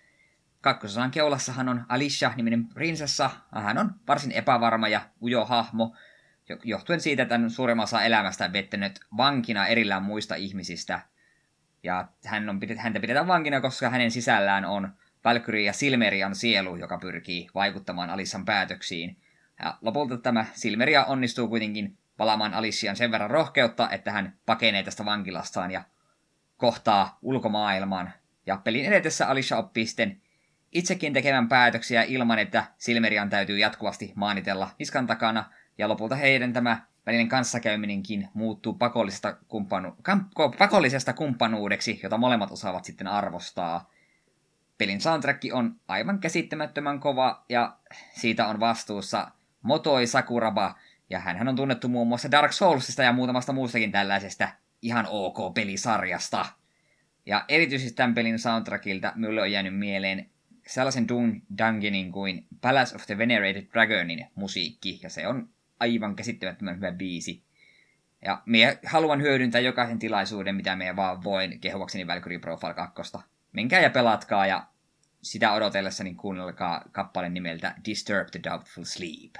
Kakkososan keulassahan on Alicia-niminen prinsessa, hän on varsin epävarma ja ujo hahmo, johtuen siitä, että hän suurimman osan elämästään vettänyt vankina erillään muista ihmisistä, ja häntä pidetään vankina, koska hänen sisällään on Valkyrie ja Silmerian sielu, joka pyrkii vaikuttamaan Alician päätöksiin. Ja lopulta tämä Silmeria onnistuu kuitenkin palaamaan Alician sen verran rohkeutta, että hän pakenee tästä vankilastaan ja kohtaa ulkomaailman. Ja pelin edetessä Alicia oppii sitten itsekin tekemään päätöksiä ilman, että Silmerian täytyy jatkuvasti maanitella niskan takana. Ja lopulta heidän tämä välinen kanssakäyminenkin muuttuu pakollisesta kumppanuudeksi, jota molemmat osaavat sitten arvostaa. Pelin soundtrack on aivan käsittämättömän kova, ja siitä on vastuussa Motoi Sakuraba, ja hänhän on tunnettu muun muassa Dark Soulsista ja muutamasta muustakin tällaisesta ihan ok pelisarjasta. Ja erityisesti tämän pelin soundtrackilta minulle on jäänyt mieleen sellaisen Dungeonin kuin Palace of the Venerated Dragonin musiikki, ja se on aivan käsittämättömän hyvä biisi. Ja minä haluan hyödyntää jokaisen tilaisuuden, mitä minä vaan voin kehuakseni Valkyrie Profile 2. Menkää ja pelatkaa, ja sitä odotellessani kuunnelkaa kappale nimeltä Disturb the Doubtful Sleep.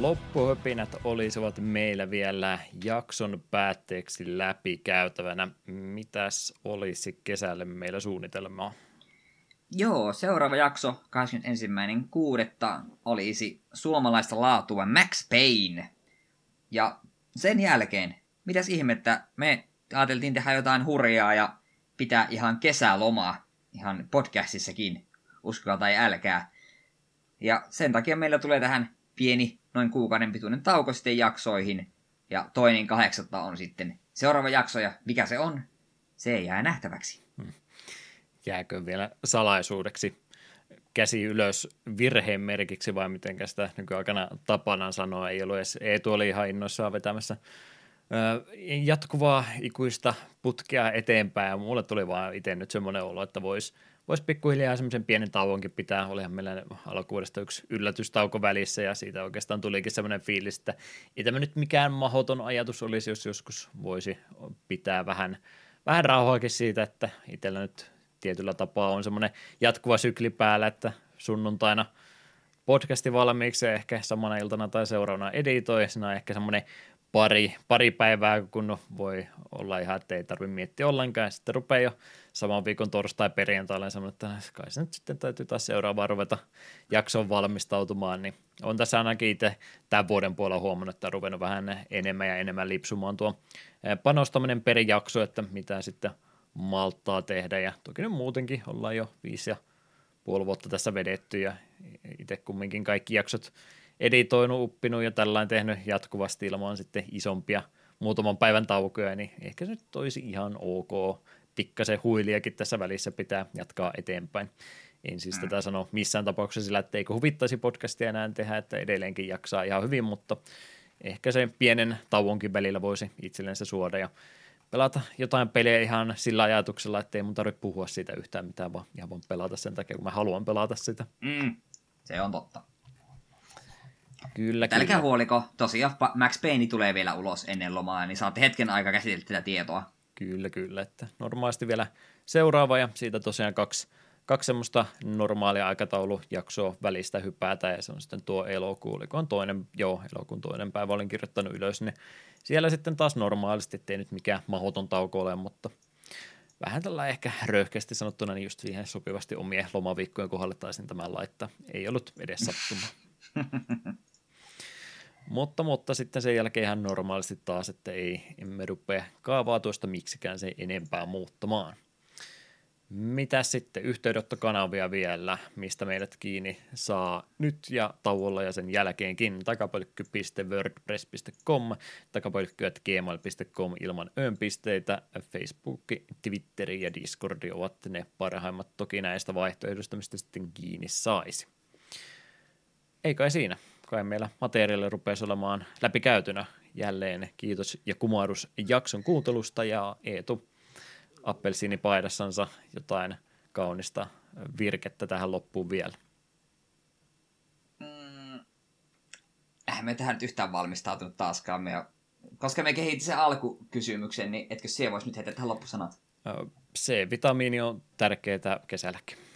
Loppuhöpinät olisivat meillä vielä jakson päätteeksi läpikäytävänä. Mitäs olisi kesälle meillä suunnitelmaa? Joo, seuraava jakso 21.6. olisi suomalaista laatua Max Payne. Ja sen jälkeen, mitäs ihmettä, me ajateltiin tehdä jotain hurjaa ja pitää ihan kesälomaa, ihan podcastissakin, uskokaa tai älkää. Ja sen takia meillä tulee tähän pieni, noin kuukauden pituinen tauko sitten jaksoihin, ja 2.8. on sitten seuraava jakso, ja mikä se on, se jää nähtäväksi. Jääkö vielä salaisuudeksi käsi ylös virheen merkiksi, vai mitenkä sitä nykyaikana tapana sanoa, ei ollut edes Eetu oli ihan innoissaan vetämässä jatkuvaa ikuista putkea eteenpäin, ja mulle tuli vaan itse nyt semmoinen olo, että Voisi pikkuhiljaa semmoisen pienen tauonkin pitää, olihan meillä alkuudesta yksi yllätystauko välissä ja siitä oikeastaan tulikin semmoinen fiilis, että ei tämä nyt mikään mahdoton ajatus olisi, jos joskus voisi pitää vähän rauhaakin siitä, että itsellä nyt tietyllä tapaa on semmoinen jatkuva sykli päällä, että sunnuntaina podcasti valmiiksi ehkä samana iltana tai seuraavana editoi, siinä on ehkä semmoinen Pari päivää, kun voi olla ihan, että ei tarvitse miettiä ollenkaan. Sitten rupeaa jo saman viikon torstai-perjantaille sanoa, että kai se nyt sitten täytyy taas seuraavaan ruveta jakson valmistautumaan. Niin on tässä ainakin itse tämän vuoden puolella huomannut, että on ruvennut vähän enemmän ja enemmän lipsumaan tuo panostaminen per jakso, että mitä sitten malttaa tehdä. Ja toki nyt muutenkin ollaan jo 5,5 vuotta tässä vedetty ja itse kumminkin kaikki jaksot editoinut, uppinut ja tällainen tehnyt jatkuvasti ilman sitten isompia muutaman päivän taukoja, niin ehkä se nyt olisi ihan ok. Pikkasen huiliakin tässä välissä pitää jatkaa eteenpäin. En siis tätä sano missään tapauksessa sillä, että eikö huvittaisi podcastia enää tehdä, että edelleenkin jaksaa ihan hyvin, mutta ehkä sen pienen tauonkin välillä voisi itsellensä suoda ja pelata jotain pelejä ihan sillä ajatuksella, että ei mun tarvitse puhua siitä yhtään mitään, vaan ihan voin pelata sen takia, kun mä haluan pelata sitä. Se on totta. Kyllä, älkää huoliko, tosiaan Max Payne tulee vielä ulos ennen lomaa, niin saatte hetken aikaa käsitellä tätä tietoa. Kyllä, että normaalisti vielä seuraava ja siitä tosiaan kaksi semmoista normaalia aikataulujaksoa välistä hypätä ja se on sitten tuo elokuu, elokuun 2. päivä olin kirjoittanut ylös, niin siellä sitten taas normaalisti, ettei nyt mikään mahdoton tauko ole, mutta vähän tällä ehkä röyhkeästi sanottuna, niin just siihen sopivasti omien lomaviikkojen kohdalle taisin tämän laittaa. Ei ollut edes sattuma. Mutta sitten sen jälkeen ihan normaalisti taas, että emme rupea kaavaa tuosta miksikään sen enempää muuttamaan. Mitä sitten yhteydenottokanavia vielä, mistä meidät kiinni saa nyt ja tauolla ja sen jälkeenkin. Takapölkky.wordpress.com, takapölkky@gmail.com ilman öönpisteitä. Facebook, Twitter ja Discord ovat ne parhaimmat toki näistä vaihtoehdoista, mistä sitten kiinni saisi. Ei kai siinä. Kai meillä materiaali rupeaisi olemaan läpikäytynä jälleen. Kiitos ja kumarus jakson kuuntelusta ja Eetu appelsiinipaidassansa jotain kaunista virkettä tähän loppuun vielä. Eihän me tähän nyt yhtään valmistautunut taaskaan. Koska me kehitin sen alkukysymyksen, niin etkö siihen voisi nyt heittää tähän loppusanat? C-vitamiini on tärkeää kesälläkin.